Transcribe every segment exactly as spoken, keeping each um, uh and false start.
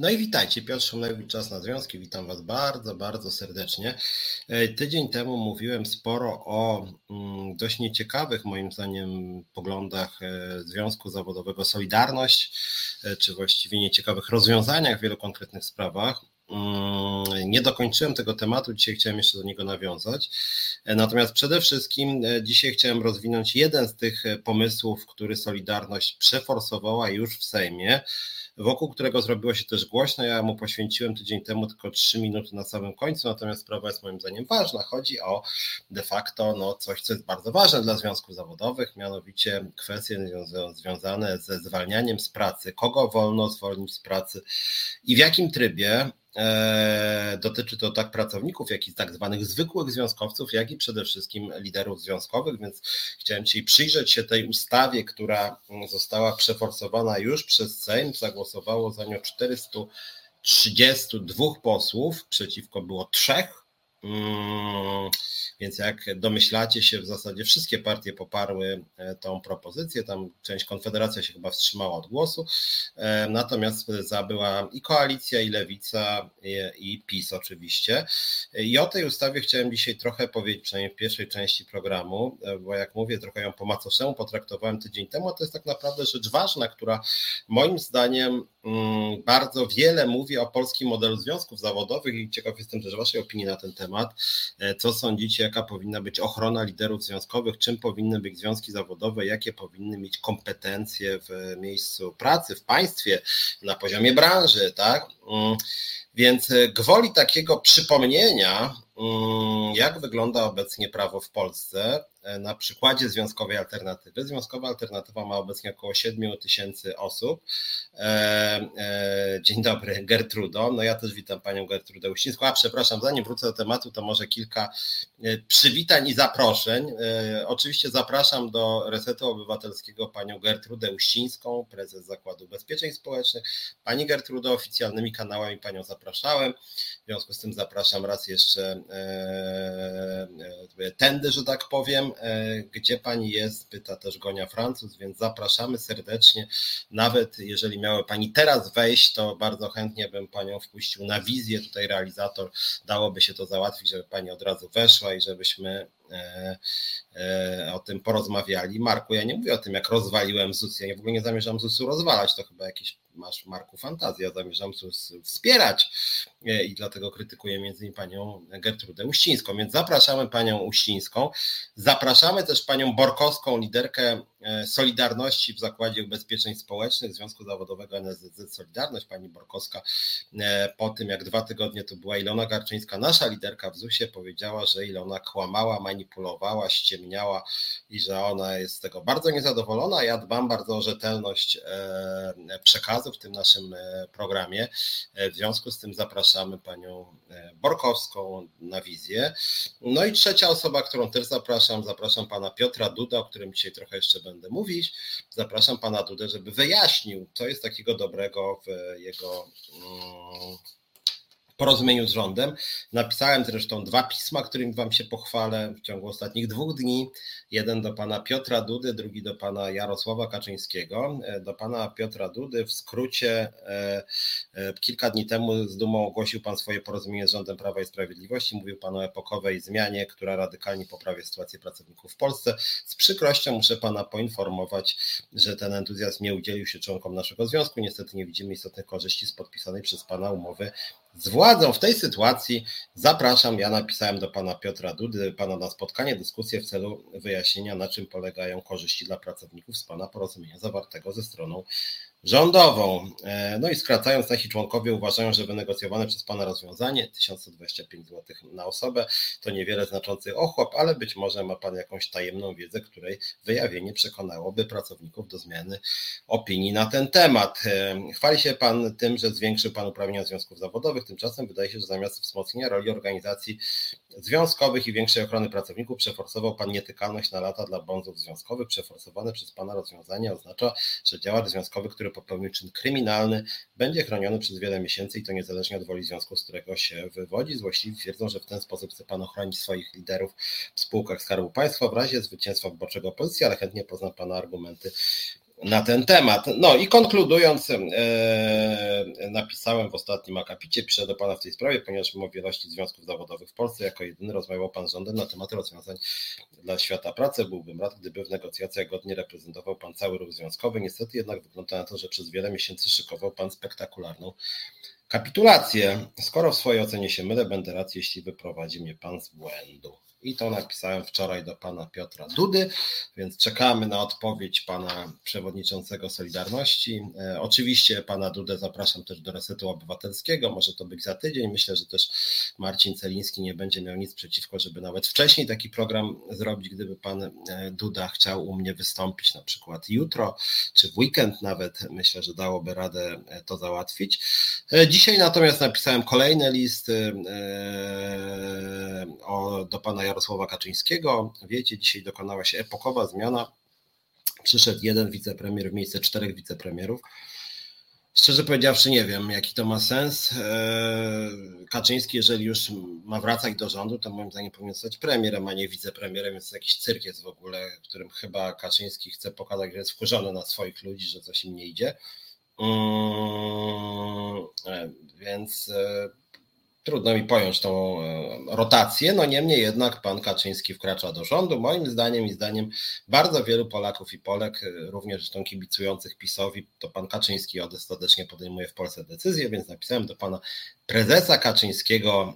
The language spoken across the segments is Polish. No i witajcie, Piotr Szumlewicz, Czas na Związki. Witam Was bardzo, bardzo serdecznie. Tydzień temu mówiłem sporo o dość nieciekawych, moim zdaniem, poglądach Związku Zawodowego Solidarność, czy właściwie nieciekawych rozwiązaniach w wielu konkretnych sprawach. Nie dokończyłem tego tematu, dzisiaj chciałem jeszcze do niego nawiązać. Natomiast przede wszystkim dzisiaj chciałem rozwinąć jeden z tych pomysłów, który Solidarność przeforsowała już w Sejmie, wokół którego zrobiło się też głośno. Ja mu poświęciłem tydzień temu tylko trzy minuty na samym końcu, natomiast sprawa jest moim zdaniem ważna. Chodzi o de facto no, coś, co jest bardzo ważne dla związków zawodowych, mianowicie kwestie związane ze zwalnianiem z pracy. Kogo wolno zwolnić z pracy i w jakim trybie? Dotyczy to tak pracowników, jak i tak zwanych zwykłych związkowców, jak i przede wszystkim liderów związkowych, więc chciałem dzisiaj przyjrzeć się tej ustawie, która została przeforsowana już przez Sejm. Zagłosowało za nią czterysta trzydzieści dwa posłów, przeciwko było trzech. Hmm, więc jak domyślacie się, w zasadzie wszystkie partie poparły tą propozycję, tam część Konfederacja się chyba wstrzymała od głosu, e, natomiast za była i Koalicja, i Lewica, i, i PiS oczywiście. I o tej ustawie chciałem dzisiaj trochę powiedzieć, przynajmniej w pierwszej części programu, bo jak mówię, trochę ją po macoszemu potraktowałem tydzień temu, a to jest tak naprawdę rzecz ważna, która moim zdaniem mm, bardzo wiele mówi o polskim modelu związków zawodowych i ciekaw jestem też Waszej opinii na ten temat. Co sądzicie, jaka powinna być ochrona liderów związkowych, czym powinny być związki zawodowe, jakie powinny mieć kompetencje w miejscu pracy, w państwie, na poziomie branży, tak? Więc gwoli takiego przypomnienia, jak wygląda obecnie prawo w Polsce na przykładzie Związkowej Alternatywy. Związkowa Alternatywa ma obecnie około siedem tysięcy osób. Dzień dobry, Gertrudo. No ja też witam Panią Gertrudę Uścińską. A przepraszam, zanim wrócę do tematu, to może kilka przywitań i zaproszeń. Oczywiście zapraszam do Resetu Obywatelskiego Panią Gertrudę Uścińską, prezes Zakładu Ubezpieczeń Społecznych. Pani Gertrudo, oficjalnymi kanałami Panią zapraszałem. W związku z tym zapraszam raz jeszcze tędy, że tak powiem, gdzie Pani jest, pyta też Gonia Francuz, więc zapraszamy serdecznie. Nawet jeżeli miała Pani teraz wejść, to bardzo chętnie bym Panią wpuścił na wizję, tutaj realizator, dałoby się to załatwić, żeby Pani od razu weszła i żebyśmy o tym porozmawiali. Marku, ja nie mówię o tym, jak rozwaliłem Z U S, ja w ogóle nie zamierzam Z U S-u rozwalać, to chyba jakiś masz, Marku, fantazję, ja zamierzam Z U S wspierać i dlatego krytykuję między innymi Panią Gertrudę Uścińską, więc zapraszamy Panią Uścińską, zapraszamy też Panią Borkowską, liderkę Solidarności w Zakładzie Ubezpieczeń Społecznych Związku Zawodowego N S Z Z Solidarność. Pani Borkowska po tym, jak dwa tygodnie to była Ilona Garczyńska, nasza liderka w Z U S-ie, powiedziała, że Ilona kłamała, manipulowała, ściemniała i że ona jest z tego bardzo niezadowolona. Ja dbam bardzo o rzetelność przekazu w tym naszym programie. W związku z tym zapraszamy Panią Borkowską na wizję. No i trzecia osoba, którą też zapraszam, zapraszam Pana Piotra Duda, o którym dzisiaj trochę jeszcze będę mówić. Zapraszam Pana Dudę, żeby wyjaśnił, co jest takiego dobrego w jego mm, porozumieniu z rządem. Napisałem zresztą dwa pisma, którymi Wam się pochwalę w ciągu ostatnich dwóch dni. Jeden do Pana Piotra Dudy, drugi do Pana Jarosława Kaczyńskiego. Do Pana Piotra Dudy w skrócie e, e, kilka dni temu z dumą ogłosił Pan swoje porozumienie z rządem Prawa i Sprawiedliwości. Mówił Pan o epokowej zmianie, która radykalnie poprawia sytuację pracowników w Polsce. Z przykrością muszę Pana poinformować, że ten entuzjazm nie udzielił się członkom naszego związku. Niestety nie widzimy istotnych korzyści z podpisanej przez Pana umowy z władzą. W tej sytuacji zapraszam, ja napisałem do Pana Piotra Dudy, Pana na spotkanie, dyskusję w celu wyjaśnienia, na czym polegają korzyści dla pracowników z Pana porozumienia zawartego ze stroną rządową. No i skracając, nasi członkowie uważają, że wynegocjowane przez Pana rozwiązanie tysiąc dwadzieścia pięć złotych na osobę to niewiele znaczący ochłap, ale być może ma Pan jakąś tajemną wiedzę, której wyjawienie przekonałoby pracowników do zmiany opinii na ten temat. Chwali się Pan tym, że zwiększył Pan uprawnienia związków zawodowych, tymczasem wydaje się, że zamiast wzmocnienia roli organizacji związkowych i większej ochrony pracowników przeforsował Pan nietykalność na lata dla bonzów związkowych. Przeforsowane przez Pana rozwiązanie oznacza, że działacz związkowy, który popełnił czyn kryminalny, będzie chroniony przez wiele miesięcy i to niezależnie od woli związku, z którego się wywodzi. Złośliwi twierdzą, że w ten sposób chce Pan ochronić swoich liderów w spółkach Skarbu Państwa w razie zwycięstwa wyborczego opozycji, ale chętnie poznam Pana argumenty na ten temat. No i konkludując, napisałem w ostatnim akapicie, piszę do Pana w tej sprawie, ponieważ mimo wielości związków zawodowych w Polsce jako jedyny rozmawiał Pan z rządem na temat rozwiązań dla świata pracy. Byłbym rad, gdyby w negocjacjach godnie reprezentował Pan cały ruch związkowy. Niestety jednak wygląda na to, że przez wiele miesięcy szykował Pan spektakularną kapitulację. Skoro w swojej ocenie się mylę, będę rad, jeśli wyprowadzi mnie Pan z błędu. I to napisałem wczoraj do Pana Piotra Dudy, więc czekamy na odpowiedź Pana Przewodniczącego Solidarności. E, oczywiście Pana Dudę zapraszam też do Resetu Obywatelskiego, może to być za tydzień. Myślę, że też Marcin Celiński nie będzie miał nic przeciwko, żeby nawet wcześniej taki program zrobić, gdyby Pan Duda chciał u mnie wystąpić na przykład jutro, czy w weekend nawet. Myślę, że dałoby radę to załatwić. E, dzisiaj natomiast napisałem kolejny list e, o, do Pana Jarosława Kaczyńskiego. Wiecie, dzisiaj dokonała się epokowa zmiana. Przyszedł jeden wicepremier w miejsce czterech wicepremierów. Szczerze powiedziawszy, nie wiem, jaki to ma sens. Kaczyński, jeżeli już ma wracać do rządu, to moim zdaniem powinien zostać premierem, a nie wicepremierem, więc jakiś cyrk jest w ogóle, w którym chyba Kaczyński chce pokazać, że jest wkurzony na swoich ludzi, że coś im nie idzie. Hmm, więc... Trudno mi pojąć tą rotację, no niemniej jednak pan Kaczyński wkracza do rządu. Moim zdaniem i zdaniem bardzo wielu Polaków i Polek, również zresztą kibicujących PiS-owi, to pan Kaczyński ostatecznie podejmuje w Polsce decyzję, więc napisałem do pana prezesa Kaczyńskiego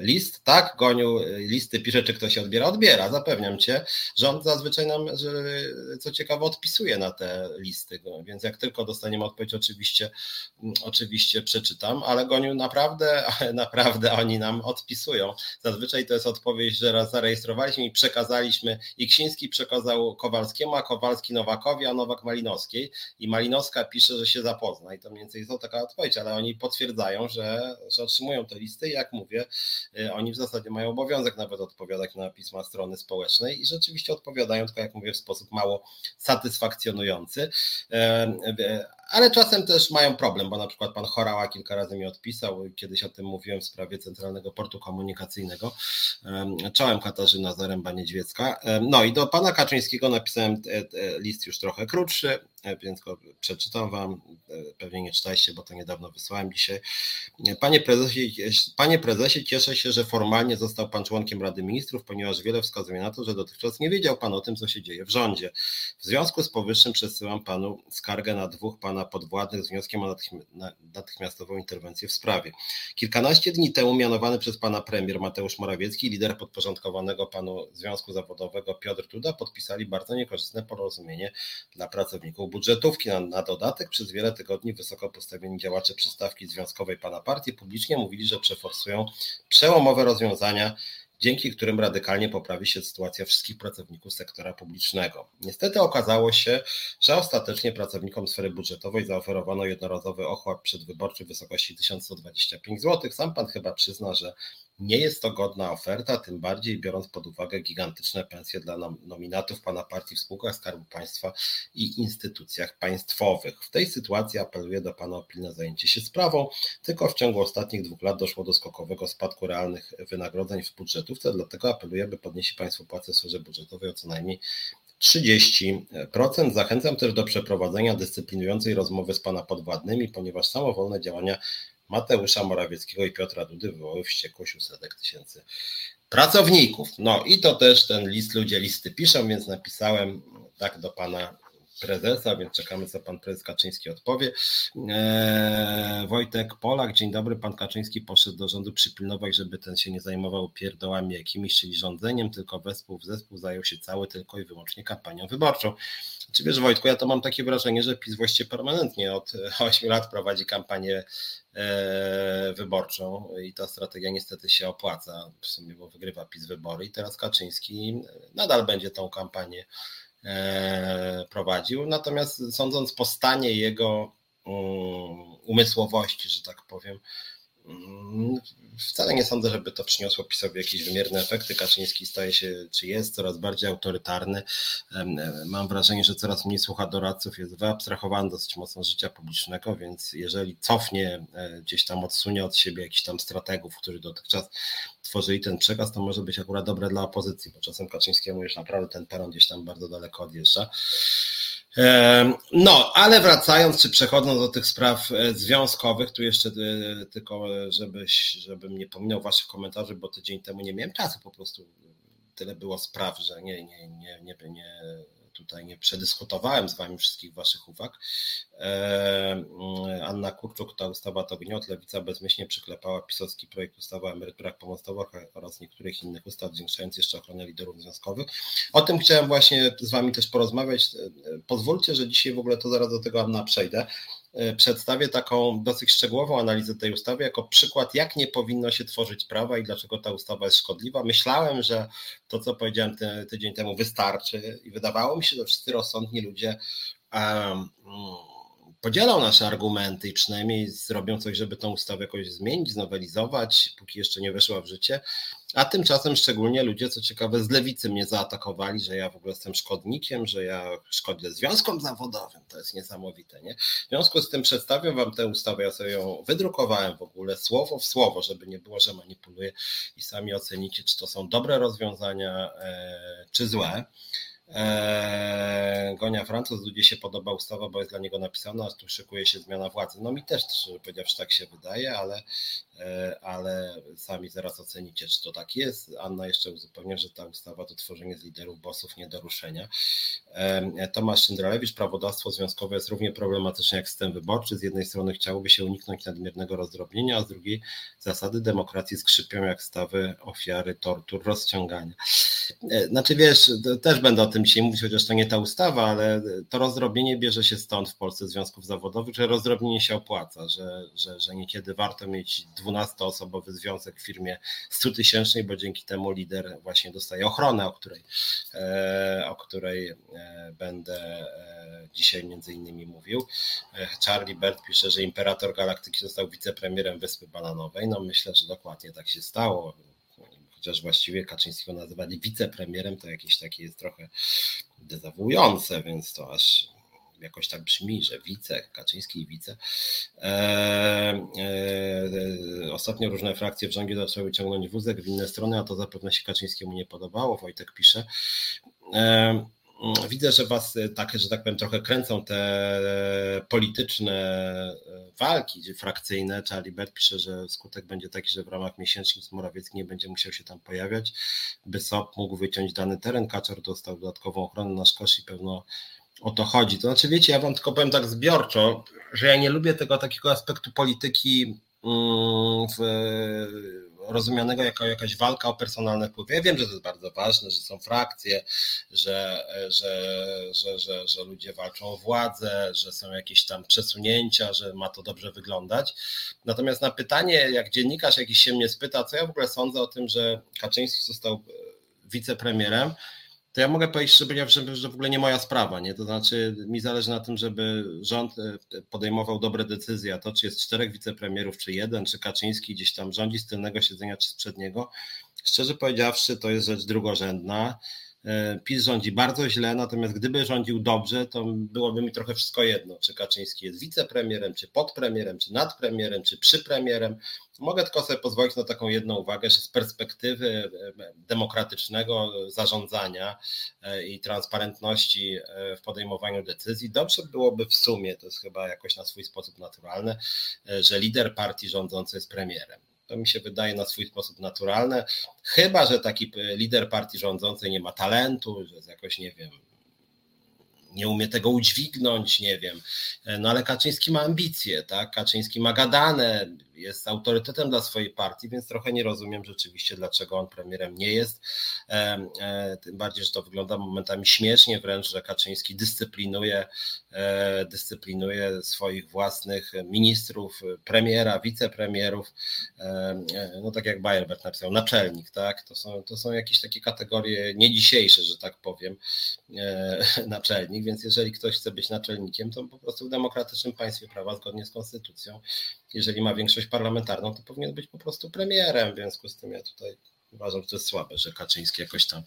list. Tak, Goniu, listy pisze, czy ktoś się odbiera, odbiera. Zapewniam cię, rząd zazwyczaj nam, że co ciekawe, odpisuje na te listy, więc jak tylko dostaniemy odpowiedź, oczywiście, oczywiście przeczytam, ale Goniu, naprawdę, naprawdę oni nam odpisują. Zazwyczaj to jest odpowiedź, że raz zarejestrowaliśmy i przekazaliśmy, i Ksiński przekazał Kowalskiemu, a Kowalski Nowakowi, a Nowak Malinowskiej, i Malinowska pisze, że się zapozna, i to mniej więcej jest taka odpowiedź, ale oni potwierdzają, że Że, że otrzymują te listy i jak mówię, oni w zasadzie mają obowiązek nawet odpowiadać na pisma strony społecznej i rzeczywiście odpowiadają, tylko jak mówię, w sposób mało satysfakcjonujący. Ale czasem też mają problem, bo na przykład pan Chorała kilka razy mi odpisał, kiedyś o tym mówiłem w sprawie Centralnego Portu Komunikacyjnego. Czołem, Katarzyna Zaremba-Niedźwiecka. No i do pana Kaczyńskiego napisałem list już trochę krótszy, więc go przeczytam wam. Pewnie nie czytaliście, bo to niedawno wysłałem dzisiaj. Panie prezesie, panie prezesie, cieszę się, że formalnie został pan członkiem Rady Ministrów, ponieważ wiele wskazuje na to, że dotychczas nie wiedział pan o tym, co się dzieje w rządzie. W związku z powyższym przesyłam panu skargę na dwóch pana podwładnych z wnioskiem o natychmiastową interwencję w sprawie. Kilkanaście dni temu mianowany przez pana premier Mateusz Morawiecki, lider podporządkowanego panu Związku Zawodowego Piotr Duda, podpisali bardzo niekorzystne porozumienie dla pracowników budżetówki. Na, na dodatek przez wiele tygodni wysoko postawieni działacze przystawki związkowej pana partii publicznie mówili, że przeforsują przełomowe rozwiązania, dzięki którym radykalnie poprawi się sytuacja wszystkich pracowników sektora publicznego. Niestety okazało się, że ostatecznie pracownikom sfery budżetowej zaoferowano jednorazowy ochłap przedwyborczy w wysokości tysiąc sto dwadzieścia pięć złotych. Sam pan chyba przyzna, że nie jest to godna oferta, tym bardziej biorąc pod uwagę gigantyczne pensje dla nominatów pana partii w spółkach Skarbu Państwa i instytucjach państwowych. W tej sytuacji apeluję do pana o pilne zajęcie się sprawą. Tylko w ciągu ostatnich dwóch lat doszło do skokowego spadku realnych wynagrodzeń w budżetówce, dlatego apeluję, by podnieśli państwo płace w sferze budżetowej o co najmniej trzydzieści procent. Zachęcam też do przeprowadzenia dyscyplinującej rozmowy z pana podwładnymi, ponieważ samowolne działania Mateusza Morawieckiego i Piotra Dudy wywołały wściekłość u setek tysięcy pracowników. No i to też ten list, ludzie listy piszą, więc napisałem tak do pana prezesa, więc czekamy, co pan prezes Kaczyński odpowie. Eee, Wojtek Polak, dzień dobry, pan Kaczyński poszedł do rządu przypilnować, żeby ten się nie zajmował pierdołami jakimiś, czyli rządzeniem, tylko wespół w zespół zajął się cały tylko i wyłącznie kampanią wyborczą. Czy wiesz, Wojtku, ja to mam takie wrażenie, że PiS właściwie permanentnie od ośmiu lat prowadzi kampanię wyborczą i ta strategia niestety się opłaca, w sumie, bo wygrywa PiS wybory i teraz Kaczyński nadal będzie tą kampanię prowadził, natomiast sądząc po stanie jego umysłowości, że tak powiem, wcale nie sądzę, żeby to przyniosło PiS-owi jakieś wymierne efekty. Kaczyński staje się, czy jest, coraz bardziej autorytarny. Mam wrażenie, że coraz mniej słucha doradców, jest wyabstrahowany dosyć mocno z życia publicznego, więc jeżeli cofnie, gdzieś tam odsunie od siebie jakichś tam strategów, którzy dotychczas tworzyli ten przekaz, to może być akurat dobre dla opozycji, bo czasem Kaczyńskiemu już naprawdę ten peron gdzieś tam bardzo daleko odjeżdża. No, ale wracając, czy przechodząc do tych spraw związkowych, tu jeszcze tylko, żebyś, żebym nie pomniał waszych komentarzy, bo tydzień temu nie miałem czasu, po prostu tyle było spraw, że nie, nie, nie, nie, nie tutaj nie przedyskutowałem z wami wszystkich waszych uwag. Anna Kurczuk, ta ustawa to gniot, Lewica bezmyślnie przyklepała pisowski projekt ustawy o emeryturach pomostowych oraz niektórych innych ustaw, zwiększając jeszcze ochronę liderów związkowych. O tym chciałem właśnie z wami też porozmawiać. Pozwólcie, że dzisiaj w ogóle to zaraz do tego Anna przejdę. Przedstawię taką dosyć szczegółową analizę tej ustawy jako przykład, jak nie powinno się tworzyć prawa i dlaczego ta ustawa jest szkodliwa. Myślałem, że to, co powiedziałem ty, tydzień temu, wystarczy i wydawało mi się, że wszyscy rozsądni ludzie um, podzielą nasze argumenty i przynajmniej zrobią coś, żeby tą ustawę jakoś zmienić, znowelizować, póki jeszcze nie weszła w życie. A tymczasem szczególnie ludzie, co ciekawe, z lewicy mnie zaatakowali, że ja w ogóle jestem szkodnikiem, że ja szkodzę związkom zawodowym. To jest niesamowite, nie? W związku z tym przedstawiam wam tę ustawę, ja sobie ją wydrukowałem w ogóle słowo w słowo, żeby nie było, że manipuluję i sami ocenicie, czy to są dobre rozwiązania, czy złe. Eee, Gonia Francuz, ludzie się podoba ustawa, bo jest dla niego napisana, a tu szykuje się zmiana władzy. No mi też, powiedziawszy, tak się wydaje, ale, e, ale sami zaraz ocenicie, czy to tak jest. Anna jeszcze uzupełnia, że ta ustawa to tworzenie z liderów bossów nie do ruszenia. E, Tomasz Szyndralewicz, prawodawstwo związkowe jest równie problematyczne jak system wyborczy. Z jednej strony chciałoby się uniknąć nadmiernego rozdrobnienia, a z drugiej zasady demokracji skrzypią jak stawy ofiary tortur, rozciągania. E, znaczy wiesz, też będę o tym dzisiaj mówić, chociaż to nie ta ustawa, ale to rozdrobnienie bierze się stąd w Polsce związków zawodowych, że rozdrobnienie się opłaca, że, że, że niekiedy warto mieć dwunastoosobowy związek w firmie stutysięcznej, bo dzięki temu lider właśnie dostaje ochronę, o której, o której będę dzisiaj między innymi mówił. Charlie Bert pisze, że imperator galaktyki został wicepremierem Wyspy Bananowej. No myślę, że dokładnie tak się stało. Chociaż właściwie Kaczyńskiego nazywali wicepremierem, to jakieś takie jest trochę dezawuujące, więc to aż jakoś tak brzmi, że wice, Kaczyński i wice. Eee, e, ostatnio różne frakcje w rządzie zaczęły ciągnąć wózek w inne strony, a to zapewne się Kaczyńskiemu nie podobało, Wojtek pisze. Eee, Widzę, że was takie, że tak powiem, trochę kręcą te polityczne walki frakcyjne. Charlie Bert pisze, że skutek będzie taki, że w ramach miesięcznym Morawiecki nie będzie musiał się tam pojawiać, by S O P mógł wyciąć dany teren. Kaczor dostał dodatkową ochronę na szkosz i pewno o to chodzi. To znaczy, wiecie, ja wam tylko powiem tak zbiorczo, że ja nie lubię tego takiego aspektu polityki w... rozumianego jako jakaś walka o personalne wpływy. Ja wiem, że to jest bardzo ważne, że są frakcje, że, że, że, że, że ludzie walczą o władzę, że są jakieś tam przesunięcia, że ma to dobrze wyglądać. Natomiast na pytanie, jak dziennikarz jakiś się mnie spyta, co ja w ogóle sądzę o tym, że Kaczyński został wicepremierem, to ja mogę powiedzieć, że, że w ogóle nie moja sprawa, nie? To znaczy mi zależy na tym, żeby rząd podejmował dobre decyzje, a to czy jest czterech wicepremierów, czy jeden, czy Kaczyński gdzieś tam rządzi z tylnego siedzenia, czy z przedniego, szczerze powiedziawszy to jest rzecz drugorzędna. PiS rządzi bardzo źle, natomiast gdyby rządził dobrze, to byłoby mi trochę wszystko jedno, czy Kaczyński jest wicepremierem, czy podpremierem, czy nadpremierem, czy przypremierem. Mogę tylko sobie pozwolić na taką jedną uwagę, że z perspektywy demokratycznego zarządzania i transparentności w podejmowaniu decyzji dobrze byłoby w sumie, to jest chyba jakoś na swój sposób naturalne, że lider partii rządzącej jest premierem. To mi się wydaje na swój sposób naturalne, chyba że taki lider partii rządzącej nie ma talentu, że jest jakoś, nie wiem, nie umie tego udźwignąć, nie wiem. No ale Kaczyński ma ambicje, tak? Kaczyński ma gadane, jest autorytetem dla swojej partii, więc trochę nie rozumiem rzeczywiście, dlaczego on premierem nie jest. Tym bardziej, że to wygląda momentami śmiesznie wręcz, że Kaczyński dyscyplinuje, dyscyplinuje swoich własnych ministrów, premiera, wicepremierów. No tak jak Bajerbert napisał, naczelnik, tak? To są, to są jakieś takie kategorie nie dzisiejsze, że tak powiem, naczelnik. Więc jeżeli ktoś chce być naczelnikiem, to po prostu w demokratycznym państwie prawa, zgodnie z konstytucją, jeżeli ma większość parlamentarną, to powinien być po prostu premierem, w związku z tym ja tutaj uważam, że to jest słabe, że Kaczyński jakoś tam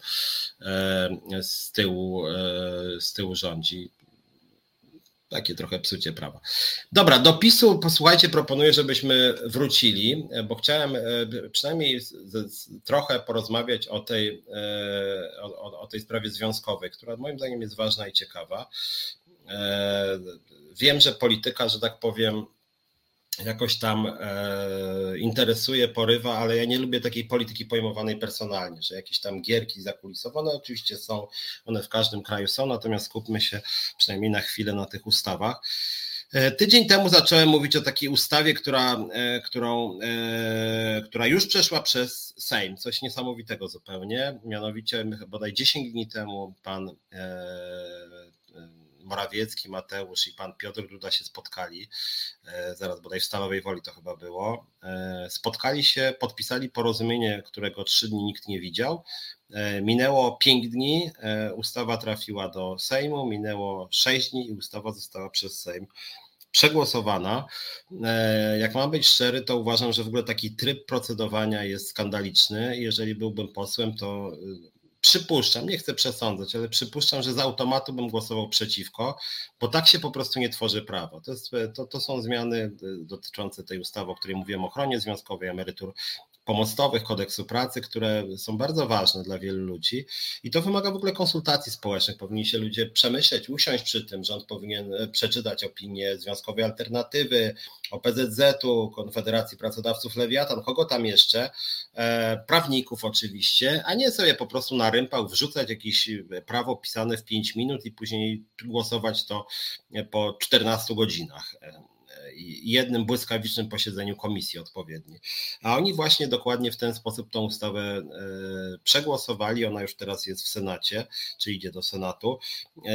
e, z, tyłu, e, z tyłu rządzi. Takie trochę psucie prawa. Dobra, do PiS-u, posłuchajcie, proponuję, żebyśmy wrócili, bo chciałem przynajmniej z, z, trochę porozmawiać o tej, o, o tej sprawie związkowej, która moim zdaniem jest ważna i ciekawa. wiem, że polityka, że tak powiem, jakoś tam e, interesuje, porywa, ale ja nie lubię takiej polityki pojmowanej personalnie, że jakieś tam gierki zakulisowe, one oczywiście są, one w każdym kraju są, natomiast skupmy się przynajmniej na chwilę na tych ustawach. E, tydzień temu zacząłem mówić o takiej ustawie, która, e, którą, e, która już przeszła przez Sejm, coś niesamowitego zupełnie, mianowicie bodaj dziesięć dni temu pan e, Morawiecki, Mateusz i pan Piotr Duda się spotkali, zaraz bodaj w Stalowej Woli to chyba było, spotkali się, podpisali porozumienie, którego trzy dni nikt nie widział, minęło pięć dni, ustawa trafiła do Sejmu, minęło sześć dni i ustawa została przez Sejm przegłosowana. Jak mam być szczery, to uważam, że w ogóle taki tryb procedowania jest skandaliczny. Jeżeli byłbym posłem, to przypuszczam, nie chcę przesądzać, ale przypuszczam, że z automatu bym głosował przeciwko, bo tak się po prostu nie tworzy prawo. To, jest, to, to są zmiany dotyczące tej ustawy, o której mówiłem, o ochronie związkowej, emerytur pomostowych, kodeksu pracy, które są bardzo ważne dla wielu ludzi i to wymaga w ogóle konsultacji społecznych. Powinni się ludzie przemyśleć, usiąść przy tym. Rząd powinien przeczytać opinie Związkowej Alternatywy, O P Z Z u, Konfederacji Pracodawców Lewiatan, kogo tam jeszcze, e, prawników oczywiście, a nie sobie po prostu na rympał wrzucać jakieś prawo pisane w pięć minut i później głosować to po czternastu godzinach. I jednym błyskawicznym posiedzeniu komisji odpowiedniej. A oni właśnie dokładnie w ten sposób tą ustawę przegłosowali, ona już teraz jest w Senacie, czy idzie do Senatu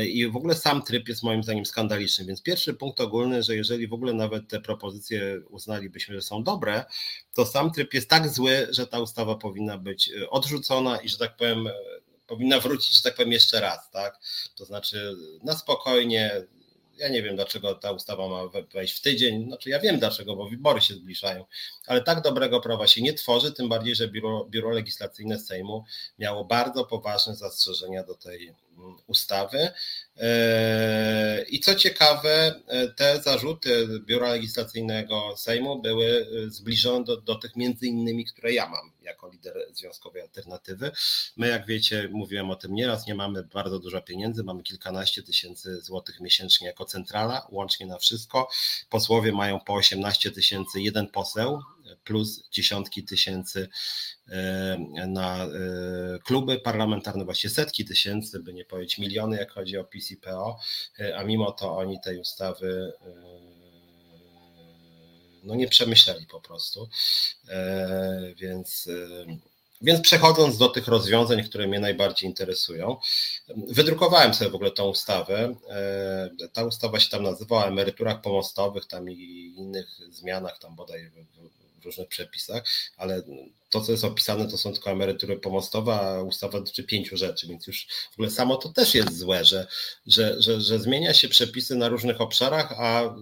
i w ogóle sam tryb jest moim zdaniem skandaliczny, więc pierwszy punkt ogólny, że jeżeli w ogóle nawet te propozycje uznalibyśmy, że są dobre, to sam tryb jest tak zły, że ta ustawa powinna być odrzucona i że tak powiem powinna wrócić, że tak powiem jeszcze raz, tak? To znaczy na spokojnie. Ja nie wiem, dlaczego ta ustawa ma wejść w tydzień, znaczy ja wiem dlaczego, bo wybory się zbliżają, ale tak dobrego prawa się nie tworzy, tym bardziej, że biuro, biuro legislacyjne Sejmu miało bardzo poważne zastrzeżenia do tej ustawy. I co ciekawe, te zarzuty biura legislacyjnego Sejmu były zbliżone do, do tych między innymi, które ja mam jako lider Związkowej Alternatywy. My, jak wiecie, mówiłem o tym nieraz, nie mamy bardzo dużo pieniędzy, mamy kilkanaście tysięcy złotych miesięcznie jako centrala, łącznie na wszystko. Posłowie mają po osiemnaście tysięcy jeden poseł, plus dziesiątki tysięcy na kluby parlamentarne, właściwie setki tysięcy, by nie powiedzieć miliony, jak chodzi o PiS i P O, a mimo to oni tej ustawy no nie przemyśleli po prostu, więc... Więc przechodząc do tych rozwiązań, które mnie najbardziej interesują, wydrukowałem sobie w ogóle tą ustawę. Ta ustawa się tam nazywała o emeryturach pomostowych tam i innych zmianach tam bodaj w różnych przepisach, ale to, co jest opisane, to są tylko emerytury pomostowe, a ustawa dotyczy pięciu rzeczy, więc już w ogóle samo to też jest złe, że, że, że, że zmienia się przepisy na różnych obszarach, a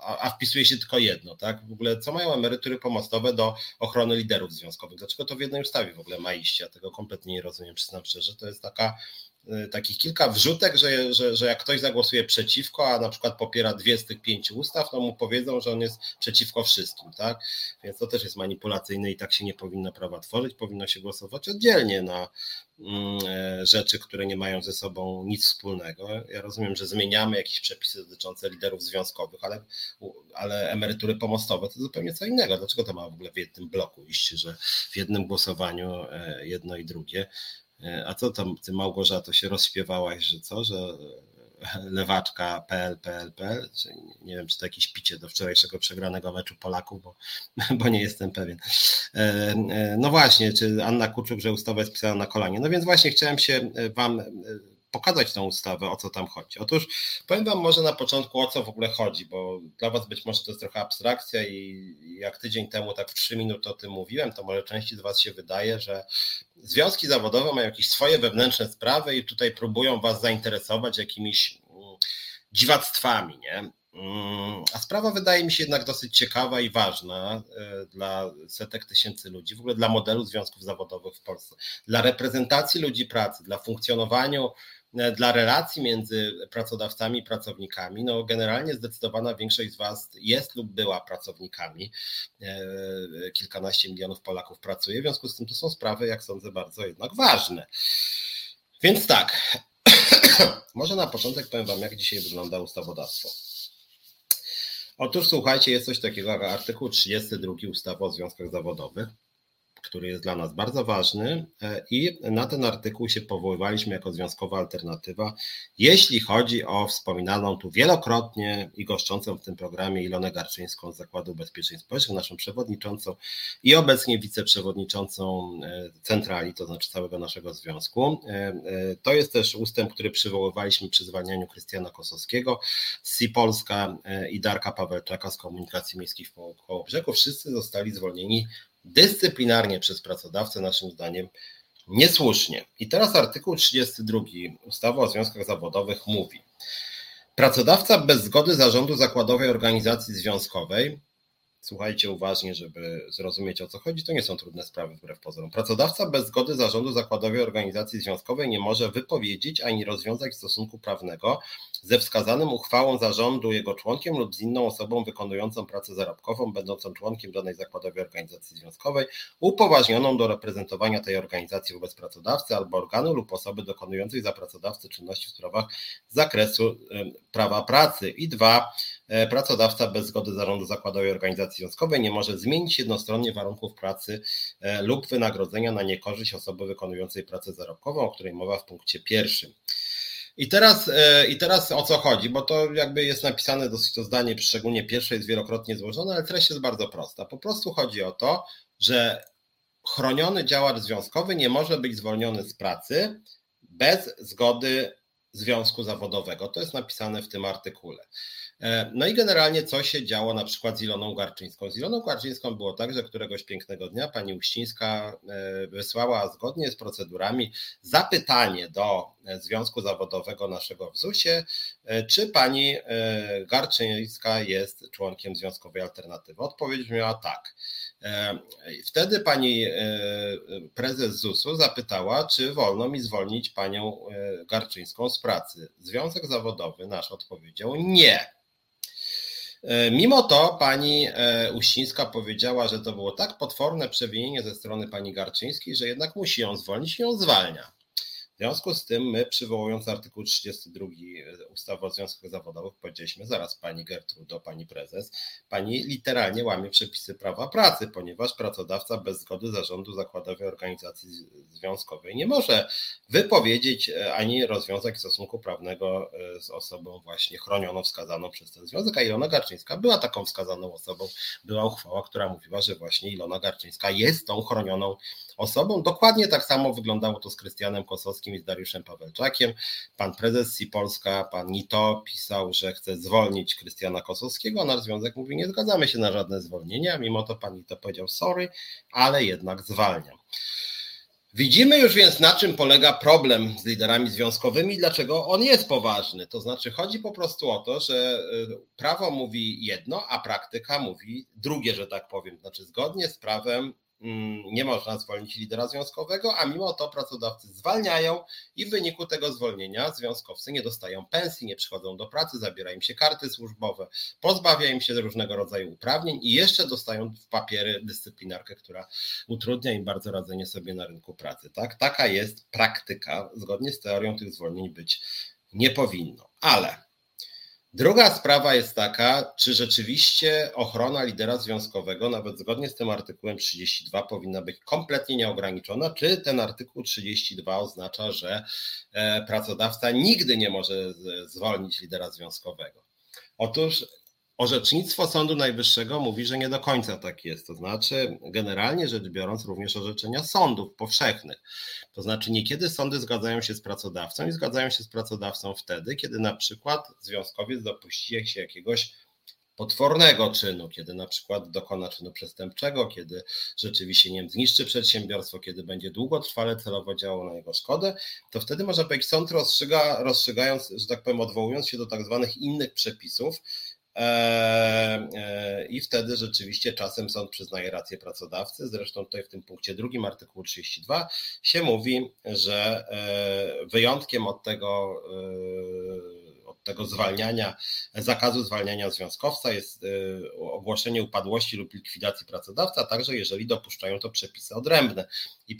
A, a wpisuje się tylko jedno, tak? W ogóle co mają emerytury pomostowe do ochrony liderów związkowych? Dlaczego to w jednej ustawie w ogóle ma iść? Ja tego kompletnie nie rozumiem, przyznam szczerze. To jest taka, y, takich kilka wrzutek, że, że, że jak ktoś zagłosuje przeciwko, a na przykład popiera dwie z tych pięciu ustaw, to mu powiedzą, że on jest przeciwko wszystkim, tak? Więc to też jest manipulacyjne i tak się nie powinno prawa tworzyć. Powinno się głosować oddzielnie na rzeczy, które nie mają ze sobą nic wspólnego. Ja rozumiem, że zmieniamy jakieś przepisy dotyczące liderów związkowych, ale, ale emerytury pomostowe to zupełnie co innego. Dlaczego to ma w ogóle w jednym bloku iść, że w jednym głosowaniu jedno i drugie? A co tam ty, Małgorzato, się rozśpiewałaś, że co, że lewaczka P L P L P L, nie wiem, czy to jakieś picie do wczorajszego przegranego meczu Polaków, bo, bo nie jestem pewien. No właśnie, czy Anna Kuczuk, że ustawa jest pisana na kolanie. No więc właśnie chciałem się wam pokazać tą ustawę, o co tam chodzi. Otóż powiem wam może na początku, o co w ogóle chodzi, bo dla was być może to jest trochę abstrakcja i jak tydzień temu tak w trzy minuty o tym mówiłem, to może części z was się wydaje, że związki zawodowe mają jakieś swoje wewnętrzne sprawy i tutaj próbują was zainteresować jakimiś dziwactwami, nie? A sprawa wydaje mi się jednak dosyć ciekawa i ważna dla setek tysięcy ludzi, w ogóle dla modelu związków zawodowych w Polsce, dla reprezentacji ludzi pracy, dla funkcjonowania, dla relacji między pracodawcami i pracownikami. No generalnie zdecydowana większość z was jest lub była pracownikami. Kilkanaście milionów Polaków pracuje, w związku z tym to są sprawy, jak sądzę, bardzo jednak ważne. Więc tak, Może na początek powiem Wam, jak dzisiaj wygląda ustawodawstwo. Otóż słuchajcie, jest coś takiego jak artykuł trzydziesty drugi ustawy o związkach zawodowych, który jest dla nas bardzo ważny i na ten artykuł się powoływaliśmy jako Związkowa Alternatywa, jeśli chodzi o wspominaną tu wielokrotnie i goszczącą w tym programie Ilonę Garczyńską z Zakładu Ubezpieczeń Społecznych, naszą przewodniczącą i obecnie wiceprzewodniczącą centrali, to znaczy całego naszego związku. To jest też ustęp, który przywoływaliśmy przy zwalnianiu Krystiana Kosowskiego z Sii Polska i Darka Pawełczaka z Komunikacji Miejskiej w Kołobrzegu. Wszyscy zostali zwolnieni dyscyplinarnie przez pracodawcę, naszym zdaniem niesłusznie. I teraz artykuł trzydziesty drugi ustawy o związkach zawodowych mówi: pracodawca bez zgody zarządu zakładowej organizacji związkowej, słuchajcie uważnie, żeby zrozumieć, o co chodzi, to nie są trudne sprawy wbrew pozorom. Pracodawca bez zgody zarządu zakładowej organizacji związkowej nie może wypowiedzieć ani rozwiązać stosunku prawnego ze wskazanym uchwałą zarządu jego członkiem lub z inną osobą wykonującą pracę zarobkową, będącą członkiem danej zakładowej organizacji związkowej, upoważnioną do reprezentowania tej organizacji wobec pracodawcy albo organu lub osoby dokonującej za pracodawcę czynności w sprawach z zakresu prawa pracy. I dwa, pracodawca bez zgody zarządu zakładowej organizacji związkowej nie może zmienić jednostronnie warunków pracy lub wynagrodzenia na niekorzyść osoby wykonującej pracę zarobkową, o której mowa w punkcie pierwszym. I teraz, I teraz o co chodzi, bo to jakby jest napisane dosyć to zdanie, szczególnie pierwsze jest wielokrotnie złożone, ale treść jest bardzo prosta. Po prostu chodzi o to, że chroniony działacz związkowy nie może być zwolniony z pracy bez zgody związku zawodowego. To jest napisane w tym artykule. No i generalnie co się działo na przykład z Iloną Garczyńską. Z Iloną Garczyńską było tak, że któregoś pięknego dnia pani Uścińska wysłała zgodnie z procedurami zapytanie do Związku Zawodowego naszego w zusie, czy pani Garczyńska jest członkiem Związkowej Alternatywy. Odpowiedź miała tak. Wtedy pani prezes zusu zapytała, czy wolno mi zwolnić panią Garczyńską z pracy. Związek Zawodowy nasz odpowiedział nie. Mimo to pani Uścińska powiedziała, że to było tak potworne przewinienie ze strony pani Garczyńskiej, że jednak musi ją zwolnić i ją zwalnia. W związku z tym my, przywołując artykuł trzydziesty drugi ustawy o związkach zawodowych, powiedzieliśmy: zaraz pani Gertrudo, pani prezes, pani literalnie łamie przepisy prawa pracy, ponieważ pracodawca bez zgody zarządu zakładowej organizacji związkowej nie może wypowiedzieć ani rozwiązać stosunku prawnego z osobą właśnie chronioną, wskazaną przez ten związek, a Ilona Garczyńska była taką wskazaną osobą. Była uchwała, która mówiła, że właśnie Ilona Garczyńska jest tą chronioną osobą. Dokładnie tak samo wyglądało to z Krystianem Kosowskim i z Dariuszem Pawełczakiem. Pan prezes Sii Polska, pan Nito, pisał, że chce zwolnić Krystiana Kosowskiego, a nasz związek mówi: nie zgadzamy się na żadne zwolnienia. Mimo to pan Nito powiedział: sorry, ale jednak zwalniam. Widzimy już więc, na czym polega problem z liderami związkowymi, dlaczego on jest poważny. To znaczy chodzi po prostu o to, że prawo mówi jedno, a praktyka mówi drugie, że tak powiem. Znaczy zgodnie z prawem nie można zwolnić lidera związkowego, a mimo to pracodawcy zwalniają i w wyniku tego zwolnienia związkowcy nie dostają pensji, nie przychodzą do pracy, zabiera im się karty służbowe, pozbawia im się różnego rodzaju uprawnień i jeszcze dostają w papiery dyscyplinarkę, która utrudnia im bardzo radzenie sobie na rynku pracy. Tak? Taka jest praktyka. Zgodnie z teorią tych zwolnień być nie powinno. Ale druga sprawa jest taka, czy rzeczywiście ochrona lidera związkowego, nawet zgodnie z tym artykułem trzydziestym drugim, powinna być kompletnie nieograniczona, czy ten artykuł trzydziesty drugi oznacza, że pracodawca nigdy nie może zwolnić lidera związkowego. Otóż orzecznictwo Sądu Najwyższego mówi, że nie do końca tak jest. To znaczy generalnie rzecz biorąc również orzeczenia sądów powszechnych. To znaczy niekiedy sądy zgadzają się z pracodawcą i zgadzają się z pracodawcą wtedy, kiedy na przykład związkowiec dopuści się jakiegoś potwornego czynu, kiedy na przykład dokona czynu przestępczego, kiedy rzeczywiście nie wiem, zniszczy przedsiębiorstwo, kiedy będzie długotrwale celowo działało na jego szkodę, to wtedy można powiedzieć, sąd rozstrzyga, rozstrzygając, że tak powiem, odwołując się do tak zwanych innych przepisów, i wtedy rzeczywiście czasem sąd przyznaje rację pracodawcy. Zresztą tutaj w tym punkcie drugim artykułu trzydziesty drugi się mówi, że wyjątkiem od tego, od tego zwalniania, zakazu zwalniania związkowca jest ogłoszenie upadłości lub likwidacji pracodawcy, a także jeżeli dopuszczają to przepisy odrębne. I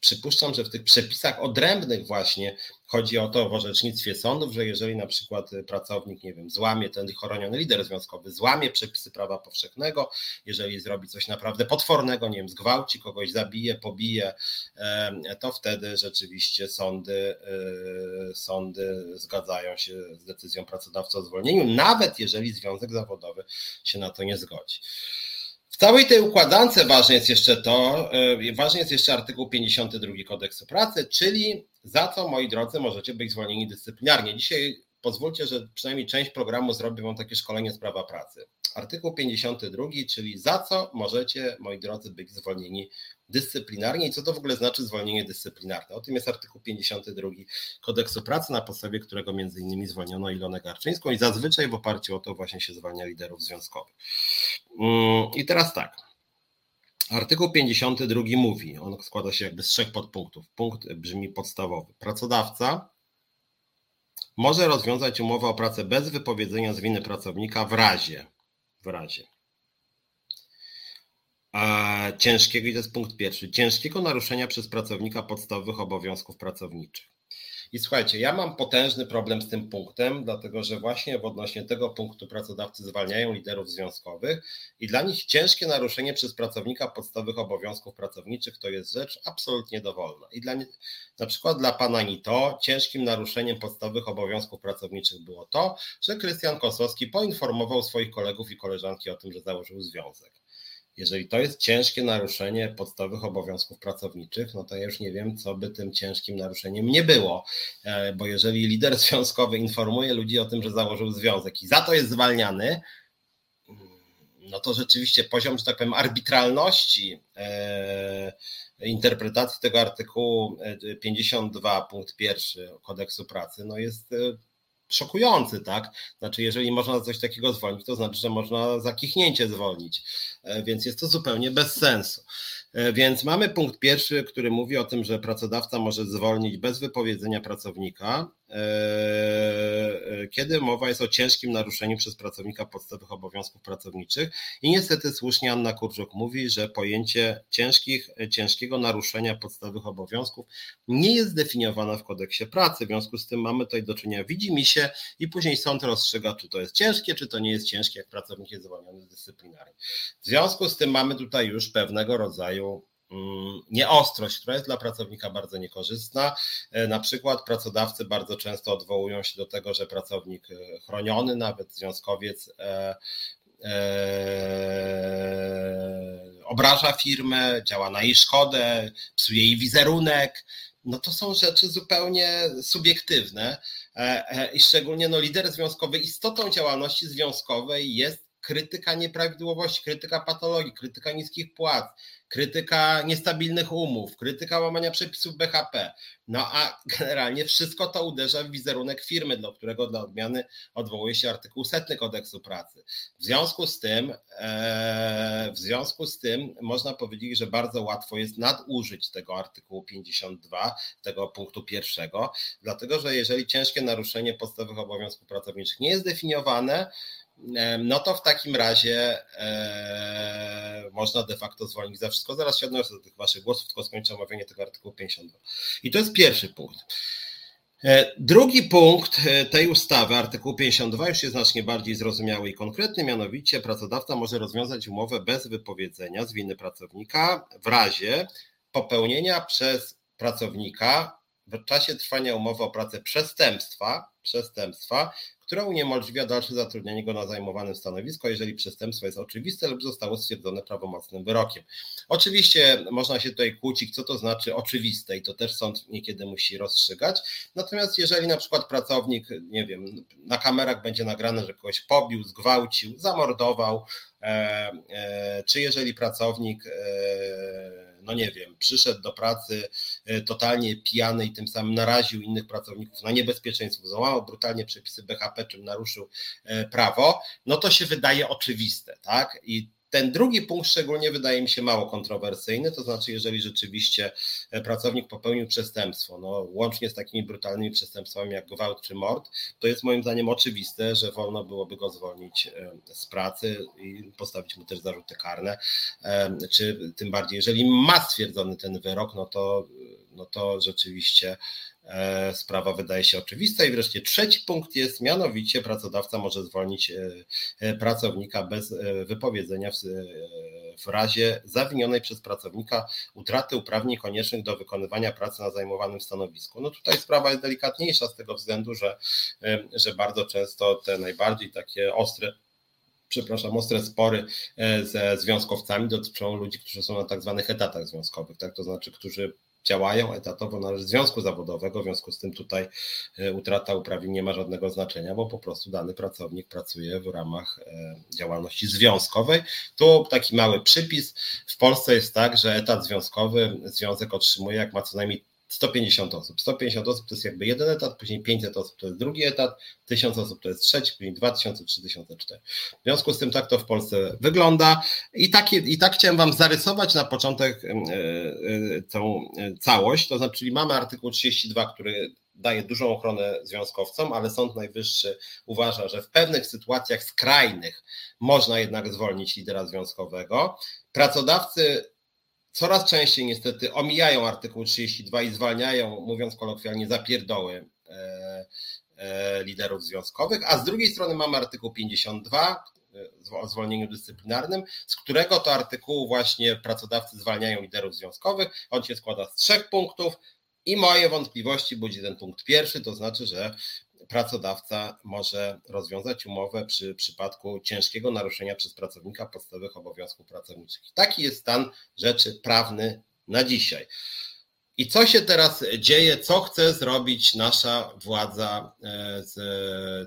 przypuszczam, że w tych przepisach odrębnych właśnie chodzi o to w orzecznictwie sądów, że jeżeli na przykład pracownik, nie wiem, złamie, ten chroniony lider związkowy złamie przepisy prawa powszechnego, jeżeli zrobi coś naprawdę potwornego, nie wiem, zgwałci kogoś, zabije, pobije, to wtedy rzeczywiście sądy, sądy zgadzają się z decyzją pracodawcy o zwolnieniu, nawet jeżeli związek zawodowy się na to nie zgodzi. W całej tej układance ważne jest jeszcze to, ważny jest jeszcze artykuł pięćdziesiąty drugi Kodeksu Pracy, czyli za co, moi drodzy, możecie być zwolnieni dyscyplinarnie. Dzisiaj pozwólcie, że przynajmniej część programu zrobię wam takie szkolenie z prawa pracy. Artykuł pięćdziesiąty drugi, czyli za co możecie, moi drodzy, być zwolnieni dyscyplinarnie i co to w ogóle znaczy zwolnienie dyscyplinarne. O tym jest artykuł pięćdziesiąty drugi Kodeksu Pracy, na podstawie którego między innymi zwolniono Ilonę Garczyńską i zazwyczaj w oparciu o to właśnie się zwalnia liderów związkowych. I teraz tak, artykuł pięćdziesiąty drugi mówi, on składa się jakby z trzech podpunktów. Punkt brzmi podstawowy. Pracodawca może rozwiązać umowę o pracę bez wypowiedzenia z winy pracownika w razie, w razie e, ciężkiego, i to jest punkt pierwszy, ciężkiego naruszenia przez pracownika podstawowych obowiązków pracowniczych. I słuchajcie, ja mam potężny problem z tym punktem, dlatego że właśnie w odnośnie tego punktu pracodawcy zwalniają liderów związkowych i dla nich ciężkie naruszenie przez pracownika podstawowych obowiązków pracowniczych to jest rzecz absolutnie dowolna. I dla nie, na przykład dla pana Nito ciężkim naruszeniem podstawowych obowiązków pracowniczych było to, że Krystian Kosowski poinformował swoich kolegów i koleżanki o tym, że założył związek. Jeżeli to jest ciężkie naruszenie podstawowych obowiązków pracowniczych, no to ja już nie wiem, co by tym ciężkim naruszeniem nie było, bo jeżeli lider związkowy informuje ludzi o tym, że założył związek i za to jest zwalniany, no to rzeczywiście poziom, że tak powiem, arbitralności interpretacji tego artykułu pięćdziesiąt dwa punkt pierwszy Kodeksu Pracy no jest szokujący, tak? Znaczy, jeżeli można coś takiego zwolnić, to znaczy, że można za kichnięcie zwolnić, więc jest to zupełnie bez sensu. Więc mamy punkt pierwszy, który mówi o tym, że pracodawca może zwolnić bez wypowiedzenia pracownika, kiedy mowa jest o ciężkim naruszeniu przez pracownika podstawowych obowiązków pracowniczych i niestety słusznie Anna Kurczuk mówi, że pojęcie ciężkich, ciężkiego naruszenia podstawowych obowiązków nie jest zdefiniowane w kodeksie pracy, w związku z tym mamy tutaj do czynienia widzimisię i później sąd rozstrzyga, czy to jest ciężkie, czy to nie jest ciężkie, jak pracownik jest zwolniony dyscyplinarnie. W związku z tym mamy tutaj już pewnego rodzaju nieostrość, która jest dla pracownika bardzo niekorzystna. Na przykład pracodawcy bardzo często odwołują się do tego, że pracownik chroniony, nawet związkowiec, e, e, obraża firmę, działa na jej szkodę, psuje jej wizerunek. No to są rzeczy zupełnie subiektywne i szczególnie no, lider związkowy, istotą działalności związkowej jest krytyka nieprawidłowości, krytyka patologii, krytyka niskich płac, krytyka niestabilnych umów, krytyka łamania przepisów B H P. No a generalnie wszystko to uderza w wizerunek firmy, do którego dla odmiany odwołuje się artykuł setny Kodeksu Pracy. W związku z tym, e, w związku z tym można powiedzieć, że bardzo łatwo jest nadużyć tego artykułu pięćdziesiąt dwa, tego punktu pierwszego, dlatego że jeżeli ciężkie naruszenie podstawowych obowiązków pracowniczych nie jest definiowane, no to w takim razie e, można de facto zwolnić za wszystko. Zaraz się odnoszę do tych waszych głosów, tylko skończę omawianie tego artykułu pięćdziesiąt dwa. I to jest pierwszy punkt. E, drugi punkt tej ustawy, artykuł pięćdziesiąt dwa, już jest znacznie bardziej zrozumiały i konkretny, mianowicie pracodawca może rozwiązać umowę bez wypowiedzenia z winy pracownika w razie popełnienia przez pracownika w czasie trwania umowy o pracę przestępstwa, przestępstwa, która uniemożliwia dalsze zatrudnienie go na zajmowanym stanowisku, jeżeli przestępstwo jest oczywiste lub zostało stwierdzone prawomocnym wyrokiem. Oczywiście można się tutaj kłócić, co to znaczy oczywiste i to też sąd niekiedy musi rozstrzygać. Natomiast jeżeli na przykład pracownik, nie wiem, na kamerach będzie nagrane, że kogoś pobił, zgwałcił, zamordował, e, e, czy jeżeli pracownik... E, no nie wiem, przyszedł do pracy totalnie pijany i tym samym naraził innych pracowników na niebezpieczeństwo, złamał brutalnie przepisy B H P, czym naruszył prawo, no to się wydaje oczywiste, tak? I Ten drugi punkt szczególnie wydaje mi się mało kontrowersyjny, to znaczy jeżeli rzeczywiście pracownik popełnił przestępstwo, no łącznie z takimi brutalnymi przestępstwami jak gwałt czy mord, to jest moim zdaniem oczywiste, że wolno byłoby go zwolnić z pracy i postawić mu też zarzuty karne, czy tym bardziej jeżeli ma stwierdzony ten wyrok, no to, no to rzeczywiście sprawa wydaje się oczywista. I wreszcie trzeci punkt jest, mianowicie pracodawca może zwolnić pracownika bez wypowiedzenia w razie zawinionej przez pracownika utraty uprawnień koniecznych do wykonywania pracy na zajmowanym stanowisku. No tutaj sprawa jest delikatniejsza z tego względu, że, że bardzo często te najbardziej takie ostre Przepraszam, ostre spory ze związkowcami dotyczą ludzi, którzy są na tak zwanych etatach związkowych, tak, to znaczy, którzy działają etatowo na rzecz związku zawodowego, w związku z tym tutaj utrata uprawnień nie ma żadnego znaczenia, bo po prostu dany pracownik pracuje w ramach działalności związkowej. Tu taki mały przypis. W Polsce jest tak, że etat związkowy związek otrzymuje, jak ma co najmniej sto pięćdziesiąt osób. sto pięćdziesiąt osób to jest jakby jeden etat, później pięćset osób to jest drugi etat, tysiąc osób to jest trzeci, później dwa tysiące, trzy tysiące, cztery. W związku z tym tak to w Polsce wygląda. I tak, i tak chciałem Wam zarysować na początek tą całość, to znaczy mamy artykuł trzydzieści dwa, który daje dużą ochronę związkowcom, ale Sąd Najwyższy uważa, że w pewnych sytuacjach skrajnych można jednak zwolnić lidera związkowego. Pracodawcy coraz częściej niestety omijają artykuł trzydzieści dwa i zwalniają, mówiąc kolokwialnie, za pierdoły e, e, liderów związkowych, a z drugiej strony mamy artykuł pięćdziesiąt dwa o zwolnieniu dyscyplinarnym, z którego to artykułu właśnie pracodawcy zwalniają liderów związkowych. On się składa z trzech punktów i moje wątpliwości budzi ten punkt pierwszy, to znaczy, że pracodawca może rozwiązać umowę przy przypadku ciężkiego naruszenia przez pracownika podstawowych obowiązków pracowniczych. Taki jest stan rzeczy prawny na dzisiaj. I co się teraz dzieje, co chce zrobić nasza władza z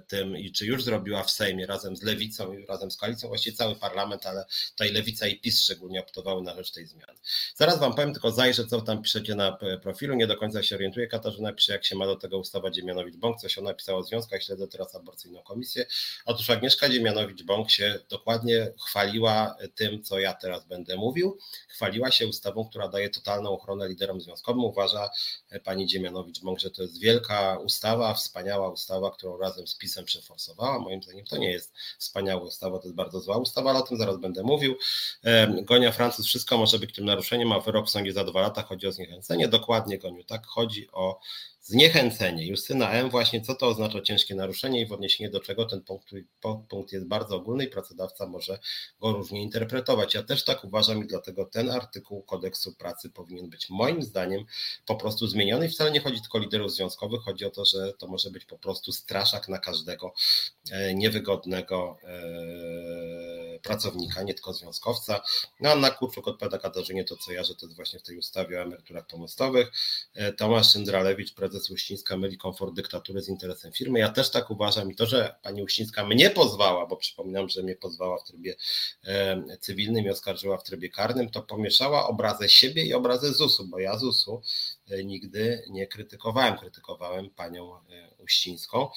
tym i czy już zrobiła w Sejmie razem z Lewicą i razem z Koalicją, właściwie cały parlament, ale tutaj Lewica i PiS szczególnie optowały na rzecz tej zmiany. Zaraz Wam powiem, tylko zajrzę, co tam piszecie na profilu, nie do końca się orientuję. Katarzyna pisze, jak się ma do tego ustawa Dziemianowicz-Bąk, co się napisała o związkach, śledzę teraz aborcyjną komisję. Otóż Agnieszka Dziemianowicz-Bąk się dokładnie chwaliła tym, co ja teraz będę mówił. Chwaliła się ustawą, która daje totalną ochronę liderom związkowym. Uważa pani Dziemianowicz-Bąk, że to jest wielka ustawa, wspaniała ustawa, którą razem z PiS-em przeforsowała. Moim zdaniem to nie jest wspaniała ustawa, to jest bardzo zła ustawa, ale o tym zaraz będę mówił. Gonia Francuz, wszystko może być tym naruszeniem, a wyrok w sądzie za dwa lata, chodzi o zniechęcenie. Dokładnie, Goniu, tak, chodzi o zniechęcenie. Justyna M. Właśnie co to oznacza ciężkie naruszenie i w odniesieniu do czego ten punkt, punkt jest bardzo ogólny i pracodawca może go różnie interpretować. Ja też tak uważam i dlatego ten artykuł kodeksu pracy powinien być moim zdaniem po prostu zmieniony i wcale nie chodzi tylko o liderów związkowych, chodzi o to, że to może być po prostu straszak na każdego niewygodnego pracownika, nie tylko związkowca. No, Anna Kurczuk odpowiada Katarzynie to, co ja, że to jest właśnie w tej ustawie o emeryturach pomostowych. Tomasz Szyndralewicz, prezes Uścińska myli komfort dyktatury z interesem firmy. Ja też tak uważam i to, że pani Uścińska mnie pozwała, bo przypominam, że mnie pozwała w trybie e, cywilnym i oskarżyła w trybie karnym, to pomieszała obrazę siebie i obrazę zusu, bo ja zusu e, nigdy nie krytykowałem. Krytykowałem panią e, Uścińską.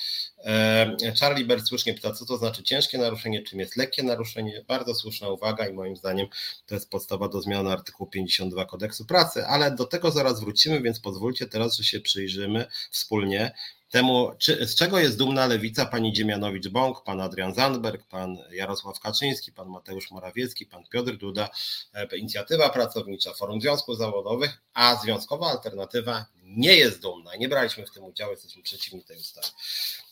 E, Charlie Bert słusznie pyta, co to znaczy ciężkie naruszenie, czym jest lekkie naruszenie. Bardzo słuszna uwaga i moim zdaniem to jest podstawa do zmiany artykułu pięćdziesiąt dwa Kodeksu Pracy, ale do tego zaraz wrócimy, więc pozwólcie teraz, że się przyjrzymy wspólnie temu, czy, z czego jest dumna Lewica, pani Dziemianowicz-Bąk, pan Adrian Zandberg, pan Jarosław Kaczyński, pan Mateusz Morawiecki, pan Piotr Duda, Inicjatywa Pracownicza, Forum Związków Zawodowych, a Związkowa Alternatywa nie jest dumna. Nie braliśmy w tym udziału, jesteśmy przeciwni tej ustawie.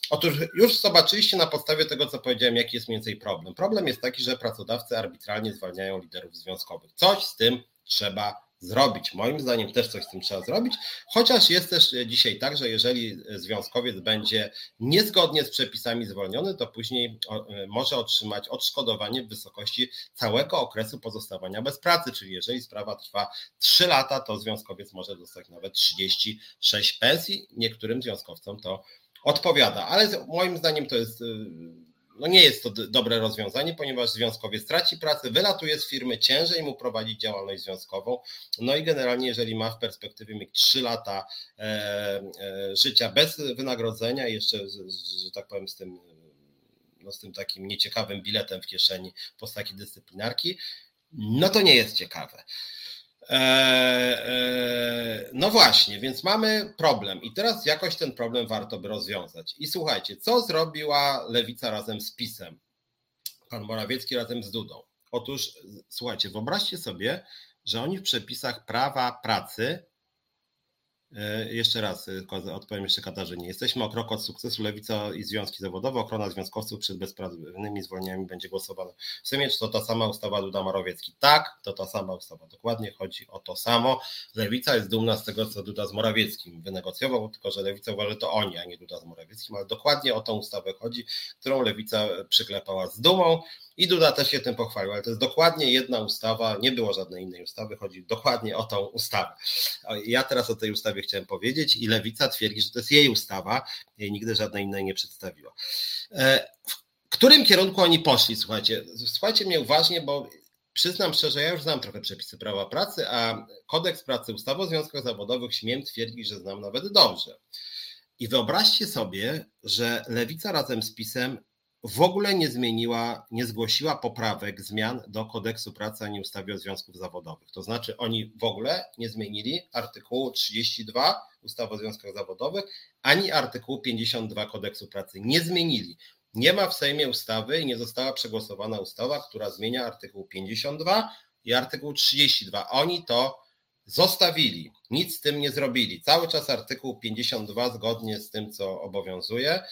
Otóż już zobaczyliście na podstawie tego, co powiedziałem, jaki jest mniej więcej problem. Problem jest taki, że pracodawcy arbitralnie zwalniają liderów związkowych. Coś z tym trzeba zrobić. Moim zdaniem też coś z tym trzeba zrobić, chociaż jest też dzisiaj tak, że jeżeli związkowiec będzie niezgodnie z przepisami zwolniony, to później może otrzymać odszkodowanie w wysokości całego okresu pozostawania bez pracy, czyli jeżeli sprawa trwa trzy lata, to związkowiec może dostać nawet trzydzieści sześć pensji. Niektórym związkowcom to odpowiada, ale moim zdaniem to jest... No nie jest to dobre rozwiązanie, ponieważ związkowiec traci pracę, wylatuje z firmy, ciężej mu prowadzić działalność związkową. No i generalnie, jeżeli ma w perspektywie mieć trzy lata e, e, życia bez wynagrodzenia, jeszcze, że, że tak powiem, z tym no, z tym takim nieciekawym biletem w kieszeni postaci dyscyplinarki, no to nie jest ciekawe. No właśnie, więc mamy problem i teraz jakoś ten problem warto by rozwiązać. I słuchajcie, co zrobiła Lewica razem z PiS-em? Pan Morawiecki razem z Dudą. Otóż słuchajcie, wyobraźcie sobie, że oni w przepisach prawa pracy, jeszcze raz odpowiem jeszcze Katarzynie, jesteśmy o krok od sukcesu, Lewica i Związki Zawodowe, ochrona związkowców przed bezprawnymi zwolnieniami będzie głosowana. W sumie czy to ta sama ustawa Duda-Morawiecki? Tak, to ta sama ustawa, dokładnie chodzi o to samo. Lewica jest dumna z tego, co Duda z Morawieckim wynegocjował, tylko że Lewica uważa, że to oni, a nie Duda z Morawieckim, ale dokładnie o tą ustawę chodzi, którą Lewica przyklepała z dumą. I Duda też się tym pochwalił, ale to jest dokładnie jedna ustawa, nie było żadnej innej ustawy, chodzi dokładnie o tą ustawę. Ja teraz o tej ustawie chciałem powiedzieć i Lewica twierdzi, że to jest jej ustawa, jej nigdy żadnej innej nie przedstawiła. W którym kierunku oni poszli? Słuchajcie, słuchajcie mnie uważnie, bo przyznam szczerze, ja już znam trochę przepisy prawa pracy, a kodeks pracy, ustawy o związkach zawodowych śmiem twierdzić, że znam nawet dobrze. I wyobraźcie sobie, że Lewica razem z PiS-em w ogóle nie zmieniła, nie zgłosiła poprawek, zmian do kodeksu pracy ani ustawy o związkach zawodowych. To znaczy oni w ogóle nie zmienili artykułu trzydziestego drugiego ustawy o związkach zawodowych ani artykułu pięćdziesiątego drugiego kodeksu pracy. Nie zmienili. Nie ma w Sejmie ustawy i nie została przegłosowana ustawa, która zmienia artykuł pięćdziesiąty drugi i artykuł trzydziesty drugi. Oni to zostawili. Nic z tym nie zrobili. Cały czas artykuł pięćdziesiąty drugi zgodnie z tym, co obowiązuje.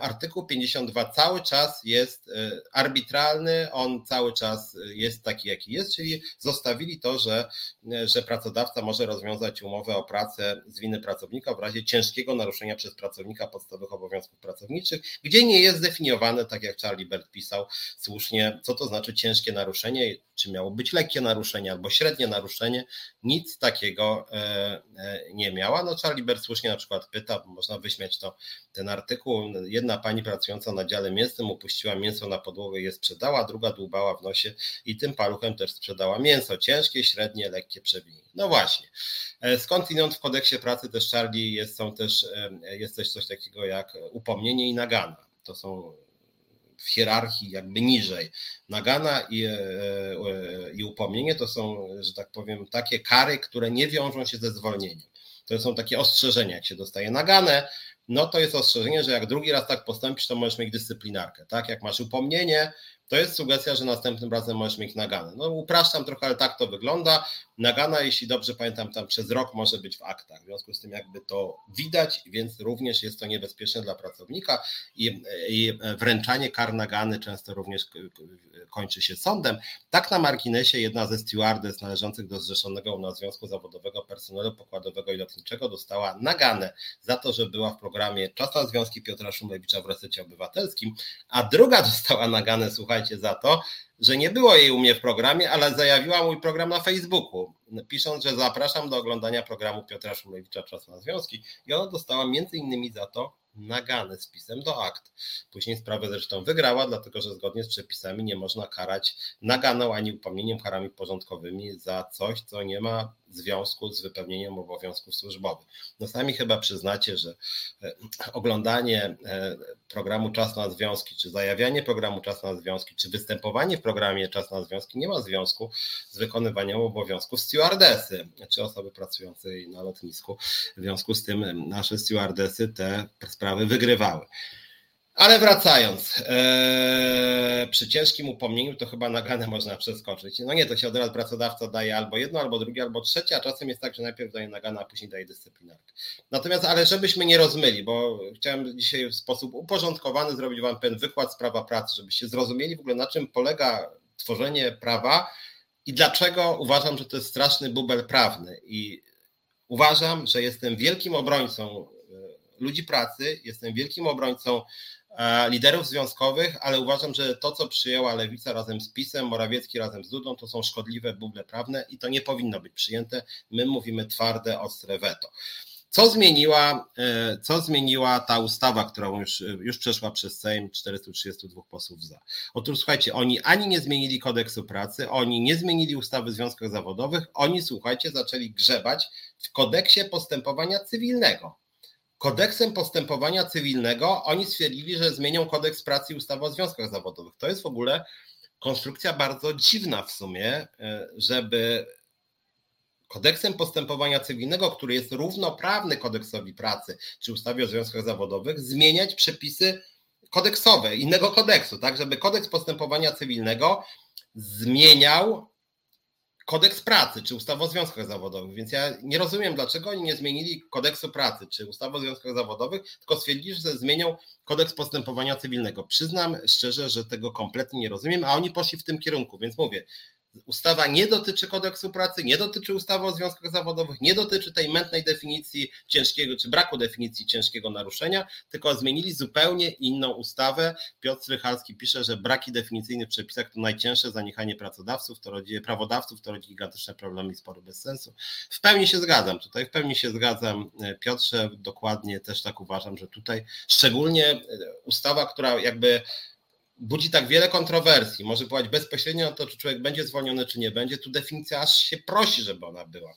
Artykuł pięćdziesiąty drugi cały czas jest arbitralny, on cały czas jest taki, jaki jest, czyli zostawili to, że, że pracodawca może rozwiązać umowę o pracę z winy pracownika w razie ciężkiego naruszenia przez pracownika podstawowych obowiązków pracowniczych, gdzie nie jest zdefiniowane, tak jak Charlie Bert pisał słusznie, co to znaczy ciężkie naruszenie, czy miało być lekkie naruszenie albo średnie naruszenie, nic takiego nie miała. No Charlie Bert słusznie na przykład pyta, można wyśmiać to, ten artykuł, jedna pani pracująca na dziale mięsnym upuściła mięso na podłogę i je sprzedała, druga dłubała w nosie i tym paluchem też sprzedała mięso. Ciężkie, średnie, lekkie przewinienie. No właśnie. Skądinąd w kodeksie pracy też Charlie jest, są też, jest też coś takiego jak upomnienie i nagana. To są w hierarchii jakby niżej. Nagana i, i upomnienie to są, że tak powiem, takie kary, które nie wiążą się ze zwolnieniem. To są takie ostrzeżenia, jak się dostaje naganę, no to jest ostrzeżenie, że jak drugi raz tak postąpisz, to możesz mieć dyscyplinarkę, tak? Jak masz upomnienie, to jest sugestia, że następnym razem możesz mieć naganę. No upraszczam trochę, ale tak to wygląda. Nagana, jeśli dobrze pamiętam, tam przez rok może być w aktach. W związku z tym jakby to widać, więc również jest to niebezpieczne dla pracownika i, i wręczanie kar nagany często również kończy się sądem. Tak na marginesie jedna ze stewardes należących do zrzeszonego u nas Związku Zawodowego Personelu Pokładowego i Lotniczego dostała naganę za to, że była w programie Czas na Związki Piotra Szumlewicza w Resecie Obywatelskim, a druga dostała naganę, słuchaj, za to, że nie było jej u mnie w programie, ale zajawiła mój program na Facebooku, pisząc, że zapraszam do oglądania programu Piotra Szumlewicza Czas na Związki i ona dostała między innymi za to naganę z pisem do akt. Później sprawę zresztą wygrała, dlatego że zgodnie z przepisami nie można karać naganą ani upomnieniem karami porządkowymi za coś, co nie ma związku z wypełnieniem obowiązków służbowych. No sami chyba przyznacie, że oglądanie programu Czas na Związki, czy zajawianie programu Czas na Związki, czy występowanie w programie Czas na Związki nie ma związku z wykonywaniem obowiązków stewardesy, czy osoby pracującej na lotnisku. W związku z tym nasze stewardesy te sprawy wygrywały. Ale wracając, yy, przy ciężkim upomnieniu to chyba naganę można przeskoczyć. No nie, to się od razu pracodawca daje albo jedno, albo drugie, albo trzecie, a czasem jest tak, że najpierw daje naganę, a później daje dyscyplinarkę. Natomiast, ale żebyśmy nie rozmyli, bo chciałem dzisiaj w sposób uporządkowany zrobić wam pewien wykład z prawa pracy, żebyście zrozumieli w ogóle, na czym polega tworzenie prawa i dlaczego uważam, że to jest straszny bubel prawny. I uważam, że jestem wielkim obrońcą ludzi pracy, jestem wielkim obrońcą liderów związkowych, ale uważam, że to, co przyjęła Lewica razem z PiS-em, Morawiecki razem z Dudą, to są szkodliwe buble prawne i to nie powinno być przyjęte. My mówimy twarde, ostre weto. Co zmieniła, co zmieniła ta ustawa, którą już, już przeszła przez Sejm, czterystu trzydziestu dwóch posłów za? Otóż słuchajcie, oni ani nie zmienili kodeksu pracy, oni nie zmienili ustawy o związkach zawodowych, oni, słuchajcie, zaczęli grzebać w kodeksie postępowania cywilnego. kodeksem postępowania cywilnego oni stwierdzili, że zmienią kodeks pracy i ustawę o związkach zawodowych. To jest w ogóle konstrukcja bardzo dziwna w sumie, żeby kodeksem postępowania cywilnego, który jest równoprawny kodeksowi pracy czy ustawie o związkach zawodowych, zmieniać przepisy kodeksowe, innego kodeksu, tak, żeby kodeks postępowania cywilnego zmieniał kodeks pracy czy ustawę o związkach zawodowych. Więc ja nie rozumiem, dlaczego oni nie zmienili kodeksu pracy czy ustawy o związkach zawodowych, tylko stwierdzili, że zmienią kodeks postępowania cywilnego. Przyznam szczerze, że tego kompletnie nie rozumiem, a oni poszli w tym kierunku, więc mówię, ustawa nie dotyczy kodeksu pracy, nie dotyczy ustawy o związkach zawodowych, nie dotyczy tej mętnej definicji ciężkiego, czy braku definicji ciężkiego naruszenia, tylko zmienili zupełnie inną ustawę. Piotr Strychalski pisze, że braki definicyjne w przepisach to najcięższe zaniechanie pracodawców, to rodzi, prawodawców, to rodzi gigantyczne problemy i spory bez sensu. W pełni się zgadzam tutaj, w pełni się zgadzam, Piotrze, dokładnie też tak uważam, że tutaj szczególnie ustawa, która jakby budzi tak wiele kontrowersji, może wpływać bezpośrednio na to, czy człowiek będzie zwolniony, czy nie będzie. Tu definicja aż się prosi, żeby ona była.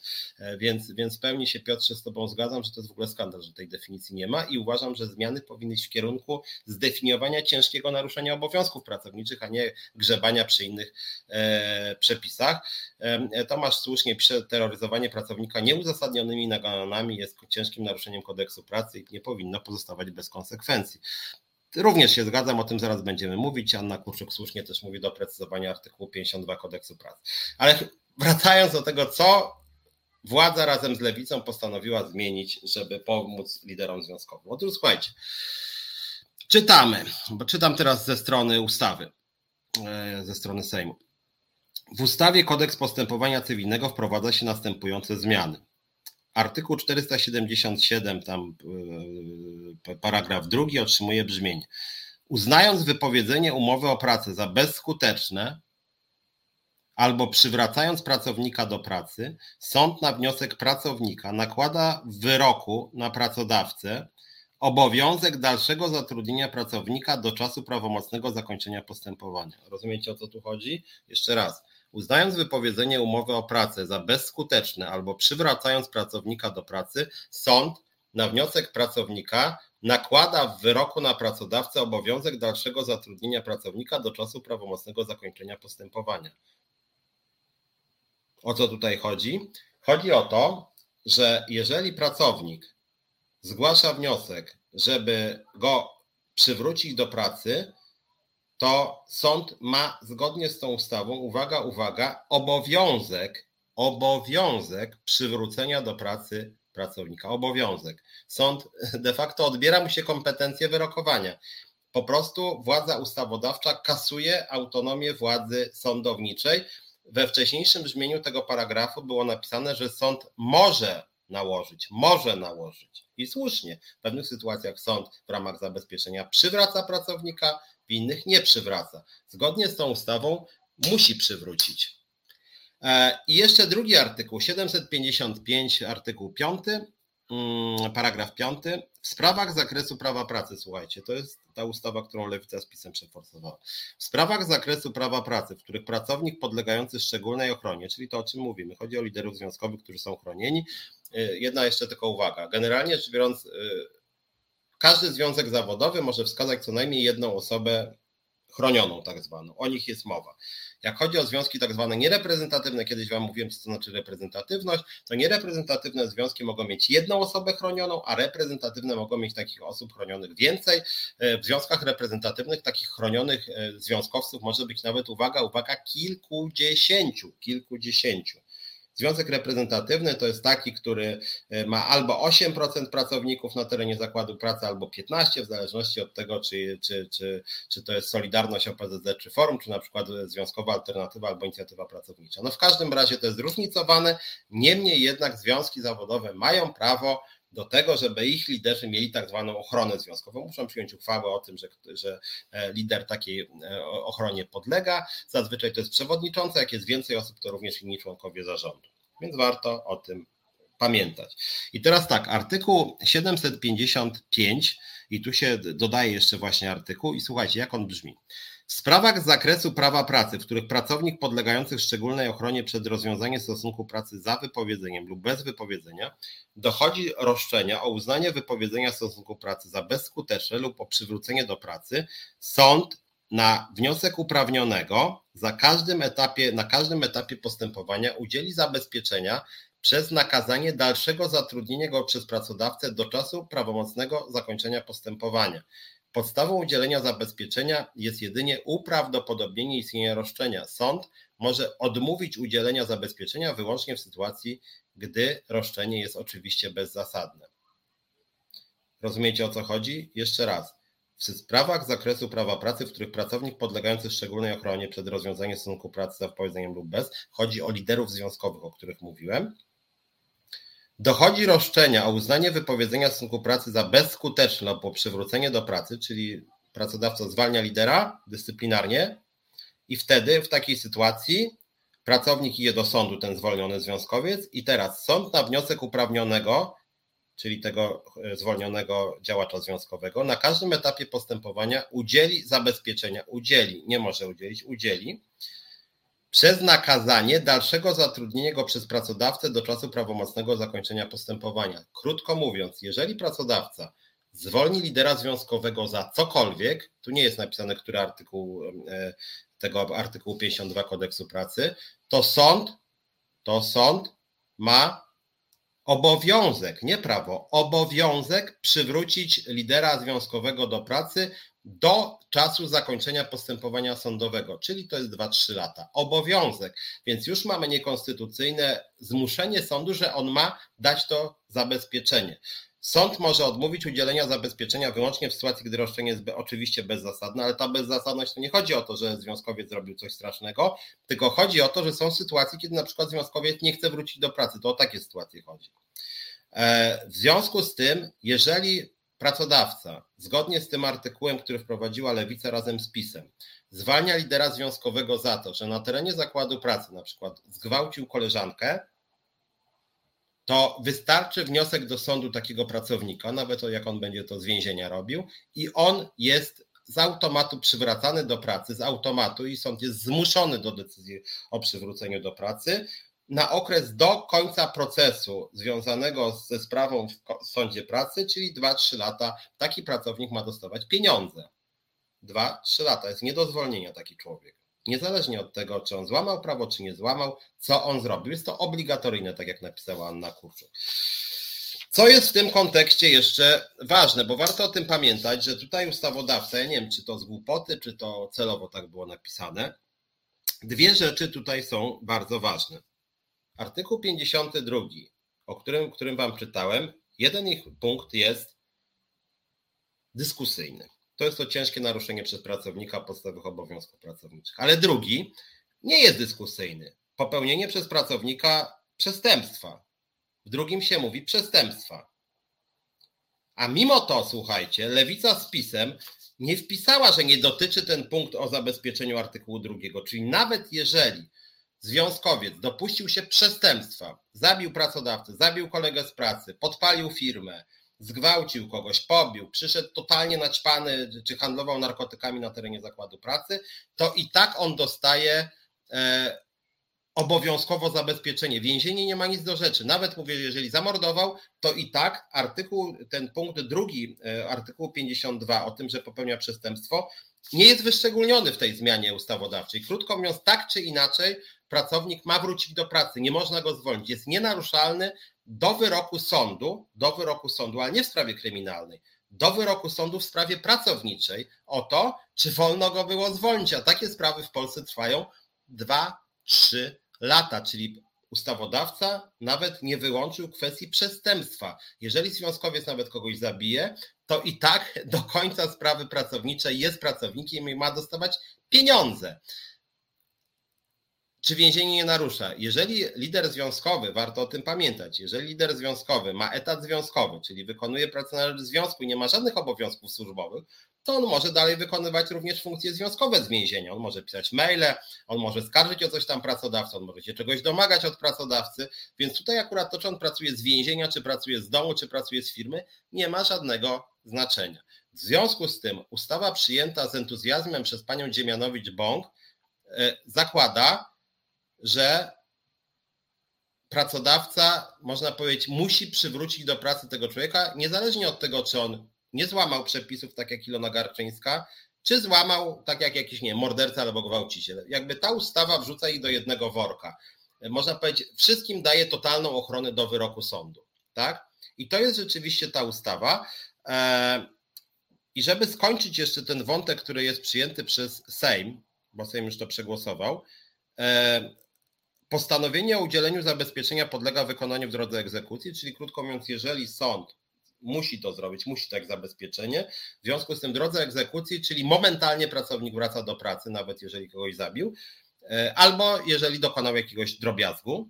Więc, więc w pełni się, Piotrze, z tobą zgadzam, że to jest w ogóle skandal, że tej definicji nie ma i uważam, że zmiany powinny iść w kierunku zdefiniowania ciężkiego naruszenia obowiązków pracowniczych, a nie grzebania przy innych e, przepisach. E, Tomasz słusznie pisze, terroryzowanie pracownika nieuzasadnionymi nagonami jest ciężkim naruszeniem kodeksu pracy i nie powinno pozostawać bez konsekwencji. Również się zgadzam, o tym zaraz będziemy mówić. Anna Kurczuk słusznie też mówi doprecyzowania artykułu pięćdziesiąt dwa Kodeksu Pracy. Ale wracając do tego, co władza razem z Lewicą postanowiła zmienić, żeby pomóc liderom związkowym. Otóż słuchajcie, czytamy, bo czytam teraz ze strony ustawy, ze strony Sejmu. W ustawie Kodeks Postępowania Cywilnego wprowadza się następujące zmiany. Artykuł czterysta siedemdziesiąt siedem, tam paragraf drugi otrzymuje brzmienie. Uznając wypowiedzenie umowy o pracę za bezskuteczne albo przywracając pracownika do pracy, sąd na wniosek pracownika nakłada w wyroku na pracodawcę obowiązek dalszego zatrudnienia pracownika do czasu prawomocnego zakończenia postępowania. Rozumiecie, o co tu chodzi? Jeszcze raz. Uznając wypowiedzenie umowy o pracę za bezskuteczne albo przywracając pracownika do pracy, sąd na wniosek pracownika nakłada w wyroku na pracodawcę obowiązek dalszego zatrudnienia pracownika do czasu prawomocnego zakończenia postępowania. O co tutaj chodzi? Chodzi o to, że jeżeli pracownik zgłasza wniosek, żeby go przywrócić do pracy, to sąd ma zgodnie z tą ustawą, uwaga, uwaga, obowiązek, obowiązek przywrócenia do pracy pracownika. Obowiązek. Sąd de facto odbiera mu się kompetencje wyrokowania. Po prostu władza ustawodawcza kasuje autonomię władzy sądowniczej. We wcześniejszym brzmieniu tego paragrafu było napisane, że sąd może nałożyć, może nałożyć. I słusznie, w pewnych sytuacjach sąd w ramach zabezpieczenia przywraca pracownika, w innych nie przywraca. Zgodnie z tą ustawą musi przywrócić. I jeszcze drugi artykuł, siedemset pięćdziesiąt pięć, artykuł piąty, paragraf piąty. W sprawach z zakresu prawa pracy, słuchajcie, to jest ta ustawa, którą Lewica z PiS-em przeforsowała. W sprawach z zakresu prawa pracy, w których pracownik podlegający szczególnej ochronie, czyli to, o czym mówimy, chodzi o liderów związkowych, którzy są chronieni. Jedna jeszcze tylko uwaga. Generalnie rzecz biorąc, każdy związek zawodowy może wskazać co najmniej jedną osobę chronioną tak zwaną. O nich jest mowa. Jak chodzi o związki tak zwane niereprezentatywne, kiedyś wam mówiłem, co to znaczy reprezentatywność, to niereprezentatywne związki mogą mieć jedną osobę chronioną, a reprezentatywne mogą mieć takich osób chronionych więcej. W związkach reprezentatywnych takich chronionych związkowców może być nawet, uwaga, uwaga, kilkudziesięciu, kilkudziesięciu. Związek reprezentatywny to jest taki, który ma albo osiem procent pracowników na terenie zakładu pracy, albo piętnaście procent, w zależności od tego, czy, czy, czy, czy to jest Solidarność, O P Z Z, czy Forum, czy na przykład Związkowa Alternatywa albo Inicjatywa Pracownicza. No w każdym razie to jest zróżnicowane, niemniej jednak związki zawodowe mają prawo do tego, żeby ich liderzy mieli tak zwaną ochronę związkową. Muszą przyjąć uchwałę o tym, że, że lider takiej ochronie podlega. Zazwyczaj to jest przewodniczący, jak jest więcej osób, to również inni członkowie zarządu. Więc warto o tym pamiętać. I teraz tak, artykuł siedemset pięćdziesiąt pięć, i tu się dodaje jeszcze właśnie artykuł, i słuchajcie, jak on brzmi. W sprawach z zakresu prawa pracy, w których pracownik podlegający szczególnej ochronie przed rozwiązaniem stosunku pracy za wypowiedzeniem lub bez wypowiedzenia dochodzi roszczenia o uznanie wypowiedzenia stosunku pracy za bezskuteczne lub o przywrócenie do pracy, sąd na wniosek uprawnionego za każdym etapie, na każdym etapie postępowania udzieli zabezpieczenia przez nakazanie dalszego zatrudnienia go przez pracodawcę do czasu prawomocnego zakończenia postępowania. Podstawą udzielenia zabezpieczenia jest jedynie uprawdopodobnienie istnienia roszczenia. Sąd może odmówić udzielenia zabezpieczenia wyłącznie w sytuacji, gdy roszczenie jest oczywiście bezzasadne. Rozumiecie, o co chodzi? Jeszcze raz. W sprawach z zakresu prawa pracy, w których pracownik podlegający szczególnej ochronie przed rozwiązaniem stosunku pracy za wypowiedzeniem lub bez, chodzi o liderów związkowych, o których mówiłem, dochodzi roszczenia o uznanie wypowiedzenia stosunku pracy za bezskuteczne lub o przywrócenie do pracy, czyli pracodawca zwalnia lidera dyscyplinarnie i wtedy w takiej sytuacji pracownik idzie do sądu, ten zwolniony związkowiec, i teraz sąd na wniosek uprawnionego, czyli tego zwolnionego działacza związkowego, na każdym etapie postępowania udzieli zabezpieczenia, udzieli, nie może udzielić, udzieli, przez nakazanie dalszego zatrudnienia go przez pracodawcę do czasu prawomocnego zakończenia postępowania. Krótko mówiąc, jeżeli pracodawca zwolni lidera związkowego za cokolwiek, tu nie jest napisane, który artykuł tego artykułu pięćdziesiąt dwa Kodeksu Pracy, to sąd, to sąd ma obowiązek, nie prawo, obowiązek przywrócić lidera związkowego do pracy do czasu zakończenia postępowania sądowego, czyli to jest dwa trzy lata. Obowiązek, więc już mamy niekonstytucyjne zmuszenie sądu, że on ma dać to zabezpieczenie. Sąd może odmówić udzielenia zabezpieczenia wyłącznie w sytuacji, gdy roszczenie jest oczywiście bezzasadne, ale ta bezzasadność to nie chodzi o to, że związkowiec zrobił coś strasznego, tylko chodzi o to, że są sytuacje, kiedy na przykład związkowiec nie chce wrócić do pracy. To o takie sytuacje chodzi. W związku z tym, jeżeli pracodawca, zgodnie z tym artykułem, który wprowadziła Lewica razem z PiS-em, zwalnia lidera związkowego za to, że na terenie zakładu pracy na przykład zgwałcił koleżankę, to wystarczy wniosek do sądu takiego pracownika, nawet jak on będzie to z więzienia robił, i on jest z automatu przywracany do pracy, z automatu, i sąd jest zmuszony do decyzji o przywróceniu do pracy na okres do końca procesu związanego ze sprawą w sądzie pracy, czyli dwa trzy lata. Taki pracownik ma dostawać pieniądze. dwa trzy lata, jest nie do zwolnienia taki człowiek. Niezależnie od tego, czy on złamał prawo, czy nie złamał, co on zrobił. Jest to obligatoryjne, tak jak napisała Anna Kurczuk. Co jest w tym kontekście jeszcze ważne, bo warto o tym pamiętać, że tutaj ustawodawca, ja nie wiem, czy to z głupoty, czy to celowo tak było napisane, dwie rzeczy tutaj są bardzo ważne. Artykuł pięćdziesiąty drugi, o którym, którym Wam czytałem, jeden ich punkt jest dyskusyjny. To jest to ciężkie naruszenie przez pracownika podstawowych obowiązków pracowniczych. Ale drugi nie jest dyskusyjny. Popełnienie przez pracownika przestępstwa. W drugim się mówi przestępstwa. A mimo to, słuchajcie, Lewica z PiS-em nie wpisała, że nie dotyczy ten punkt o zabezpieczeniu artykułu drugiego. Czyli nawet jeżeli związkowiec dopuścił się przestępstwa, zabił pracodawcę, zabił kolegę z pracy, podpalił firmę, zgwałcił kogoś, pobił, przyszedł totalnie naćpany, czy handlował narkotykami na terenie zakładu pracy, to i tak on dostaje e, obowiązkowo zabezpieczenie. Więzienie nie ma nic do rzeczy. Nawet mówię, jeżeli zamordował, to i tak artykuł, ten punkt drugi, e, artykuł pięćdziesiąt dwa o tym, że popełnia przestępstwo, nie jest wyszczególniony w tej zmianie ustawodawczej. Krótko mówiąc, tak czy inaczej pracownik ma wrócić do pracy, nie można go zwolnić, jest nienaruszalny do wyroku sądu, do wyroku sądu, ale nie w sprawie kryminalnej, do wyroku sądu w sprawie pracowniczej o to, czy wolno go było zwolnić, a takie sprawy w Polsce trwają dwa trzy lata, czyli ustawodawca nawet nie wyłączył kwestii przestępstwa. Jeżeli związkowiec nawet kogoś zabije, to i tak do końca sprawy pracowniczej jest pracownikiem i ma dostawać pieniądze. czy więzienie nie narusza. Jeżeli lider związkowy, warto o tym pamiętać, jeżeli lider związkowy ma etat związkowy, czyli wykonuje pracę na rzecz związku i nie ma żadnych obowiązków służbowych, to on może dalej wykonywać również funkcje związkowe z więzienia. On może pisać maile, on może skarżyć o coś tam pracodawcy, on może się czegoś domagać od pracodawcy, więc tutaj akurat to, czy on pracuje z więzienia, czy pracuje z domu, czy pracuje z firmy, nie ma żadnego znaczenia. W związku z tym ustawa przyjęta z entuzjazmem przez panią Dziemianowicz-Bąk zakłada, że pracodawca, można powiedzieć, musi przywrócić do pracy tego człowieka, niezależnie od tego, czy on nie złamał przepisów, tak jak Ilona Garczyńska, czy złamał, tak jak jakiś, nie wiem, morderca albo gwałciciel. Jakby ta ustawa wrzuca ich do jednego worka. Można powiedzieć, wszystkim daje totalną ochronę do wyroku sądu, tak? I to jest rzeczywiście ta ustawa. I żeby skończyć jeszcze ten wątek, który jest przyjęty przez Sejm, bo Sejm już to przegłosował, postanowienie o udzieleniu zabezpieczenia podlega wykonaniu w drodze egzekucji, czyli krótko mówiąc, jeżeli sąd musi to zrobić, musi tak zabezpieczenie, w związku z tym w drodze egzekucji, czyli momentalnie pracownik wraca do pracy, nawet jeżeli kogoś zabił, albo jeżeli dokonał jakiegoś drobiazgu.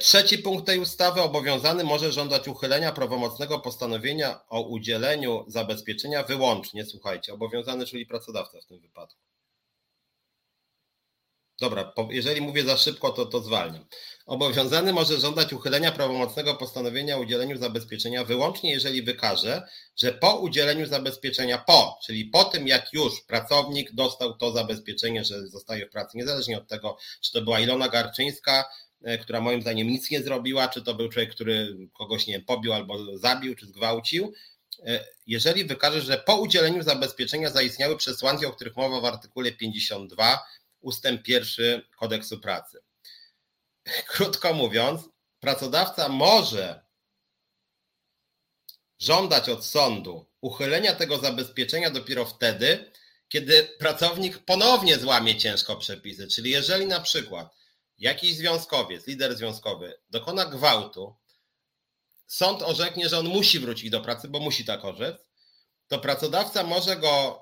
Trzeci punkt tej ustawy: obowiązany może żądać uchylenia prawomocnego postanowienia o udzieleniu zabezpieczenia wyłącznie, słuchajcie, obowiązany, czyli pracodawca w tym wypadku. Dobra, jeżeli mówię za szybko, to to zwalniam. Obowiązany może żądać uchylenia prawomocnego postanowienia o udzieleniu zabezpieczenia wyłącznie, jeżeli wykaże, że po udzieleniu zabezpieczenia, po, czyli po tym, jak już pracownik dostał to zabezpieczenie, że zostaje w pracy, niezależnie od tego, czy to była Ilona Garczyńska, która moim zdaniem nic nie zrobiła, czy to był człowiek, który kogoś, nie wiem, pobił albo zabił, czy zgwałcił, jeżeli wykaże, że po udzieleniu zabezpieczenia zaistniały przesłanki, o których mowa w artykule pięćdziesiątym drugim ustęp pierwszy Kodeksu Pracy. Krótko mówiąc, pracodawca może żądać od sądu uchylenia tego zabezpieczenia dopiero wtedy, kiedy pracownik ponownie złamie ciężko przepisy. Czyli jeżeli na przykład jakiś związkowiec, lider związkowy dokona gwałtu, sąd orzeknie, że on musi wrócić do pracy, bo musi tak orzec, to pracodawca może go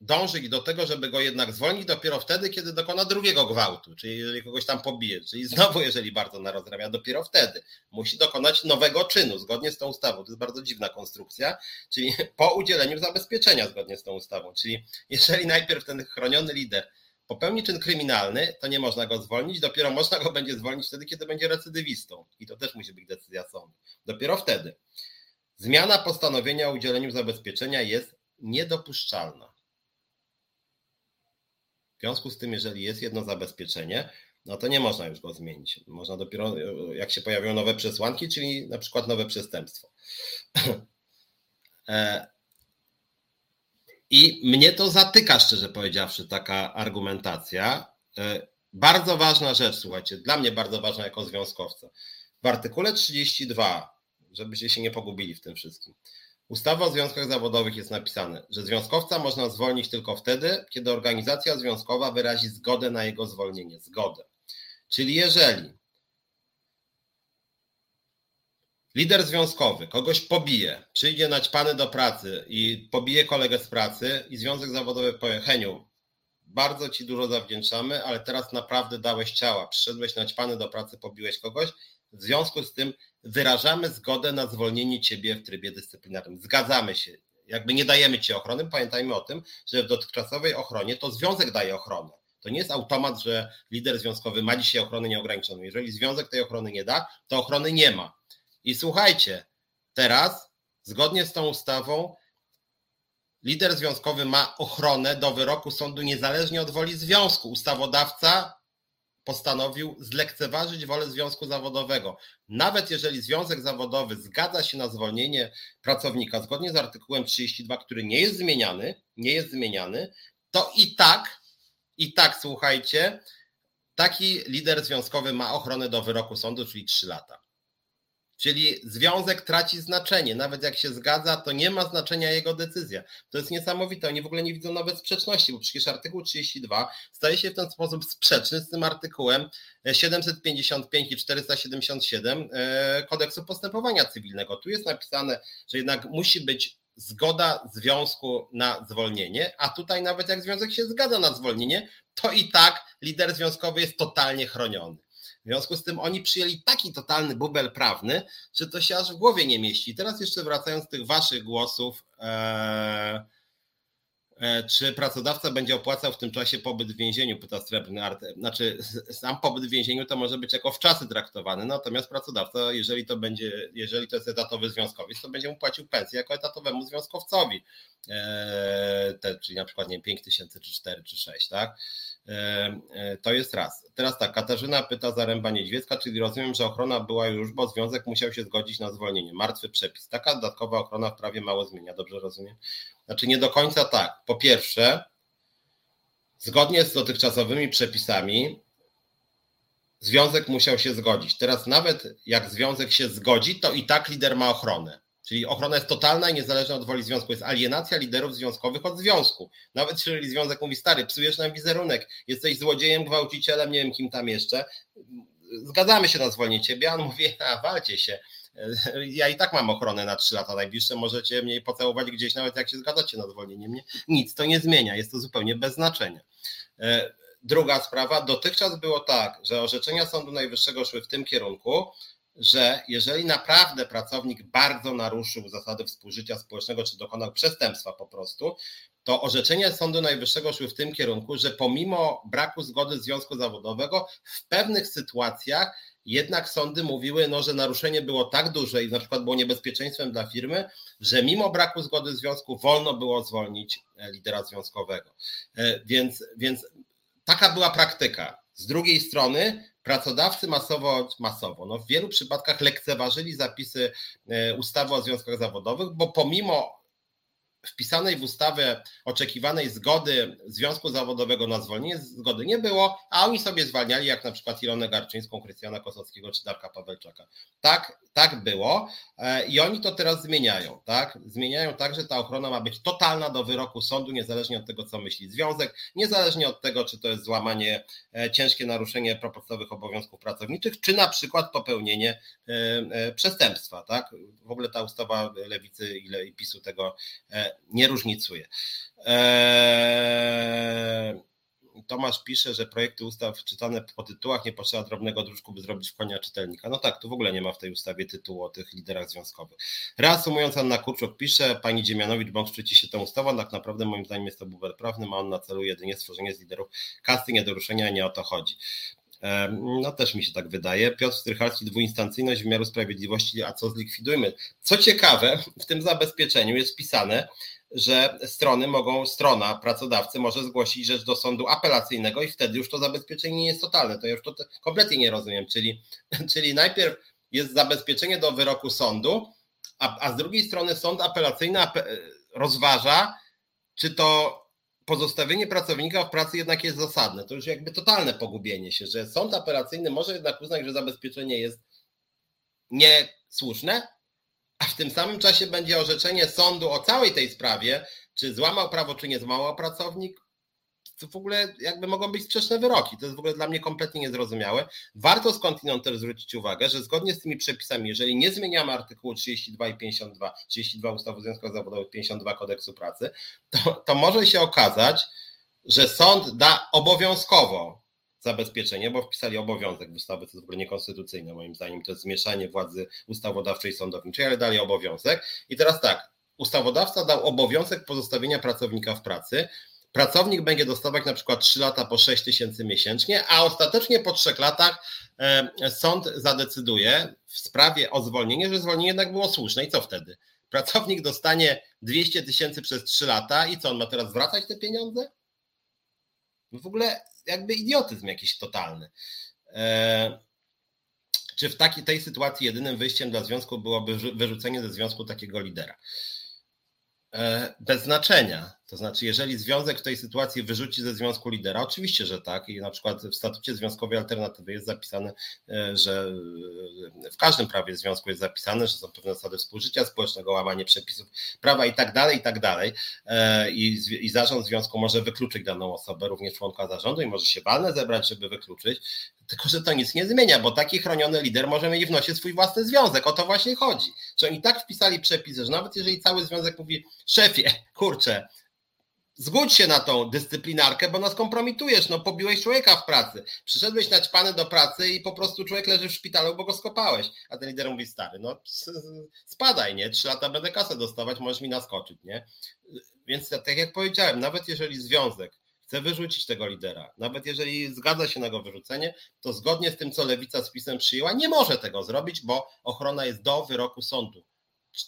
dążyć do tego, żeby go jednak zwolnić dopiero wtedy, kiedy dokona drugiego gwałtu, czyli jeżeli kogoś tam pobije, czyli znowu jeżeli bardzo narozrabia, dopiero wtedy musi dokonać nowego czynu zgodnie z tą ustawą. To jest bardzo dziwna konstrukcja, czyli po udzieleniu zabezpieczenia zgodnie z tą ustawą. Czyli jeżeli najpierw ten chroniony lider popełni czyn kryminalny, to nie można go zwolnić, dopiero można go będzie zwolnić wtedy, kiedy będzie recydywistą. I to też musi być decyzja sądu. Dopiero wtedy. Zmiana postanowienia o udzieleniu zabezpieczenia jest niedopuszczalna. W związku z tym, jeżeli jest jedno zabezpieczenie, no to nie można już go zmienić. Można dopiero, jak się pojawią nowe przesłanki, czyli na przykład nowe przestępstwo. I mnie to zatyka, szczerze powiedziawszy, taka argumentacja. Bardzo ważna rzecz, słuchajcie, dla mnie bardzo ważna jako związkowca. W artykule trzydziestym drugim, żebyście się nie pogubili w tym wszystkim, ustawa o związkach zawodowych jest napisane, że związkowca można zwolnić tylko wtedy, kiedy organizacja związkowa wyrazi zgodę na jego zwolnienie. Zgodę. Czyli jeżeli lider związkowy kogoś pobije, przyjdzie naćpany do pracy i pobije kolegę z pracy i związek zawodowy powie: Heniu, bardzo Ci dużo zawdzięczamy, ale teraz naprawdę dałeś ciała, przyszedłeś naćpany do pracy, pobiłeś kogoś, w związku z tym wyrażamy zgodę na zwolnienie Ciebie w trybie dyscyplinarnym. Zgadzamy się, jakby nie dajemy Ci ochrony. Pamiętajmy o tym, że w dotychczasowej ochronie to związek daje ochronę. To nie jest automat, że lider związkowy ma dzisiaj ochronę nieograniczoną. Jeżeli związek tej ochrony nie da, to ochrony nie ma. I słuchajcie, teraz zgodnie z tą ustawą lider związkowy ma ochronę do wyroku sądu niezależnie od woli związku. Ustawodawca postanowił zlekceważyć wolę związku zawodowego. Nawet jeżeli związek zawodowy zgadza się na zwolnienie pracownika zgodnie z artykułem trzydziestym drugim, który nie jest zmieniany, nie jest zmieniany, to i tak, i tak, słuchajcie, taki lider związkowy ma ochronę do wyroku sądu, czyli trzy lata. Czyli związek traci znaczenie. Nawet jak się zgadza, to nie ma znaczenia jego decyzja. To jest niesamowite. Oni w ogóle nie widzą nawet sprzeczności, bo przecież artykuł trzydziesty drugi staje się w ten sposób sprzeczny z tym artykułem siedemset pięćdziesiąt pięć i czterysta siedemdziesiąt siedem Kodeksu Postępowania Cywilnego. Tu jest napisane, że jednak musi być zgoda związku na zwolnienie, a tutaj nawet jak związek się zgadza na zwolnienie, to i tak lider związkowy jest totalnie chroniony. W związku z tym oni przyjęli taki totalny bubel prawny, że to się aż w głowie nie mieści. Teraz jeszcze wracając do tych waszych głosów, e, e, czy pracodawca będzie opłacał w tym czasie pobyt w więzieniu, pyta Srebrny Art. Znaczy sam pobyt w więzieniu to może być jako wczasy traktowany, natomiast pracodawca, jeżeli to będzie, jeżeli to jest etatowy związkowiec, to będzie mu płacił pensję jako etatowemu związkowcowi, e, te, czyli na przykład nie wiem, pięć tysięcy czy cztery czy sześć, tak? To jest raz. Teraz tak, Katarzyna pyta Zaremba-Niedźwiecka, czyli rozumiem, że ochrona była już, bo związek musiał się zgodzić na zwolnienie. Martwy przepis. Taka dodatkowa ochrona w prawie mało zmienia, dobrze rozumiem? Znaczy nie do końca tak. Po pierwsze, zgodnie z dotychczasowymi przepisami związek musiał się zgodzić. Teraz nawet jak związek się zgodzi, to i tak lider ma ochronę. Czyli ochrona jest totalna i niezależna od woli związku. Jest alienacja liderów związkowych od związku. Nawet jeżeli związek mówi, stary, psujesz nam wizerunek, jesteś złodziejem, gwałcicielem, nie wiem kim tam jeszcze, zgadzamy się na zwolnienie ciebie, a on mówi, a walcie się, ja i tak mam ochronę na trzy lata najbliższe, możecie mnie pocałować gdzieś, nawet jak się zgadzacie na zwolnienie mnie, nic to nie zmienia, jest to zupełnie bez znaczenia. Druga sprawa, dotychczas było tak, że orzeczenia Sądu Najwyższego szły w tym kierunku, że jeżeli naprawdę pracownik bardzo naruszył zasady współżycia społecznego, czy dokonał przestępstwa po prostu, to orzeczenia Sądu Najwyższego szły w tym kierunku, że pomimo braku zgody związku zawodowego w pewnych sytuacjach jednak sądy mówiły, no, że naruszenie było tak duże i na przykład było niebezpieczeństwem dla firmy, że mimo braku zgody związku wolno było zwolnić lidera związkowego. Więc, więc taka była praktyka. Z drugiej strony pracodawcy masowo, masowo, no w wielu przypadkach lekceważyli zapisy ustawy o związkach zawodowych, bo pomimo wpisanej w ustawę oczekiwanej zgody związku zawodowego na zwolnienie, zgody nie było, a oni sobie zwalniali, jak na przykład Ilonę Garczyńską, Krystiana Kosowskiego czy Darka Pawełczaka. Tak, tak było i oni to teraz zmieniają. Tak? Zmieniają tak, że ta ochrona ma być totalna do wyroku sądu, niezależnie od tego, co myśli związek, niezależnie od tego, czy to jest złamanie, ciężkie naruszenie podstawowych obowiązków pracowniczych, czy na przykład popełnienie przestępstwa. Tak? W ogóle ta ustawa Lewicy i PiSu tego nie różnicuje. Eee, Tomasz pisze, że projekty ustaw czytane po tytułach nie potrzeba drobnego druczku, by zrobić w konia czytelnika. No tak, tu w ogóle nie ma w tej ustawie tytułu o tych liderach związkowych. Reasumując, Anna Kurczuk pisze, pani Dziemianowicz-Bąk szczyci się tą ustawą, tak naprawdę moim zdaniem jest to bubel prawny, ma on na celu jedynie stworzenie z liderów kasty, nie do ruszenia, nie o to chodzi. No też mi się tak wydaje. Piotr Strychalski, dwuinstancyjność wymiaru sprawiedliwości, a co zlikwidujmy? Co ciekawe, w tym zabezpieczeniu jest wpisane, że strony mogą, strona, pracodawcy może zgłosić rzecz do sądu apelacyjnego i wtedy już to zabezpieczenie nie jest totalne. To ja już to kompletnie nie rozumiem. Czyli, czyli najpierw jest zabezpieczenie do wyroku sądu, a, a z drugiej strony sąd apelacyjny rozważa, czy to pozostawienie pracownika w pracy jednak jest zasadne. To już jakby totalne pogubienie się, że sąd apelacyjny może jednak uznać, że zabezpieczenie jest niesłuszne, a w tym samym czasie będzie orzeczenie sądu o całej tej sprawie, czy złamał prawo, czy nie złamał pracownik. To w ogóle jakby mogą być sprzeczne wyroki. To jest w ogóle dla mnie kompletnie niezrozumiałe. Warto skądinąd też zwrócić uwagę, że zgodnie z tymi przepisami, jeżeli nie zmieniamy artykułu trzydzieści dwa i pięćdziesiąt dwa, trzydzieści dwa ustawy o związkach zawodowych, pięćdziesiąt dwa Kodeksu Pracy, to, to może się okazać, że sąd da obowiązkowo zabezpieczenie, bo wpisali obowiązek w ustawę, to jest w ogóle niekonstytucyjne moim zdaniem, to jest zmieszanie władzy ustawodawczej i sądowniczej, ale dali obowiązek. I teraz tak, ustawodawca dał obowiązek pozostawienia pracownika w pracy. Pracownik będzie dostawać na przykład trzy lata po sześć tysięcy miesięcznie, a ostatecznie po trzech latach sąd zadecyduje w sprawie o zwolnienie, że zwolnienie jednak było słuszne i co wtedy? Pracownik dostanie dwieście tysięcy przez trzy lata i co, on ma teraz zwracać te pieniądze? W ogóle jakby idiotyzm jakiś totalny. Czy w takiej tej sytuacji jedynym wyjściem dla związku byłoby wyrzucenie ze związku takiego lidera? Bez znaczenia. To znaczy, jeżeli związek w tej sytuacji wyrzuci ze związku lidera, oczywiście, że tak. I na przykład w statucie Związkowej Alternatywy jest zapisane, że w każdym prawie związku jest zapisane, że są pewne zasady współżycia społecznego, łamanie przepisów prawa i tak dalej, i tak dalej. I zarząd związku może wykluczyć daną osobę, również członka zarządu i może się walne zebrać, żeby wykluczyć. Tylko że to nic nie zmienia, bo taki chroniony lider może mieć w nosie swój własny związek. O to właśnie chodzi. Że oni tak wpisali przepis, że nawet jeżeli cały związek mówi, szefie, kurczę, zgódź się na tą dyscyplinarkę, bo nas kompromitujesz, no pobiłeś człowieka w pracy. Przyszedłeś naćpany do pracy i po prostu człowiek leży w szpitalu, bo go skopałeś. A ten lider mówi, stary, no spadaj, nie? Trzy lata będę kasę dostawać, możesz mi naskoczyć, nie? Więc tak jak powiedziałem, nawet jeżeli związek chce wyrzucić tego lidera, nawet jeżeli zgadza się na jego wyrzucenie, to zgodnie z tym, co Lewica z PiS-em przyjęła, nie może tego zrobić, bo ochrona jest do wyroku sądu.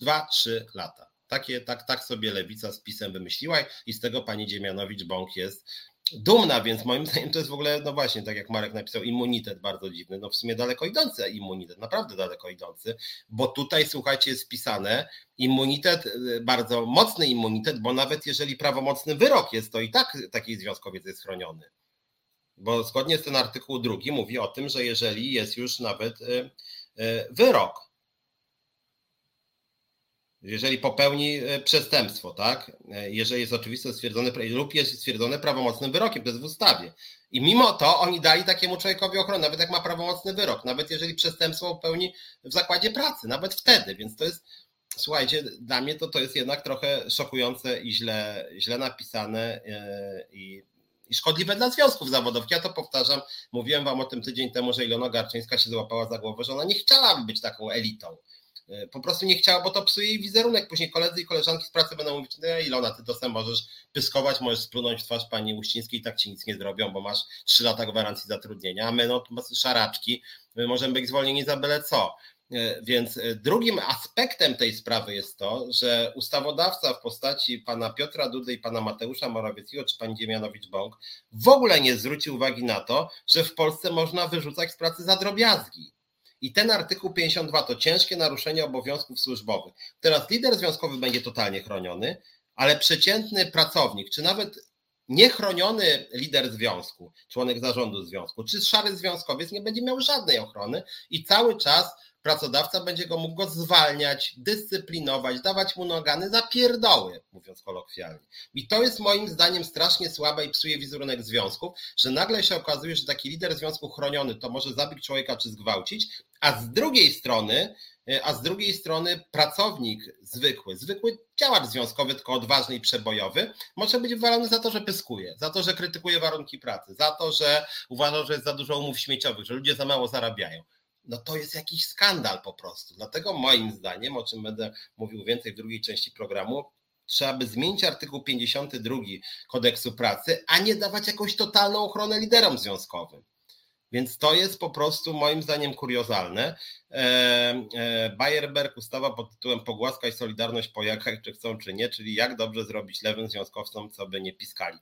Dwa, trzy lata. Takie, tak, tak sobie Lewica z PiS-em wymyśliła i z tego pani Dziemianowicz-Bąk jest dumna, więc moim zdaniem to jest w ogóle, no właśnie, tak jak Marek napisał, immunitet bardzo dziwny, no w sumie daleko idący immunitet, naprawdę daleko idący, bo tutaj, słuchajcie, jest wpisane immunitet, bardzo mocny immunitet, bo nawet jeżeli prawomocny wyrok jest, to i tak taki związkowiec jest chroniony, bo zgodnie z ten artykuł drugi mówi o tym, że jeżeli jest już nawet wyrok, jeżeli popełni przestępstwo, tak? Jeżeli jest oczywiste stwierdzone lub jest stwierdzone prawomocnym wyrokiem, to jest w ustawie. I mimo to oni dali takiemu człowiekowi ochronę, nawet jak ma prawomocny wyrok, nawet jeżeli przestępstwo popełni w zakładzie pracy, nawet wtedy. Więc to jest, słuchajcie, dla mnie to, to jest jednak trochę szokujące i źle, źle napisane i, i szkodliwe dla związków zawodowych. Ja to powtarzam, mówiłem wam o tym tydzień temu, że Ilona Garczyńska się złapała za głowę, że ona nie chciała być taką elitą. Po prostu nie chciała, bo to psuje jej wizerunek. Później koledzy i koleżanki z pracy będą mówić, no Ilona, ty to sam możesz pyskować, możesz splunąć w twarz pani Uścińskiej i tak ci nic nie zrobią, bo masz trzy lata gwarancji zatrudnienia, a my no szaraczki, my możemy być zwolnieni za byle co. Więc drugim aspektem tej sprawy jest to, że ustawodawca w postaci pana Piotra Dudy i pana Mateusza Morawieckiego czy pani Dziemianowicz-Bąk w ogóle nie zwrócił uwagi na to, że w Polsce można wyrzucać z pracy za drobiazgi. I ten artykuł pięćdziesiąt dwa to ciężkie naruszenie obowiązków służbowych. Teraz lider związkowy będzie totalnie chroniony, ale przeciętny pracownik, czy nawet niechroniony lider związku, członek zarządu związku, czy szary związkowiec nie będzie miał żadnej ochrony i cały czas pracodawca będzie go mógł go zwalniać, dyscyplinować, dawać mu nogany za pierdoły, mówiąc kolokwialnie. I to jest moim zdaniem strasznie słabe i psuje wizerunek związków, że nagle się okazuje, że taki lider związku chroniony to może zabić człowieka czy zgwałcić, a z drugiej strony, a z drugiej strony pracownik zwykły, zwykły działacz związkowy, tylko odważny i przebojowy, może być wywalony za to, że pyskuje, za to, że krytykuje warunki pracy, za to, że uważa, że jest za dużo umów śmieciowych, że ludzie za mało zarabiają. No to jest jakiś skandal po prostu. Dlatego moim zdaniem, o czym będę mówił więcej w drugiej części programu, trzeba by zmienić artykuł pięćdziesiąty drugi Kodeksu Pracy, a nie dawać jakąś totalną ochronę liderom związkowym. Więc to jest po prostu moim zdaniem kuriozalne. Bayerberg, ustawa pod tytułem Pogłaskaj Solidarność po jakach, czy chcą, czy nie, czyli jak dobrze zrobić lewym związkowcom, co by nie piskali.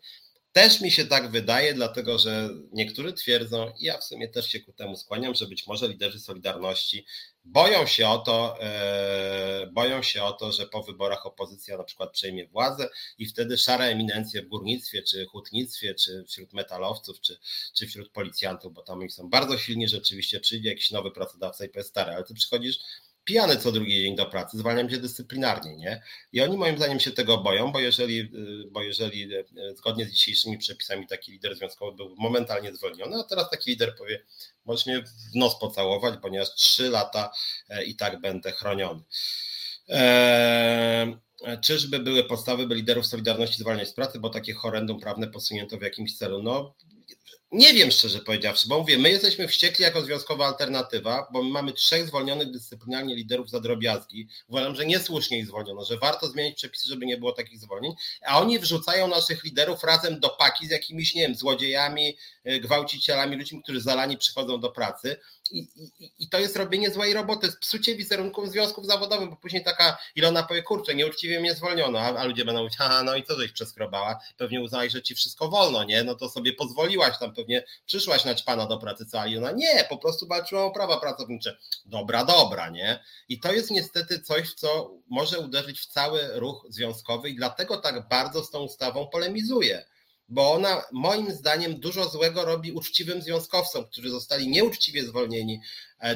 Też mi się tak wydaje, dlatego że niektórzy twierdzą, i ja w sumie też się ku temu skłaniam, że być może liderzy Solidarności boją się o to, e, boją się o to, że po wyborach opozycja na przykład przejmie władzę i wtedy szare eminencje w górnictwie, czy hutnictwie, czy wśród metalowców, czy, czy wśród policjantów, bo tam oni są bardzo silni rzeczywiście, przyjdzie jakiś nowy pracodawca i powie, stary, ale ty przychodzisz pijany co drugi dzień do pracy, zwalniam cię dyscyplinarnie, nie? I oni moim zdaniem się tego boją, bo jeżeli, bo jeżeli zgodnie z dzisiejszymi przepisami taki lider związkowy był momentalnie zwolniony, a teraz taki lider powie, możesz mnie w nos pocałować, ponieważ trzy lata i tak będę chroniony. Eee... Czyżby były podstawy, by liderów Solidarności zwalniać z pracy, bo takie horrendum prawne posunięto w jakimś celu? No nie wiem, szczerze powiedziawszy, bo mówię, my jesteśmy wściekli jako Związkowa Alternatywa, bo my mamy trzech zwolnionych dyscyplinarnie liderów za drobiazgi. Uważam, że niesłusznie ich zwolniono, że warto zmienić przepisy, żeby nie było takich zwolnień, a oni wrzucają naszych liderów razem do paki z jakimiś, nie wiem, złodziejami, gwałcicielami, ludźmi, którzy zalani przychodzą do pracy. I, i, I to jest robienie złej roboty, psucie wizerunków związków zawodowych, bo później taka Ilona powie, kurczę, nieuczciwie mnie zwolniono, a, a ludzie będą mówić, aha, no i co żeś przeskrobała, pewnie uznałeś, że ci wszystko wolno, nie, no to sobie pozwoliłaś tam, pewnie przyszłaś naćpana do pracy, co Ilona, nie, po prostu walczyła o prawa pracownicze, dobra, dobra, nie, i to jest niestety coś, co może uderzyć w cały ruch związkowy i dlatego tak bardzo z tą ustawą polemizuję. Bo ona moim zdaniem dużo złego robi uczciwym związkowcom, którzy zostali nieuczciwie zwolnieni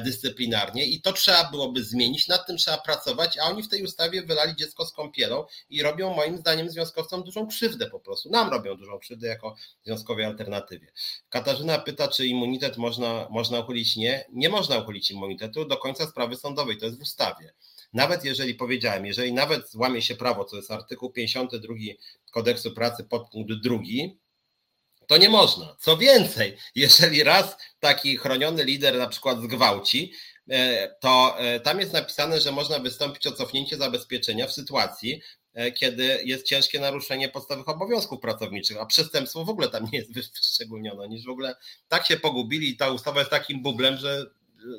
dyscyplinarnie i to trzeba byłoby zmienić, nad tym trzeba pracować, a oni w tej ustawie wylali dziecko z kąpielą i robią moim zdaniem związkowcom dużą krzywdę po prostu. Nam robią dużą krzywdę jako Związkowej Alternatywie. Katarzyna pyta, czy immunitet można, można uchylić? Nie, nie można uchylić immunitetu do końca sprawy sądowej, to jest w ustawie. nawet jeżeli powiedziałem, jeżeli nawet złamie się prawo, co jest artykuł pięćdziesiąty drugi Kodeksu Pracy podpunkt drugi, to nie można. Co więcej, jeżeli raz taki chroniony lider na przykład zgwałci, to tam jest napisane, że można wystąpić o cofnięcie zabezpieczenia w sytuacji, kiedy jest ciężkie naruszenie podstawowych obowiązków pracowniczych, a przestępstwo w ogóle tam nie jest wyszczególnione, niż w ogóle tak się pogubili i ta ustawa jest takim bublem, że,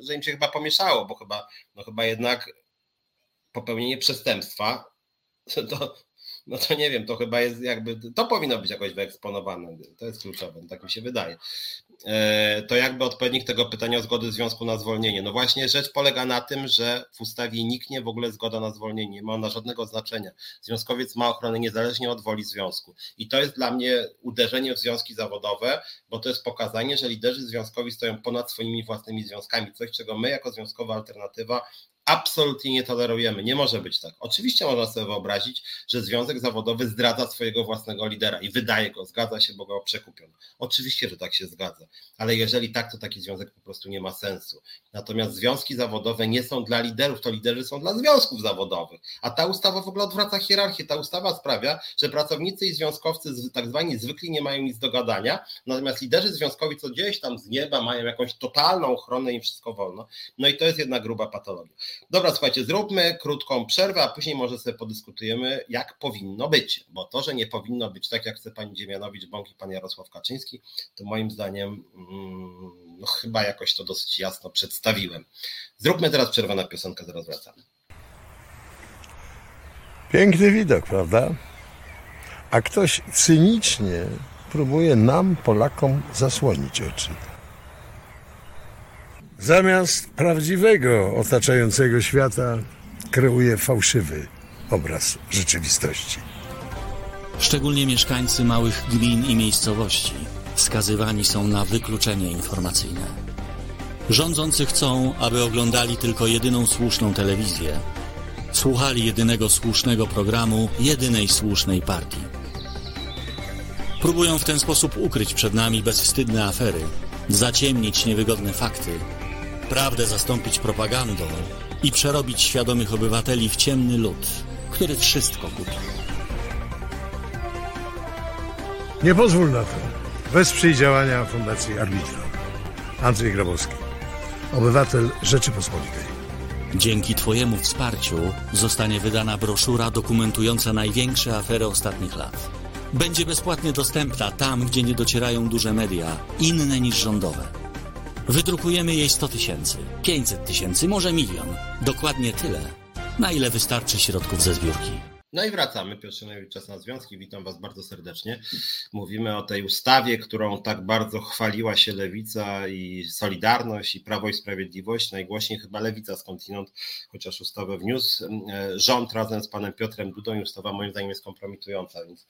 że im się chyba pomieszało, bo chyba, no chyba jednak popełnienie przestępstwa, to, no to nie wiem, to chyba jest jakby, to powinno być jakoś wyeksponowane, to jest kluczowe, tak mi się wydaje. To jakby odpowiednik tego pytania o zgody związku na zwolnienie. No właśnie rzecz polega na tym, że w ustawie niknie w ogóle zgoda na zwolnienie, nie ma ona żadnego znaczenia. Związkowiec ma ochronę niezależnie od woli związku i to jest dla mnie uderzenie w związki zawodowe, bo to jest pokazanie, że liderzy związkowi stoją ponad swoimi własnymi związkami, coś czego my jako Związkowa Alternatywa absolutnie nie tolerujemy, nie może być tak. Oczywiście można sobie wyobrazić, że związek zawodowy zdradza swojego własnego lidera i wydaje go, zgadza się, bo go przekupiono. Oczywiście, że tak się zgadza, ale jeżeli tak, to taki związek po prostu nie ma sensu. Natomiast związki zawodowe nie są dla liderów, to liderzy są dla związków zawodowych, a ta ustawa w ogóle odwraca hierarchię. Ta ustawa sprawia, że pracownicy i związkowcy tak zwani zwykli nie mają nic do gadania, natomiast liderzy związkowi co gdzieś tam z nieba mają jakąś totalną ochronę i wszystko wolno. No i to jest jedna gruba patologia. Dobra, słuchajcie, zróbmy krótką przerwę, a później może sobie podyskutujemy, jak powinno być, bo to, że nie powinno być tak, jak chce pani Dziemianowicz-Bąk i pan Jarosław Kaczyński, to moim zdaniem mm, no chyba jakoś to dosyć jasno przedstawiłem. Zróbmy teraz przerwę na piosenkę, zaraz wracamy. Piękny widok, prawda? A ktoś cynicznie próbuje nam, Polakom, zasłonić oczy. Zamiast prawdziwego, otaczającego świata, kreuje fałszywy obraz rzeczywistości. Szczególnie mieszkańcy małych gmin i miejscowości skazywani są na wykluczenie informacyjne. Rządzący chcą, aby oglądali tylko jedyną słuszną telewizję, słuchali jedynego słusznego programu, jedynej słusznej partii. Próbują w ten sposób ukryć przed nami bezwstydne afery, zaciemnić niewygodne fakty, prawdę zastąpić propagandą i przerobić świadomych obywateli w ciemny lud, który wszystko kupi. Nie pozwól na to. Wesprzyj działania Fundacji Arbitrum. Andrzej Grabowski, obywatel Rzeczypospolitej. Dzięki Twojemu wsparciu zostanie wydana broszura dokumentująca największe afery ostatnich lat. Będzie bezpłatnie dostępna tam, gdzie nie docierają duże media, inne niż rządowe. Wydrukujemy jej sto tysięcy, pięćset tysięcy, może milion. Dokładnie tyle, na ile wystarczy środków ze zbiórki. No i wracamy. Piotr Szumlewicz, Czas na Związki. Witam Was bardzo serdecznie. Mówimy o tej ustawie, którą tak bardzo chwaliła się Lewica i Solidarność i Prawo i Sprawiedliwość. Najgłośniej chyba Lewica skądinąd, chociaż ustawę wniósł rząd razem z panem Piotrem Dudą i ustawa moim zdaniem jest kompromitująca, więc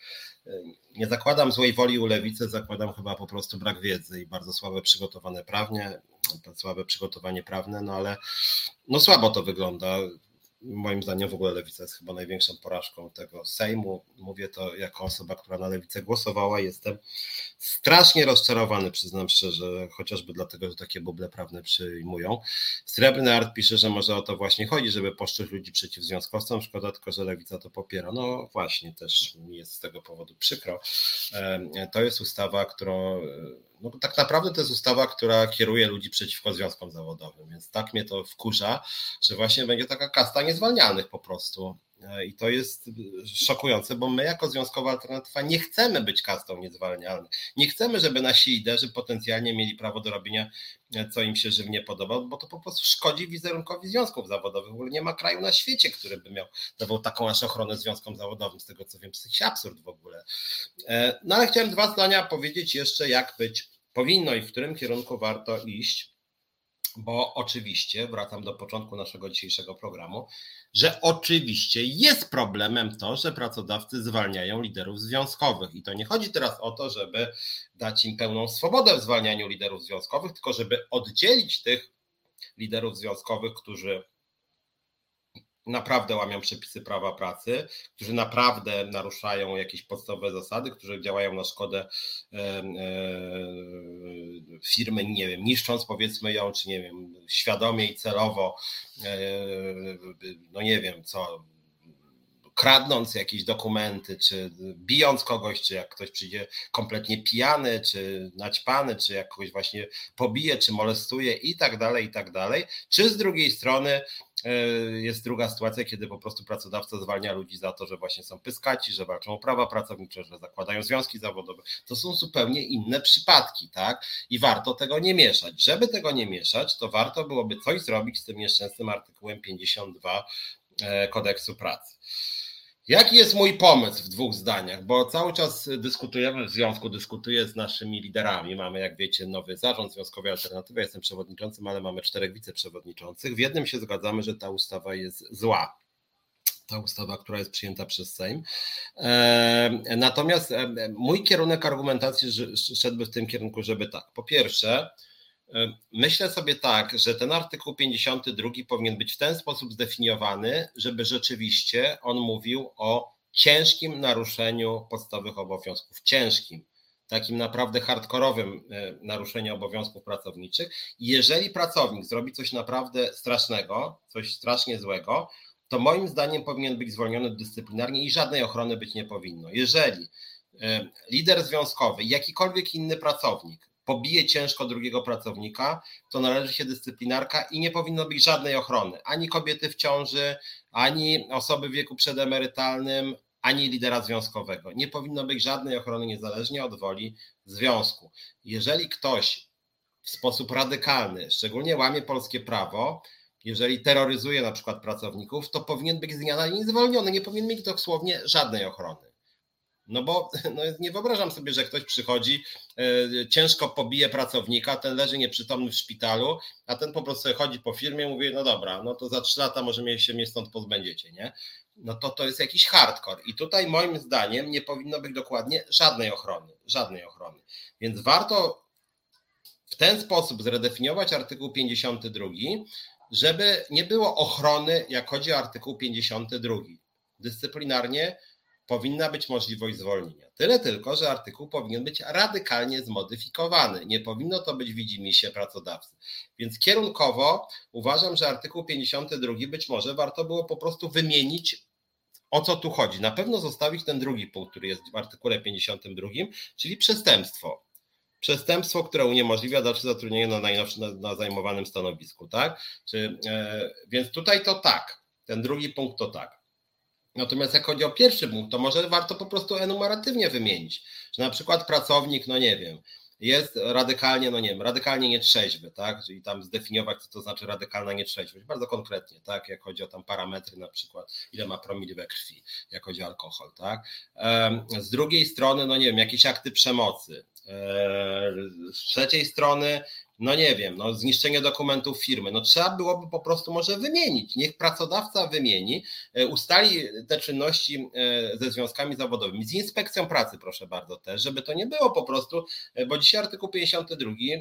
nie zakładam złej woli u Lewicy, zakładam chyba po prostu brak wiedzy i bardzo słabe przygotowane prawnie, słabe przygotowanie prawne, no ale no słabo to wygląda. Moim zdaniem w ogóle Lewica jest chyba największą porażką tego Sejmu. Mówię to jako osoba, która na Lewicę głosowała. Jestem strasznie rozczarowany, przyznam szczerze, chociażby dlatego, że takie buble prawne przyjmują. Srebrny Art pisze, że może o to właśnie chodzi, żeby poszczuć ludzi przeciw związkowcom. Szkoda tylko, że Lewica to popiera. No właśnie, też mi jest z tego powodu przykro. To jest ustawa, którą... No tak naprawdę to jest ustawa, która kieruje ludzi przeciwko związkom zawodowym, więc tak mnie to wkurza, że właśnie będzie taka kasta niezwalnianych po prostu. I to jest szokujące, bo my jako Związkowa Alternatywa nie chcemy być kastą niezwalnialnych. Nie chcemy, żeby nasi liderzy potencjalnie mieli prawo do robienia, co im się żywnie podoba, bo to po prostu szkodzi wizerunkowi związków zawodowych. W ogóle nie ma kraju na świecie, który by miał dawał taką aż ochronę związkom zawodowym. Z tego co wiem, to jest jakiś absurd w ogóle. No ale chciałem dwa zdania powiedzieć jeszcze, jak być powinno i w którym kierunku warto iść. Bo oczywiście, wracam do początku naszego dzisiejszego programu, że oczywiście jest problemem to, że pracodawcy zwalniają liderów związkowych i to nie chodzi teraz o to, żeby dać im pełną swobodę w zwalnianiu liderów związkowych, tylko żeby oddzielić tych liderów związkowych, którzy naprawdę łamią przepisy prawa pracy, którzy naprawdę naruszają jakieś podstawowe zasady, którzy działają na szkodę e, e, firmy, nie wiem, niszcząc powiedzmy ją, czy nie wiem, świadomie i celowo, e, no nie wiem co, kradnąc jakieś dokumenty, czy bijąc kogoś, czy jak ktoś przyjdzie kompletnie pijany, czy naćpany, czy jak kogoś właśnie pobije, czy molestuje i tak dalej, i tak dalej. Czy z drugiej strony jest druga sytuacja, kiedy po prostu pracodawca zwalnia ludzi za to, że właśnie są pyskaci, że walczą o prawa pracownicze, że zakładają związki zawodowe. To są zupełnie inne przypadki, tak? I warto tego nie mieszać. Żeby tego nie mieszać, to warto byłoby coś zrobić z tym nieszczęsnym artykułem pięćdziesiąt dwa Kodeksu Pracy. Jaki jest mój pomysł w dwóch zdaniach? Bo cały czas dyskutujemy w związku, dyskutuję z naszymi liderami. Mamy, jak wiecie, nowy zarząd Związkowej Alternatywy. Jestem przewodniczącym, ale mamy czterech wiceprzewodniczących. W jednym się zgadzamy, że ta ustawa jest zła. Ta ustawa, która jest przyjęta przez Sejm. Natomiast mój kierunek argumentacji szedłby w tym kierunku, żeby tak. Po pierwsze, myślę sobie tak, że ten artykuł pięćdziesiąty drugi powinien być w ten sposób zdefiniowany, żeby rzeczywiście on mówił o ciężkim naruszeniu podstawowych obowiązków, ciężkim, takim naprawdę hardkorowym naruszeniu obowiązków pracowniczych. Jeżeli pracownik zrobi coś naprawdę strasznego, coś strasznie złego, to moim zdaniem powinien być zwolniony dyscyplinarnie i żadnej ochrony być nie powinno. Jeżeli lider związkowy, jakikolwiek inny pracownik pobije ciężko drugiego pracownika, to należy się dyscyplinarka i nie powinno być żadnej ochrony. Ani kobiety w ciąży, ani osoby w wieku przedemerytalnym, ani lidera związkowego. Nie powinno być żadnej ochrony niezależnie od woli związku. Jeżeli ktoś w sposób radykalny, szczególnie łamie polskie prawo, jeżeli terroryzuje na przykład pracowników, to powinien być z dnia na dzień zwolniony. Nie powinien mieć dosłownie żadnej ochrony. No bo no nie wyobrażam sobie, że ktoś przychodzi, yy, ciężko pobije pracownika, ten leży nieprzytomny w szpitalu, a ten po prostu chodzi po firmie i mówi, no dobra, no to za trzy lata może się mnie stąd pozbędziecie, nie? No to to jest jakiś hardcore i tutaj moim zdaniem nie powinno być dokładnie żadnej ochrony, żadnej ochrony. Więc warto w ten sposób zredefiniować artykuł pięćdziesiąty drugi, żeby nie było ochrony, jak chodzi o artykuł pięćdziesiąty drugi. Dyscyplinarnie powinna być możliwość zwolnienia. Tyle tylko, że artykuł powinien być radykalnie zmodyfikowany. Nie powinno to być widzimisię pracodawcy. Więc kierunkowo uważam, że artykuł pięćdziesiąty drugi być może warto było po prostu wymienić, o co tu chodzi. Na pewno zostawić ten drugi punkt, który jest w artykule pięćdziesiątym drugim, czyli przestępstwo. Przestępstwo, które uniemożliwia dalsze zatrudnienie na, na, na zajmowanym stanowisku, tak? Czy, e, więc tutaj to tak. Ten drugi punkt to tak. Natomiast jak chodzi o pierwszy punkt, to może warto po prostu enumeratywnie wymienić, że na przykład pracownik, no nie wiem, jest radykalnie, no nie wiem, radykalnie nietrzeźwy, tak, czyli tam zdefiniować, co to znaczy radykalna nietrzeźwość, bardzo konkretnie, tak, jak chodzi o tam parametry na przykład, ile ma promili we krwi, jak chodzi o alkohol, tak. Z drugiej strony, no nie wiem, jakieś akty przemocy, z trzeciej strony, no nie wiem, no zniszczenie dokumentów firmy, no trzeba byłoby po prostu może wymienić, niech pracodawca wymieni, ustali te czynności ze związkami zawodowymi, z inspekcją pracy proszę bardzo też, żeby to nie było po prostu, bo dzisiaj artykuł pięćdziesiąty drugi,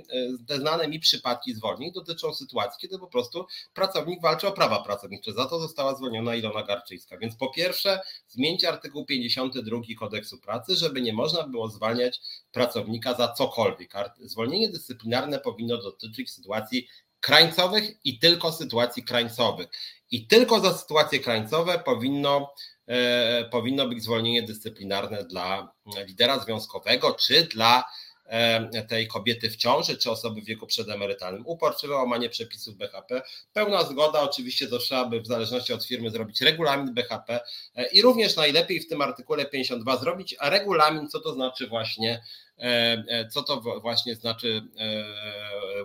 te znane mi przypadki zwolnień dotyczą sytuacji, kiedy po prostu pracownik walczy o prawa pracownicze, za to została zwolniona Ilona Garczyńska, więc po pierwsze zmieńcie artykuł pięćdziesiąty drugi Kodeksu Pracy, żeby nie można było zwalniać pracownika za cokolwiek, zwolnienie dyscyplinarne powinno dotyczyć sytuacji krańcowych i tylko sytuacji krańcowych. I tylko za sytuacje krańcowe powinno, e, powinno być zwolnienie dyscyplinarne dla lidera związkowego, czy dla e, tej kobiety w ciąży, czy osoby w wieku przedemerytalnym. Uporczywe łamanie przepisów B H P. Pełna zgoda, oczywiście to trzeba by w zależności od firmy zrobić regulamin B H P e, i również najlepiej w tym artykule pięćdziesiąt dwa zrobić regulamin, co to znaczy właśnie co to właśnie znaczy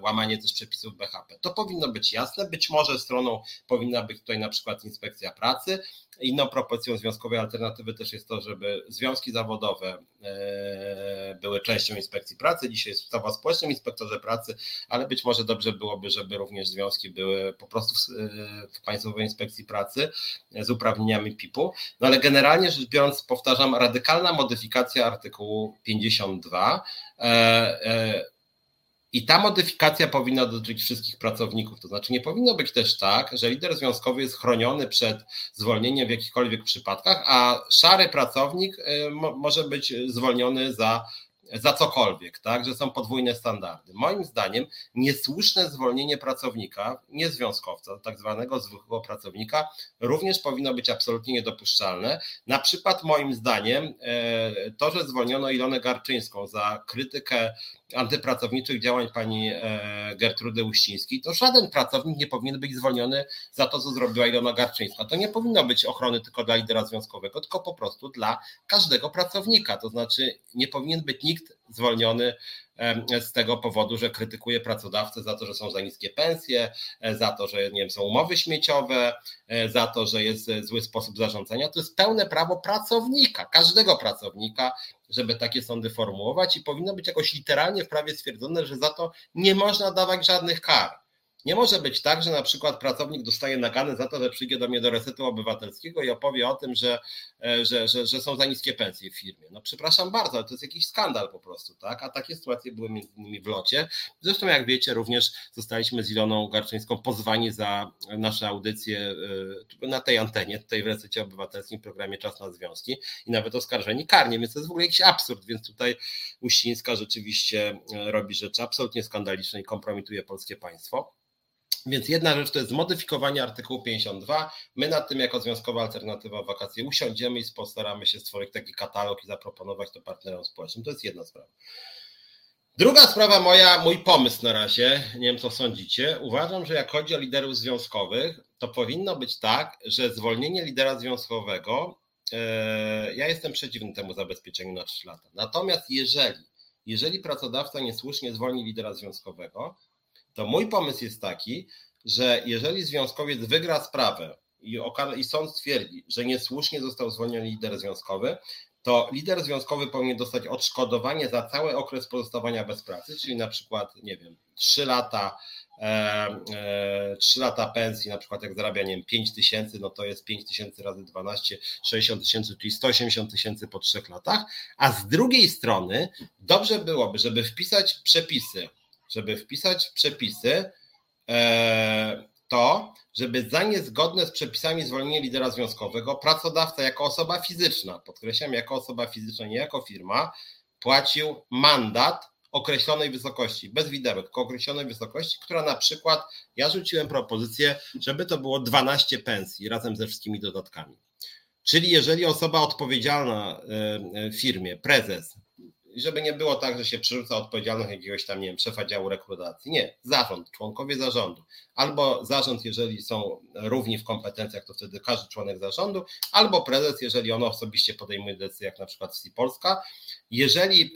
łamanie też przepisów B H P. To powinno być jasne, być może stroną powinna być tutaj na przykład Inspekcja Pracy. Inną propozycją Związkowej Alternatywy też jest to, żeby związki zawodowe były częścią Inspekcji Pracy. Dzisiaj jest ustawa o społecznym inspektorze pracy, ale być może dobrze byłoby, żeby również związki były po prostu w Państwowej Inspekcji Pracy z uprawnieniami pipu. No ale generalnie rzecz biorąc, powtarzam, radykalna modyfikacja artykułu pięćdziesiąt dwa. I ta modyfikacja powinna dotyczyć wszystkich pracowników. To znaczy nie powinno być też tak, że lider związkowy jest chroniony przed zwolnieniem w jakichkolwiek przypadkach, a szary pracownik może być zwolniony za, za cokolwiek, tak? Że są podwójne standardy. Moim zdaniem niesłuszne zwolnienie pracownika, nie związkowca, tak zwanego zwykłego pracownika, również powinno być absolutnie niedopuszczalne. Na przykład moim zdaniem to, że zwolniono Ilonę Garczyńską za krytykę antypracowniczych działań pani Gertrudy Uścińskiej, to żaden pracownik nie powinien być zwolniony za to, co zrobiła Ilona Garczyńska. To nie powinno być ochrony tylko dla lidera związkowego, tylko po prostu dla każdego pracownika. To znaczy nie powinien być nikt zwolniony z tego powodu, że krytykuje pracodawcę za to, że są za niskie pensje, za to, że nie wiem, są umowy śmieciowe, za to, że jest zły sposób zarządzania. To jest pełne prawo pracownika, każdego pracownika, żeby takie sądy formułować i powinno być jakoś literalnie w prawie stwierdzone, że za to nie można dawać żadnych kar. Nie może być tak, że na przykład pracownik dostaje nagany za to, że przyjdzie do mnie do Resetu Obywatelskiego i opowie o tym, że, że, że, że są za niskie pensje w firmie. No przepraszam bardzo, ale to jest jakiś skandal po prostu, tak? A takie sytuacje były między innymi w Locie. Zresztą jak wiecie, również zostaliśmy z Iloną Garczyńską pozwani za nasze audycje na tej antenie, tutaj w Resecie Obywatelskim, w programie Czas na Związki i nawet oskarżeni karnie, więc to jest w ogóle jakiś absurd, więc tutaj Uścińska rzeczywiście robi rzeczy absolutnie skandaliczne i kompromituje polskie państwo. Więc jedna rzecz to jest zmodyfikowanie artykułu pięćdziesiąt dwa. My nad tym jako Związkowa Alternatywa w wakacje usiądziemy i postaramy się stworzyć taki katalog i zaproponować to partnerom społecznym. To jest jedna sprawa. Druga sprawa moja, mój pomysł na razie, nie wiem co sądzicie. Uważam, że jak chodzi o liderów związkowych, to powinno być tak, że zwolnienie lidera związkowego, yy, ja jestem przeciwny temu zabezpieczeniu na trzy lata. Natomiast jeżeli, jeżeli pracodawca niesłusznie zwolni lidera związkowego, to mój pomysł jest taki, że jeżeli związkowiec wygra sprawę i sąd stwierdzi, że niesłusznie został zwolniony lider związkowy, to lider związkowy powinien dostać odszkodowanie za cały okres pozostawania bez pracy, czyli na przykład, nie wiem, trzy lata, trzy lata pensji, na przykład jak zarabia, nie wiem, pięć tysięcy, no to jest pięć tysięcy razy dwanaście, sześćdziesiąt tysięcy, czyli sto osiemdziesiąt tysięcy po trzech latach, a z drugiej strony dobrze byłoby, żeby wpisać przepisy, żeby wpisać w przepisy to, żeby za niezgodne z przepisami zwolnienie lidera związkowego pracodawca jako osoba fizyczna, podkreślam, jako osoba fizyczna, nie jako firma, płacił mandat określonej wysokości, bez widełek, tylko określonej wysokości, która na przykład, ja rzuciłem propozycję, żeby to było dwanaście pensji razem ze wszystkimi dodatkami. Czyli jeżeli osoba odpowiedzialna w firmie, prezes, i żeby nie było tak, że się przerzuca odpowiedzialność jakiegoś tam, nie wiem, szefa działu rekrutacji. Nie, zarząd, członkowie zarządu. Albo zarząd, jeżeli są równi w kompetencjach, to wtedy każdy członek zarządu, albo prezes, jeżeli on osobiście podejmuje decyzje, jak na przykład Sii Polska. Jeżeli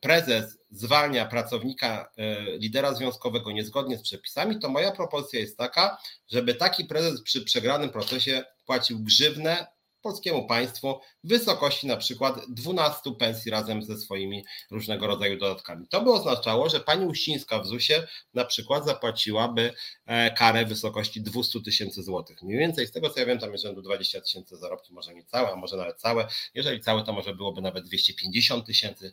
prezes zwalnia pracownika, lidera związkowego niezgodnie z przepisami, to moja propozycja jest taka, żeby taki prezes przy przegranym procesie płacił grzywnę polskiemu państwu w wysokości na przykład dwanaście pensji razem ze swoimi różnego rodzaju dodatkami. To by oznaczało, że pani Uścińska w zusie na przykład zapłaciłaby karę w wysokości dwieście tysięcy złotych. Mniej więcej z tego co ja wiem, tam jest rzędu dwadzieścia tysięcy zarobki, może nie całe, a może nawet całe. Jeżeli całe, to może byłoby nawet dwieście pięćdziesiąt tysięcy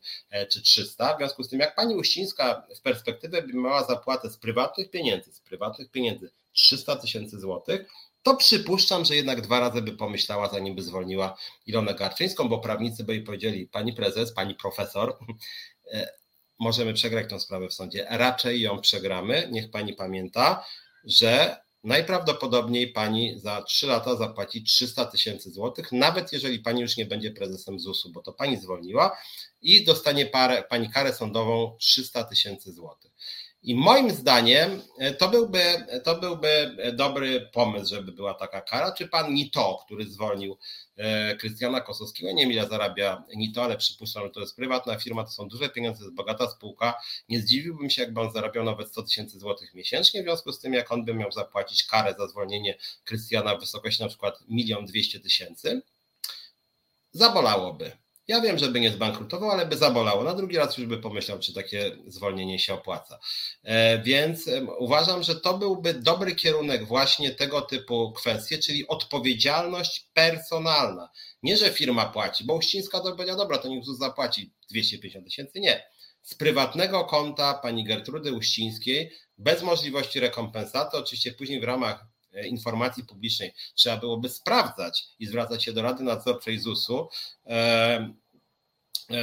czy trzysta. W związku z tym jak pani Uścińska w perspektywie by miała zapłatę z prywatnych pieniędzy, z prywatnych pieniędzy trzysta tysięcy złotych, to przypuszczam, że jednak dwa razy by pomyślała, zanim by zwolniła Ilonę Garczyńską, bo prawnicy by jej powiedzieli, pani prezes, pani profesor, możemy przegrać tę sprawę w sądzie. Raczej ją przegramy. Niech pani pamięta, że najprawdopodobniej pani za trzy lata zapłaci trzysta tysięcy złotych, nawet jeżeli pani już nie będzie prezesem zusu, bo to pani zwolniła i dostanie parę, pani karę sądową trzysta tysięcy złotych. I moim zdaniem to byłby, to byłby dobry pomysł, żeby była taka kara. Czy pan Nito, który zwolnił Krystiana Kosowskiego, nie wiem ile zarabia Nito, ale przypuszczam, że to jest prywatna firma, to są duże pieniądze, to jest bogata spółka. Nie zdziwiłbym się, jakby on zarabiał nawet sto tysięcy złotych miesięcznie, w związku z tym jak on by miał zapłacić karę za zwolnienie Krystiana w wysokości na przykład milion dwieście tysięcy, zabolałoby. Ja wiem, żeby nie zbankrutował, ale by zabolało. Na drugi raz już by pomyślał, czy takie zwolnienie się opłaca. Więc uważam, że to byłby dobry kierunek właśnie tego typu kwestie, czyli odpowiedzialność personalna. Nie, że firma płaci, bo Uścińska to będzie, dobra, to niech ZUS zapłaci dwieście pięćdziesiąt tysięcy, nie. z prywatnego konta pani Gertrudy Uścińskiej bez możliwości rekompensaty. Oczywiście później w ramach informacji publicznej trzeba byłoby sprawdzać i zwracać się do Rady Nadzorczej zusu,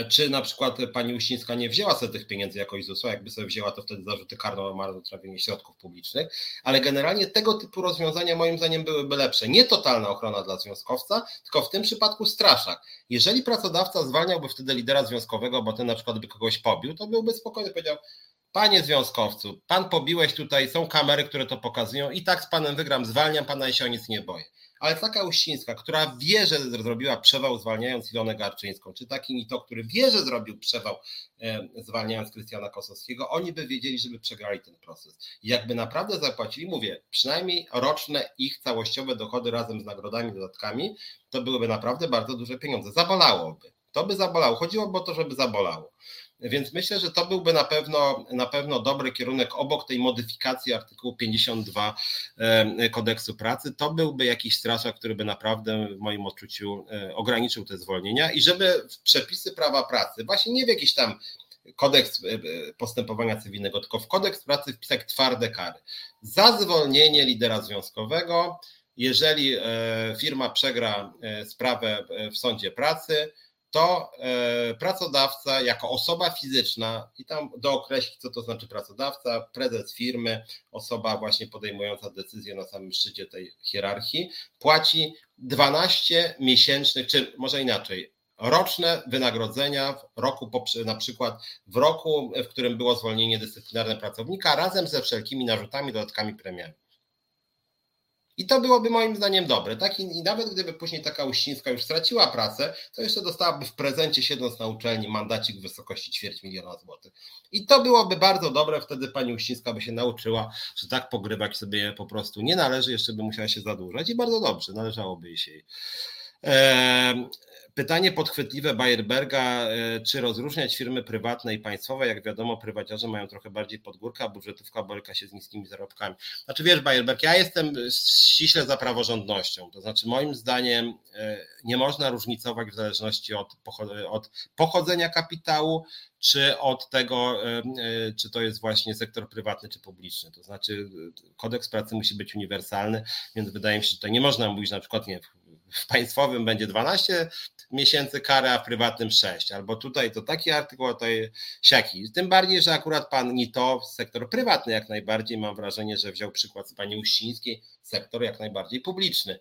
czy na przykład pani Uścińska nie wzięła sobie tych pieniędzy jakoś z zusu, jakby sobie wzięła, to wtedy zarzuty karne o marnotrawienie środków publicznych, ale generalnie tego typu rozwiązania moim zdaniem byłyby lepsze. Nie totalna ochrona dla związkowca, tylko w tym przypadku straszak. Jeżeli pracodawca zwalniałby wtedy lidera związkowego, bo ten na przykład by kogoś pobił, to byłby spokojny, powiedział: panie związkowcu, pan pobiłeś tutaj, są kamery, które to pokazują, i tak z panem wygram, zwalniam pana i się o nic nie boję. Ale taka Uścińska, która wie, że zrobiła przewał zwalniając Ilonę Garczyńską, czy taki Nito, który wie, że zrobił przewał e, zwalniając Krystiana Kosowskiego, oni by wiedzieli, żeby przegrali ten proces. I jakby naprawdę zapłacili, mówię, przynajmniej roczne ich całościowe dochody razem z nagrodami, dodatkami, to byłyby naprawdę bardzo duże pieniądze. Zabolałoby. To by zabolało. Chodziłoby o to, żeby zabolało. Więc myślę, że to byłby na pewno, na pewno dobry kierunek obok tej modyfikacji artykułu pięćdziesiąt dwa Kodeksu Pracy. To byłby jakiś straszak, który by naprawdę w moim odczuciu ograniczył te zwolnienia i żeby w przepisy prawa pracy, właśnie nie w jakiś tam kodeks postępowania cywilnego, tylko w kodeks pracy wpisać twarde kary. Za zwolnienie lidera związkowego, jeżeli firma przegra sprawę w sądzie pracy, to pracodawca jako osoba fizyczna, i tam dookreślić, co to znaczy pracodawca, prezes firmy, osoba właśnie podejmująca decyzję na samym szczycie tej hierarchii, płaci dwanaście miesięcznych, czy może inaczej, roczne wynagrodzenia w roku, na przykład w roku, w którym było zwolnienie dyscyplinarne pracownika, razem ze wszelkimi narzutami, dodatkami, premiami. I to byłoby moim zdaniem dobre. Tak? I nawet gdyby później taka Uścińska już straciła pracę, to jeszcze dostałaby w prezencie, siedząc na uczelni, mandacik w wysokości ćwierć miliona złotych. I to byłoby bardzo dobre, wtedy pani Uścińska by się nauczyła, że tak pogrywać sobie po prostu nie należy, jeszcze by musiała się zadłużać i bardzo dobrze, należałoby jej. Eee, pytanie podchwytliwe Bayerberga, czy rozróżniać firmy prywatne i państwowe? Jak wiadomo, prywaciarze mają trochę bardziej pod górkę, a budżetówka boryka się z niskimi zarobkami. Znaczy wiesz, Bayerberg, ja jestem ściśle za praworządnością, to znaczy moim zdaniem nie można różnicować w zależności od, od pochodzenia kapitału, czy od tego, czy to jest właśnie sektor prywatny, czy publiczny. To znaczy kodeks pracy musi być uniwersalny, więc wydaje mi się, że tutaj nie można mówić na przykład, nie, w państwowym będzie dwanaście miesięcy kary, a w prywatnym sześć. Albo tutaj to taki artykuł, a to siaki. Tym bardziej, że akurat pan Nito, sektor prywatny jak najbardziej, mam wrażenie, że wziął przykład z pani Uścińskiej, sektor jak najbardziej publiczny.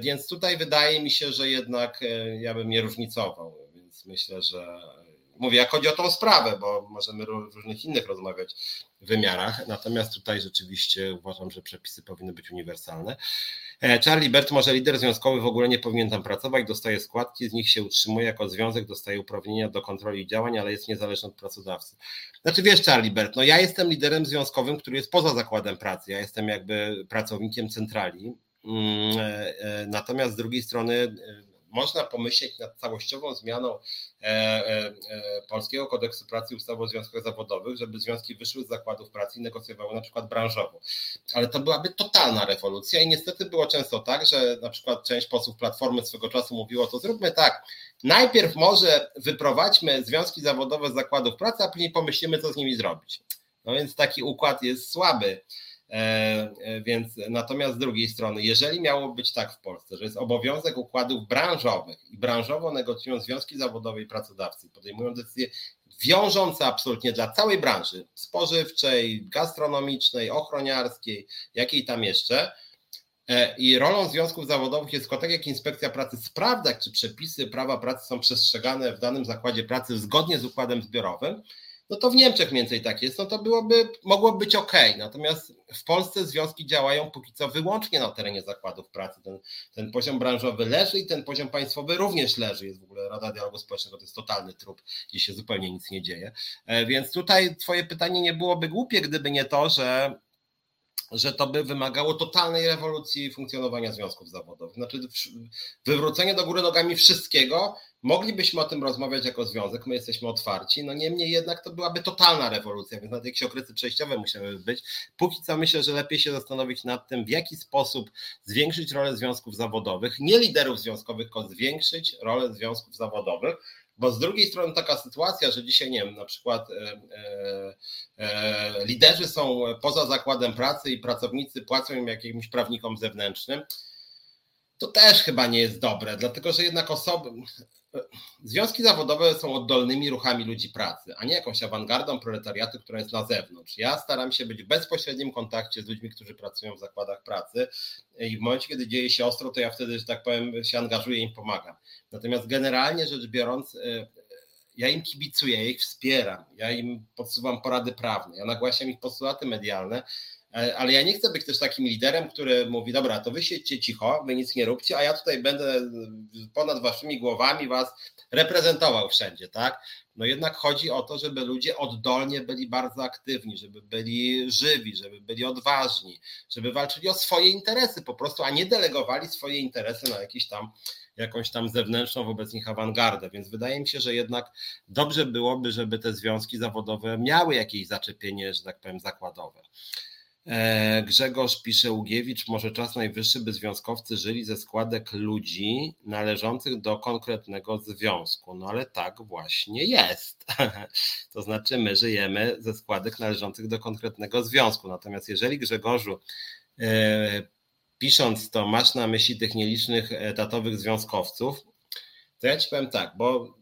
Więc tutaj wydaje mi się, że jednak ja bym nie różnicował. Więc myślę, że mówię, jak chodzi o tą sprawę, bo możemy w różnych innych rozmawiać wymiarach, natomiast tutaj rzeczywiście uważam, że przepisy powinny być uniwersalne. Charlie Bert, może lider związkowy w ogóle nie powinien tam pracować, dostaje składki, z nich się utrzymuje, jako związek dostaje uprawnienia do kontroli i działań, ale jest niezależny od pracodawcy. Znaczy wiesz, Charlie Bert, no ja jestem liderem związkowym, który jest poza zakładem pracy, ja jestem jakby pracownikiem centrali, natomiast z drugiej strony można pomyśleć nad całościową zmianą e, e, Polskiego Kodeksu Pracy i ustawy o związkach zawodowych, żeby związki wyszły z zakładów pracy i negocjowały na przykład branżowo. Ale to byłaby totalna rewolucja i niestety było często tak, że na przykład część posłów Platformy swego czasu mówiło, to zróbmy tak, najpierw może wyprowadźmy związki zawodowe z zakładów pracy, a później pomyślimy, co z nimi zrobić. No więc taki układ jest słaby. Więc natomiast z drugiej strony, jeżeli miało być tak w Polsce, że jest obowiązek układów branżowych i branżowo negocjują związki zawodowe i pracodawcy, podejmują decyzje wiążące absolutnie dla całej branży spożywczej, gastronomicznej, ochroniarskiej, jakiej tam jeszcze, i rolą związków zawodowych jest tylko tak, jak inspekcja pracy sprawdza, czy przepisy prawa pracy są przestrzegane w danym zakładzie pracy zgodnie z układem zbiorowym. No to w Niemczech mniej więcej tak jest, no to byłoby, mogłoby być ok. Natomiast w Polsce związki działają póki co wyłącznie na terenie zakładów pracy. Ten, ten poziom branżowy leży i ten poziom państwowy również leży. Jest w ogóle Rada Dialogu Społecznego, to jest totalny trup, gdzie się zupełnie nic nie dzieje. Więc tutaj twoje pytanie nie byłoby głupie, gdyby nie to, że że to by wymagało totalnej rewolucji funkcjonowania związków zawodowych. Znaczy wywrócenie do góry nogami wszystkiego, moglibyśmy o tym rozmawiać jako związek, my jesteśmy otwarci, no niemniej jednak to byłaby totalna rewolucja, więc nawet jakieś okresy przejściowe musiały być. Póki co myślę, że lepiej się zastanowić nad tym, w jaki sposób zwiększyć rolę związków zawodowych, nie liderów związkowych, tylko zwiększyć rolę związków zawodowych, Bo z drugiej strony taka sytuacja, że dzisiaj, nie wiem, na przykład e, e, liderzy są poza zakładem pracy i pracownicy płacą im jakimś prawnikom zewnętrznym, to też chyba nie jest dobre, dlatego że jednak osoby... Związki zawodowe są oddolnymi ruchami ludzi pracy, a nie jakąś awangardą proletariatu, która jest na zewnątrz. Ja staram się być w bezpośrednim kontakcie z ludźmi, którzy pracują w zakładach pracy i w momencie, kiedy dzieje się ostro, to ja wtedy, że tak powiem, się angażuję i im pomagam. Natomiast generalnie rzecz biorąc, ja im kibicuję, ja ich wspieram, ja im podsuwam porady prawne, ja nagłaśniam ich postulaty medialne, ale ja nie chcę być też takim liderem, który mówi, dobra, to wy siedźcie cicho, wy nic nie róbcie, a ja tutaj będę ponad waszymi głowami was reprezentował wszędzie, tak? No jednak chodzi o to, żeby ludzie oddolnie byli bardzo aktywni, żeby byli żywi, żeby byli odważni, żeby walczyli o swoje interesy po prostu, a nie delegowali swoje interesy na jakiś tam, jakąś tam zewnętrzną wobec nich awangardę. Więc wydaje mi się, że jednak dobrze byłoby, żeby te związki zawodowe miały jakieś zaczepienie, że tak powiem, zakładowe. Grzegorz pisze, Ugiewicz, może czas najwyższy, by związkowcy żyli ze składek ludzi należących do konkretnego związku. No ale tak właśnie jest. To znaczy my żyjemy ze składek należących do konkretnego związku. Natomiast jeżeli, Grzegorzu, pisząc to masz na myśli tych nielicznych etatowych związkowców, to ja ci powiem tak, bo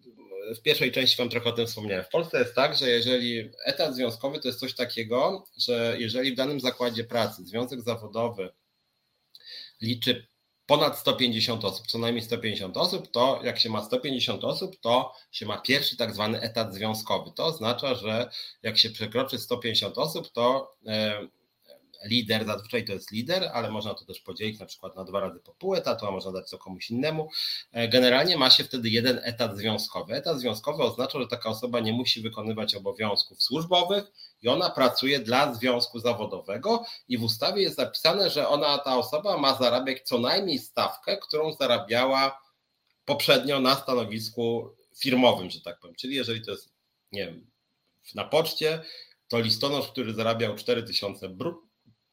w pierwszej części wam trochę o tym wspomniałem. W Polsce jest tak, że jeżeli etat związkowy to jest coś takiego, że jeżeli w danym zakładzie pracy związek zawodowy liczy ponad sto pięćdziesiąt osób, co najmniej sto pięćdziesiąt osób, to jak się ma sto pięćdziesiąt osób, to się ma pierwszy tak zwany etat związkowy. To oznacza, że jak się przekroczy sto pięćdziesiąt osób, to lider, zazwyczaj to jest lider, ale można to też podzielić na przykład na dwa razy po pół etatu, a można dać to komuś innemu. Generalnie ma się wtedy jeden etat związkowy. Etat związkowy oznacza, że taka osoba nie musi wykonywać obowiązków służbowych i ona pracuje dla związku zawodowego i w ustawie jest zapisane, że ona, ta osoba ma zarabiać co najmniej stawkę, którą zarabiała poprzednio na stanowisku firmowym, że tak powiem. Czyli jeżeli to jest, nie wiem, na poczcie, to listonosz, który zarabiał cztery tysiące brutto,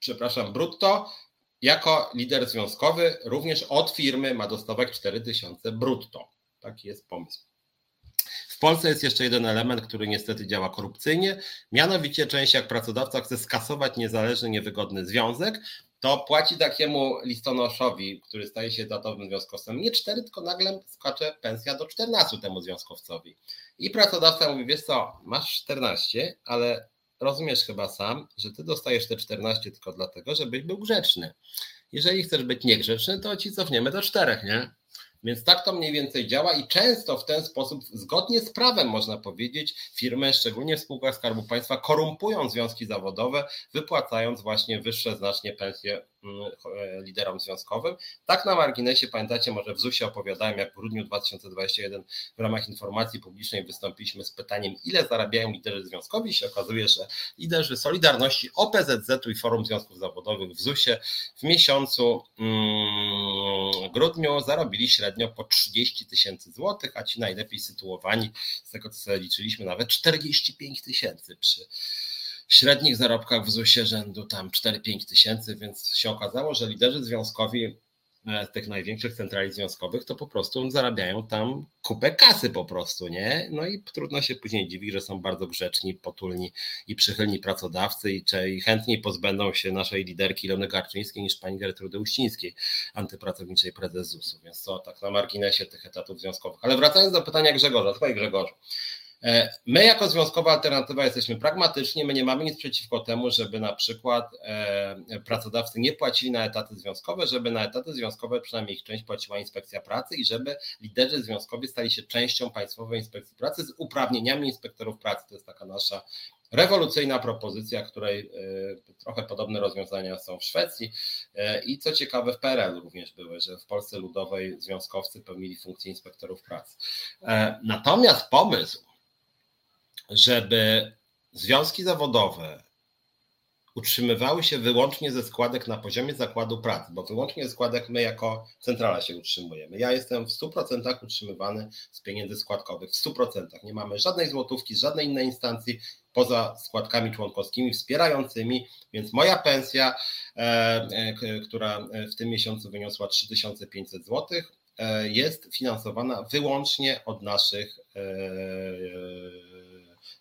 przepraszam, brutto, jako lider związkowy również od firmy ma dostawać cztery tysiące brutto. Taki jest pomysł. W Polsce jest jeszcze jeden element, który niestety działa korupcyjnie, mianowicie część jak pracodawca chce skasować niezależny, niewygodny związek, to płaci takiemu listonoszowi, który staje się etatowym związkowcem, nie cztery, tylko nagle skacze pensja do czternastu temu związkowcowi. I pracodawca mówi, wiesz co, masz czternaście, ale... rozumiesz chyba sam, że ty dostajesz te czternaście tylko dlatego, żebyś był grzeczny. Jeżeli chcesz być niegrzeczny, to ci cofniemy do czterech, nie? Więc tak to mniej więcej działa i często w ten sposób, zgodnie z prawem można powiedzieć, firmy, szczególnie w spółkach Skarbu Państwa, korumpują związki zawodowe, wypłacając właśnie wyższe znacznie pensje liderom związkowym. Tak na marginesie, pamiętacie, może w zusie opowiadałem, jak w grudniu dwa tysiące dwudziestego pierwszego w ramach informacji publicznej wystąpiliśmy z pytaniem, ile zarabiają liderzy związkowi. I się okazuje, że liderzy Solidarności, O P Z Z-u i Forum Związków Zawodowych w zusie w miesiącu hmm, grudniu zarobili średnio po trzydzieści tysięcy złotych, a ci najlepiej sytuowani, z tego co sobie liczyliśmy, nawet czterdzieści pięć tysięcy przy średnich zarobkach w zusie rzędu tam cztery do pięciu tysięcy, więc się okazało, że liderzy związkowi tych największych centrali związkowych to po prostu zarabiają tam kupę kasy po prostu, nie? No i trudno się później dziwić, że są bardzo grzeczni, potulni i przychylni pracodawcy i, czy, i chętniej pozbędą się naszej liderki Ilony Garczyńskiej niż pani Gertrudy Uścińskiej, antypracowniczej prezes zusu. Więc to tak na marginesie tych etatów związkowych. Ale wracając do pytania Grzegorza, słuchaj Grzegorzu, my jako Związkowa Alternatywa jesteśmy pragmatyczni, my nie mamy nic przeciwko temu, żeby na przykład pracodawcy nie płacili na etaty związkowe, żeby na etaty związkowe przynajmniej ich część płaciła Inspekcja Pracy i żeby liderzy związkowi stali się częścią Państwowej Inspekcji Pracy z uprawnieniami inspektorów pracy. To jest taka nasza rewolucyjna propozycja, której trochę podobne rozwiązania są w Szwecji i co ciekawe w P R L również były, że w Polsce Ludowej związkowcy pełnili funkcję inspektorów pracy. Natomiast pomysł, żeby związki zawodowe utrzymywały się wyłącznie ze składek na poziomie zakładu pracy, bo wyłącznie ze składek my jako centrala się utrzymujemy. Ja jestem w stu procentach utrzymywany z pieniędzy składkowych, w stu procentach. Nie mamy żadnej złotówki, żadnej innej instancji poza składkami członkowskimi wspierającymi, więc moja pensja, e, e, która w tym miesiącu wyniosła trzy tysiące pięćset złotych, jest finansowana wyłącznie od naszych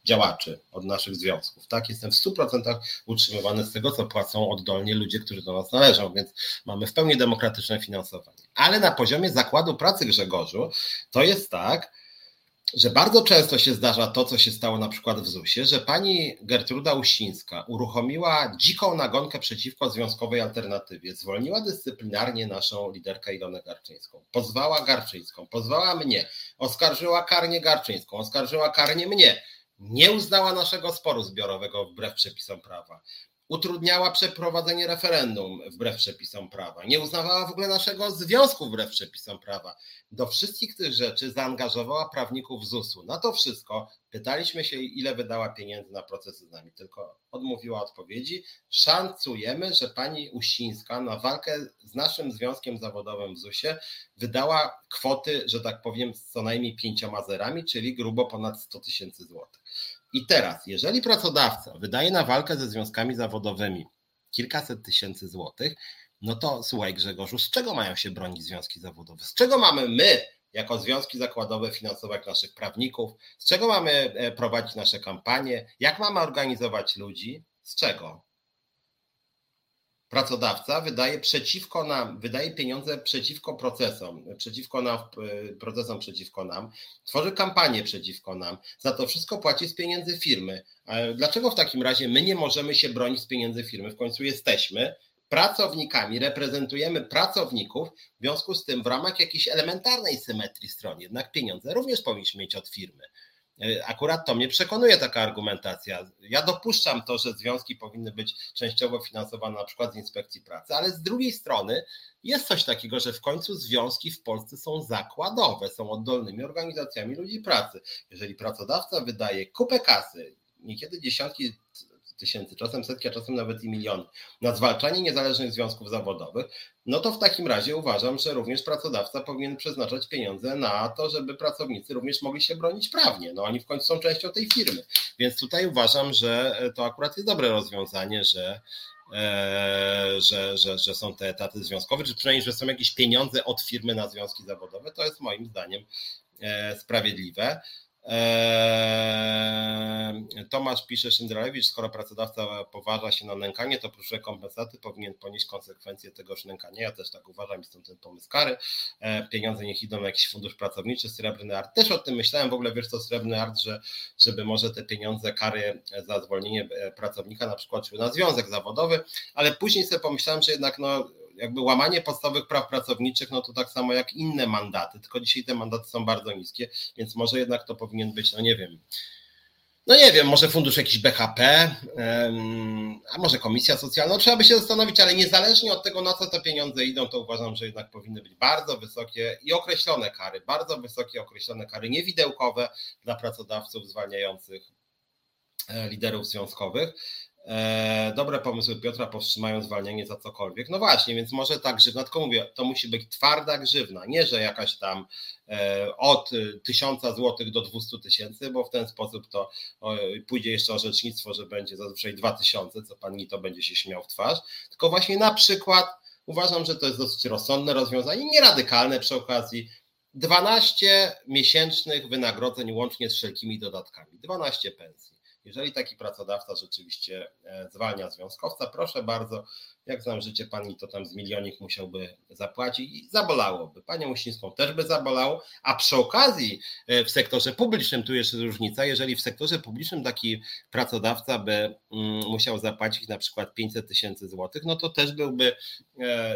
działaczy, od naszych związków. Tak, jestem w stu procentach utrzymywany z tego, co płacą oddolnie ludzie, którzy do nas należą, więc mamy w pełni demokratyczne finansowanie. Ale na poziomie Zakładu Pracy, Grzegorzu, to jest tak, że bardzo często się zdarza to, co się stało na przykład w zusie, że pani Gertruda Uścińska uruchomiła dziką nagonkę przeciwko Związkowej Alternatywie, zwolniła dyscyplinarnie naszą liderkę Ilonę Garczyńską, pozwała Garczyńską, pozwała mnie, oskarżyła karnie Garczyńską, oskarżyła karnie mnie, nie uznała naszego sporu zbiorowego wbrew przepisom prawa, utrudniała przeprowadzenie referendum wbrew przepisom prawa, nie uznawała w ogóle naszego związku wbrew przepisom prawa. Do wszystkich tych rzeczy zaangażowała prawników zusu. Na to wszystko pytaliśmy się, ile wydała pieniędzy na procesy z nami, tylko odmówiła odpowiedzi. Szancujemy, że pani Uścińska na walkę z naszym związkiem zawodowym w zusie wydała kwoty, że tak powiem, z co najmniej pięcioma zerami, czyli grubo ponad sto tysięcy złotych. I teraz, jeżeli pracodawca wydaje na walkę ze związkami zawodowymi kilkaset tysięcy złotych, no to słuchaj, Grzegorzu, z czego mają się bronić związki zawodowe? Z czego mamy my, jako związki zakładowe, finansować naszych prawników? Z czego mamy prowadzić nasze kampanie? Jak mamy organizować ludzi? Z czego? Pracodawca wydaje przeciwko nam, wydaje pieniądze przeciwko procesom, przeciwko nam, procesom przeciwko nam, tworzy kampanię przeciwko nam, za to wszystko płaci z pieniędzy firmy. Dlaczego w takim razie my nie możemy się bronić z pieniędzy firmy? W końcu jesteśmy pracownikami, reprezentujemy pracowników, w związku z tym w ramach jakiejś elementarnej symetrii stron jednak pieniądze również powinniśmy mieć od firmy. Akurat to mnie przekonuje taka argumentacja. Ja dopuszczam to, że związki powinny być częściowo finansowane na przykład z inspekcji pracy, ale z drugiej strony jest coś takiego, że w końcu związki w Polsce są zakładowe, są oddolnymi organizacjami ludzi pracy. Jeżeli pracodawca wydaje kupę kasy, niekiedy dziesiątki tysięcy, czasem setki, a czasem nawet i miliony, na zwalczanie niezależnych związków zawodowych, no to w takim razie uważam, że również pracodawca powinien przeznaczać pieniądze na to, żeby pracownicy również mogli się bronić prawnie. No oni w końcu są częścią tej firmy. Więc tutaj uważam, że to akurat jest dobre rozwiązanie, że, e, że, że, że są te etaty związkowe, czy przynajmniej, że są jakieś pieniądze od firmy na związki zawodowe. To jest moim zdaniem e, sprawiedliwe. Tomasz pisze, Szyndralewicz, skoro pracodawca poważa się na nękanie, to proszę kompensaty, powinien ponieść konsekwencje tegoż nękania. Ja też tak uważam i stąd ten pomysł kary. Pieniądze niech idą na jakiś fundusz pracowniczy, Srebrny Art. Też o tym myślałem, w ogóle wiesz co, Srebrny Art, że żeby może te pieniądze, kary za zwolnienie pracownika na przykład szły na związek zawodowy, ale później sobie pomyślałem, że jednak no jakby łamanie podstawowych praw pracowniczych, no to tak samo jak inne mandaty, tylko dzisiaj te mandaty są bardzo niskie, więc może jednak to powinien być, no nie wiem, no nie wiem, może fundusz jakiś B H P, a może komisja socjalna, no trzeba by się zastanowić, ale niezależnie od tego, na co te pieniądze idą, to uważam, że jednak powinny być bardzo wysokie i określone kary, bardzo wysokie określone kary, niewidełkowe dla pracodawców zwalniających liderów związkowych. Dobre pomysły Piotra powstrzymają zwalnianie za cokolwiek. No właśnie, więc może ta grzywna, tylko mówię, to musi być twarda grzywna, nie że jakaś tam od tysiąca złotych do dwieście tysięcy, bo w ten sposób to pójdzie jeszcze orzecznictwo, że będzie zazwyczaj dwa tysiące, co pan Nito będzie się śmiał w twarz, tylko właśnie na przykład uważam, że to jest dosyć rozsądne rozwiązanie, nieradykalne przy okazji, dwanaście miesięcznych wynagrodzeń łącznie z wszelkimi dodatkami, dwanaście pensji. Jeżeli taki pracodawca rzeczywiście zwalnia związkowca, proszę bardzo, jak znam życie pani, to tam z milionik musiałby zapłacić i zabolałoby. Panią Uścińską też by zabolało, a przy okazji w sektorze publicznym, tu jeszcze różnica, jeżeli w sektorze publicznym taki pracodawca by musiał zapłacić na przykład pięćset tysięcy złotych, no to też byłby,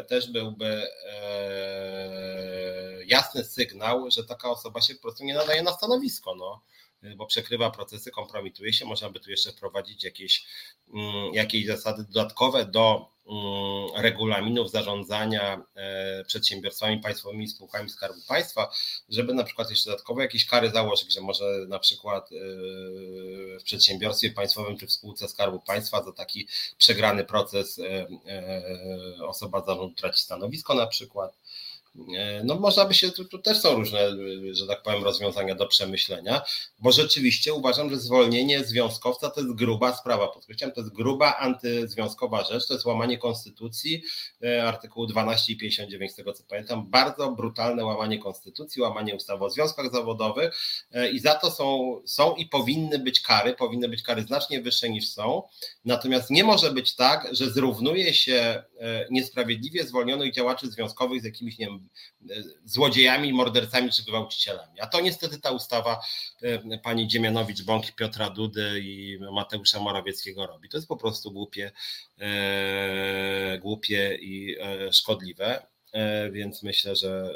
też byłby jasny sygnał, że taka osoba się po prostu nie nadaje na stanowisko, no. Bo przekrywa procesy, kompromituje się, można by tu jeszcze wprowadzić jakieś, jakieś zasady dodatkowe do regulaminów zarządzania przedsiębiorstwami państwowymi, spółkami Skarbu Państwa, żeby na przykład jeszcze dodatkowo jakieś kary założyć, że może na przykład w przedsiębiorstwie państwowym czy w spółce Skarbu Państwa za taki przegrany proces osoba zarządu traci stanowisko na przykład. No można by się, tu, tu też są różne, że tak powiem, rozwiązania do przemyślenia, bo rzeczywiście uważam, że zwolnienie związkowca to jest gruba sprawa, podkreślam, to jest gruba antyzwiązkowa rzecz, to jest łamanie konstytucji, artykułu dwanaście i pięćdziesiąt dziewięć, z tego co pamiętam, bardzo brutalne łamanie konstytucji, łamanie ustawy o związkach zawodowych i za to są, są i powinny być kary, powinny być kary znacznie wyższe niż są, natomiast nie może być tak, że zrównuje się niesprawiedliwie zwolnionych działaczy związkowych z jakimiś, nie wiem, złodziejami, mordercami czy gwałcicielami. A to niestety ta ustawa pani Dziemianowicz-Bąk, Piotra Dudy i Mateusza Morawieckiego robi. To jest po prostu głupie, e, głupie i e, szkodliwe. Więc myślę, że,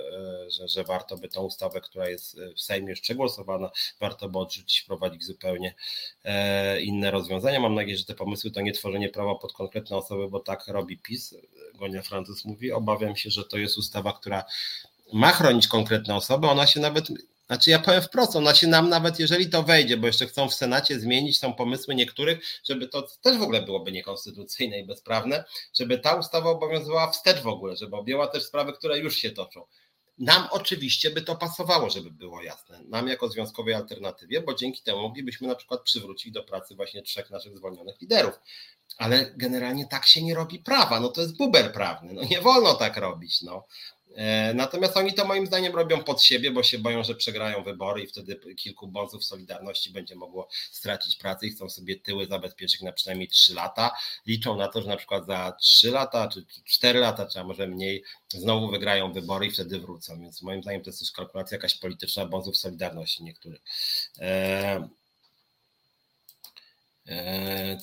że, że warto by tą ustawę, która jest w Sejmie już przegłosowana, warto by odrzucić, wprowadzić zupełnie inne rozwiązania. Mam nadzieję, że te pomysły to nie tworzenie prawa pod konkretne osoby, bo tak robi PiS, Gonia Francuz mówi. Obawiam się, że to jest ustawa, która ma chronić konkretne osoby, ona się nawet... Znaczy ja powiem wprost, ona się nam nawet, jeżeli to wejdzie, bo jeszcze chcą w Senacie zmienić, są pomysły niektórych, żeby to też w ogóle byłoby niekonstytucyjne i bezprawne, żeby ta ustawa obowiązywała wstecz w ogóle, żeby objęła też sprawy, które już się toczą. Nam oczywiście by to pasowało, żeby było jasne, nam jako Związkowej Alternatywie, bo dzięki temu moglibyśmy na przykład przywrócić do pracy właśnie trzech naszych zwolnionych liderów. Ale generalnie tak się nie robi prawa, no to jest buber prawny, no nie wolno tak robić, no. Natomiast oni to moim zdaniem robią pod siebie, bo się boją, że przegrają wybory i wtedy kilku bonzów Solidarności będzie mogło stracić pracę i chcą sobie tyły zabezpieczyć na przynajmniej trzy lata. Liczą na to, że na przykład za trzy lata czy cztery lata, czy a może mniej, znowu wygrają wybory i wtedy wrócą. Więc moim zdaniem to jest też kalkulacja jakaś polityczna bonzów Solidarności niektórych. E-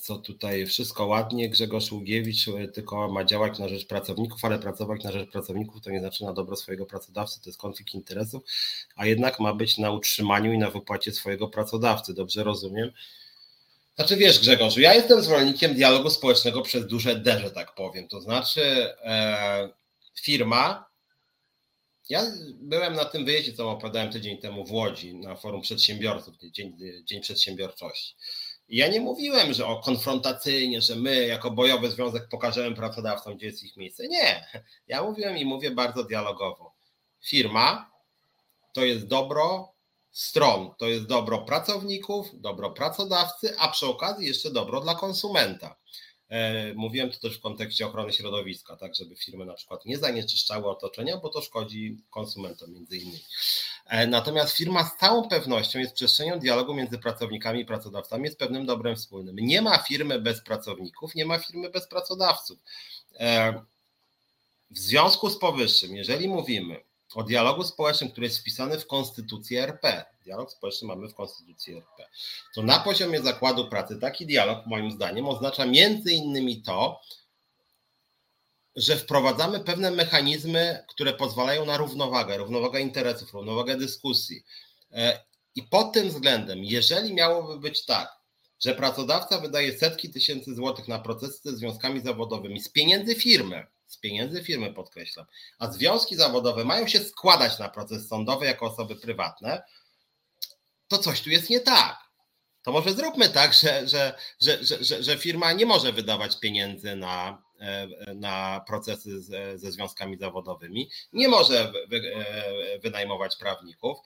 Co tutaj wszystko ładnie, Grzegorz Ługiewicz tylko ma działać na rzecz pracowników, ale pracować na rzecz pracowników to nie znaczy na dobro swojego pracodawcy, to jest konflikt interesów, a jednak ma być na utrzymaniu i na wypłacie swojego pracodawcy, dobrze rozumiem? Znaczy wiesz Grzegorzu, ja jestem zwolennikiem dialogu społecznego przez duże D, że tak powiem, to znaczy e, firma. Ja byłem na tym wyjeździe, co opowiadałem tydzień temu w Łodzi na forum przedsiębiorców, Dzień, dzień Przedsiębiorczości. Ja nie mówiłem, że o konfrontacyjnie, że my jako bojowy związek pokażemy pracodawcom, gdzie jest ich miejsce. Nie, ja mówiłem i mówię bardzo dialogowo. Firma to jest dobro stron, to jest dobro pracowników, dobro pracodawcy, a przy okazji jeszcze dobro dla konsumenta. Mówiłem to też w kontekście ochrony środowiska, tak żeby firmy na przykład nie zanieczyszczały otoczenia, bo to szkodzi konsumentom między innymi. Natomiast firma z całą pewnością jest przestrzenią dialogu między pracownikami i pracodawcami, jest pewnym dobrem wspólnym. Nie ma firmy bez pracowników, nie ma firmy bez pracodawców. W związku z powyższym, jeżeli mówimy o dialogu społecznym, który jest wpisany w Konstytucję R P, dialog społeczny mamy w Konstytucji R P, to na poziomie Zakładu Pracy taki dialog moim zdaniem oznacza między innymi to, że wprowadzamy pewne mechanizmy, które pozwalają na równowagę, równowagę interesów, równowagę dyskusji. I pod tym względem, jeżeli miałoby być tak, że pracodawca wydaje setki tysięcy złotych na procesy ze związkami zawodowymi z pieniędzy firmy, z pieniędzy firmy podkreślam, a związki zawodowe mają się składać na proces sądowy jako osoby prywatne, to coś tu jest nie tak. To może zróbmy tak, że, że, że, że, że, że firma nie może wydawać pieniędzy na, na procesy z, ze związkami zawodowymi, nie może wy, wynajmować prawników,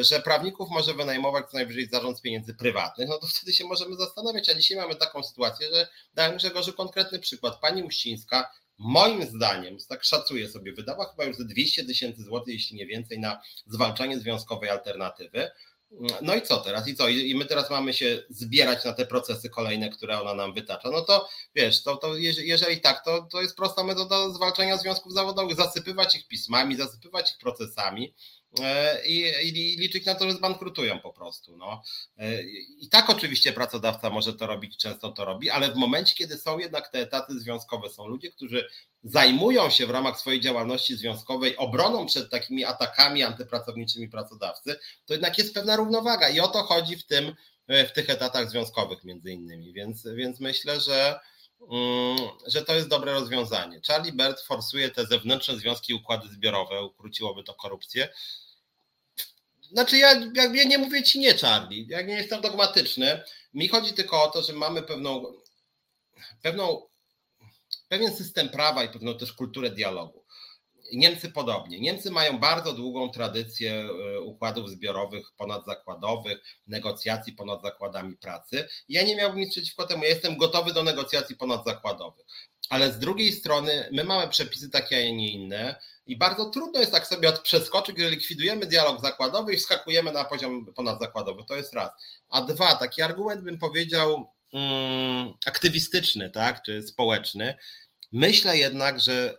że prawników może wynajmować co najwyżej zarząd pieniędzy prywatnych, no to wtedy się możemy zastanawiać, a dzisiaj mamy taką sytuację, że dałem Grzegorzu konkretny przykład. Pani Uścińska moim zdaniem, tak szacuję sobie, wydała chyba już dwieście tysięcy złotych, jeśli nie więcej, na zwalczanie związkowej alternatywy. No i co teraz? I co? I my teraz mamy się zbierać na te procesy kolejne, które ona nam wytacza. No to wiesz, to, to jeżeli tak, to, to jest prosta metoda zwalczania związków zawodowych, zasypywać ich pismami, zasypywać ich procesami i, i liczyć na to, że zbankrutują po prostu. No. I tak oczywiście pracodawca może to robić, często to robi, ale w momencie, kiedy są jednak te etaty związkowe, są ludzie, którzy zajmują się w ramach swojej działalności związkowej obroną przed takimi atakami antypracowniczymi pracodawcy, to jednak jest pewna równowaga i o to chodzi w tym, w tych etatach związkowych między innymi, więc, więc myślę, że, że to jest dobre rozwiązanie. Charlie Bert forsuje te zewnętrzne związki i układy zbiorowe, ukróciłoby to korupcję. Znaczy ja, ja nie mówię ci nie, Charlie, ja nie jestem dogmatyczny, mi chodzi tylko o to, że mamy pewną pewną pewien system prawa i pewną też kulturę dialogu. Niemcy podobnie. Niemcy mają bardzo długą tradycję układów zbiorowych, ponadzakładowych, negocjacji ponad zakładami pracy. Ja nie miałbym nic przeciwko temu, ja jestem gotowy do negocjacji ponadzakładowych. Ale z drugiej strony my mamy przepisy takie, a nie inne i bardzo trudno jest tak sobie od przeskoczyć, że likwidujemy dialog zakładowy i wskakujemy na poziom ponadzakładowy. To jest raz. A dwa, taki argument bym powiedział hmm, aktywistyczny, tak, czy społeczny. Myślę jednak, że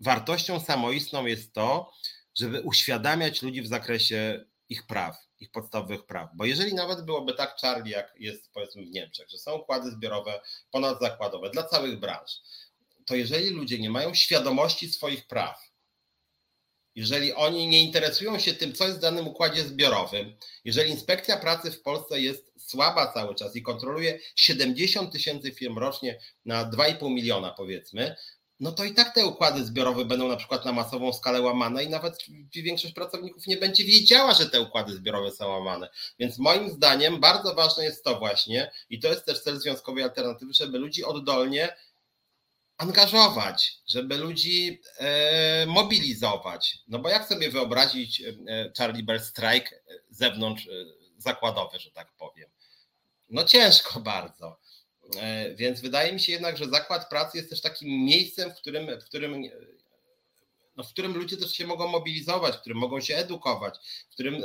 wartością samoistną jest to, żeby uświadamiać ludzi w zakresie ich praw, ich podstawowych praw. Bo jeżeli nawet byłoby tak czarnie, jak jest powiedzmy w Niemczech, że są układy zbiorowe ponadzakładowe dla całych branż, to jeżeli ludzie nie mają świadomości swoich praw, jeżeli oni nie interesują się tym, co jest w danym układzie zbiorowym, jeżeli inspekcja pracy w Polsce jest słaba cały czas i kontroluje siedemdziesiąt tysięcy firm rocznie na dwa i pół miliona powiedzmy, no to i tak te układy zbiorowe będą na przykład na masową skalę łamane i nawet większość pracowników nie będzie wiedziała, że te układy zbiorowe są łamane. Więc moim zdaniem bardzo ważne jest to właśnie i to jest też cel Związkowej Alternatywy, żeby ludzi oddolnie angażować, żeby ludzi e, mobilizować. No bo jak sobie wyobrazić e, Charlie Bell strajk zewnątrz e, zakładowy, że tak powiem? No ciężko bardzo. E, więc wydaje mi się jednak, że zakład pracy jest też takim miejscem, w którym, w którym, no, w którym ludzie też się mogą mobilizować, w którym mogą się edukować, w którym,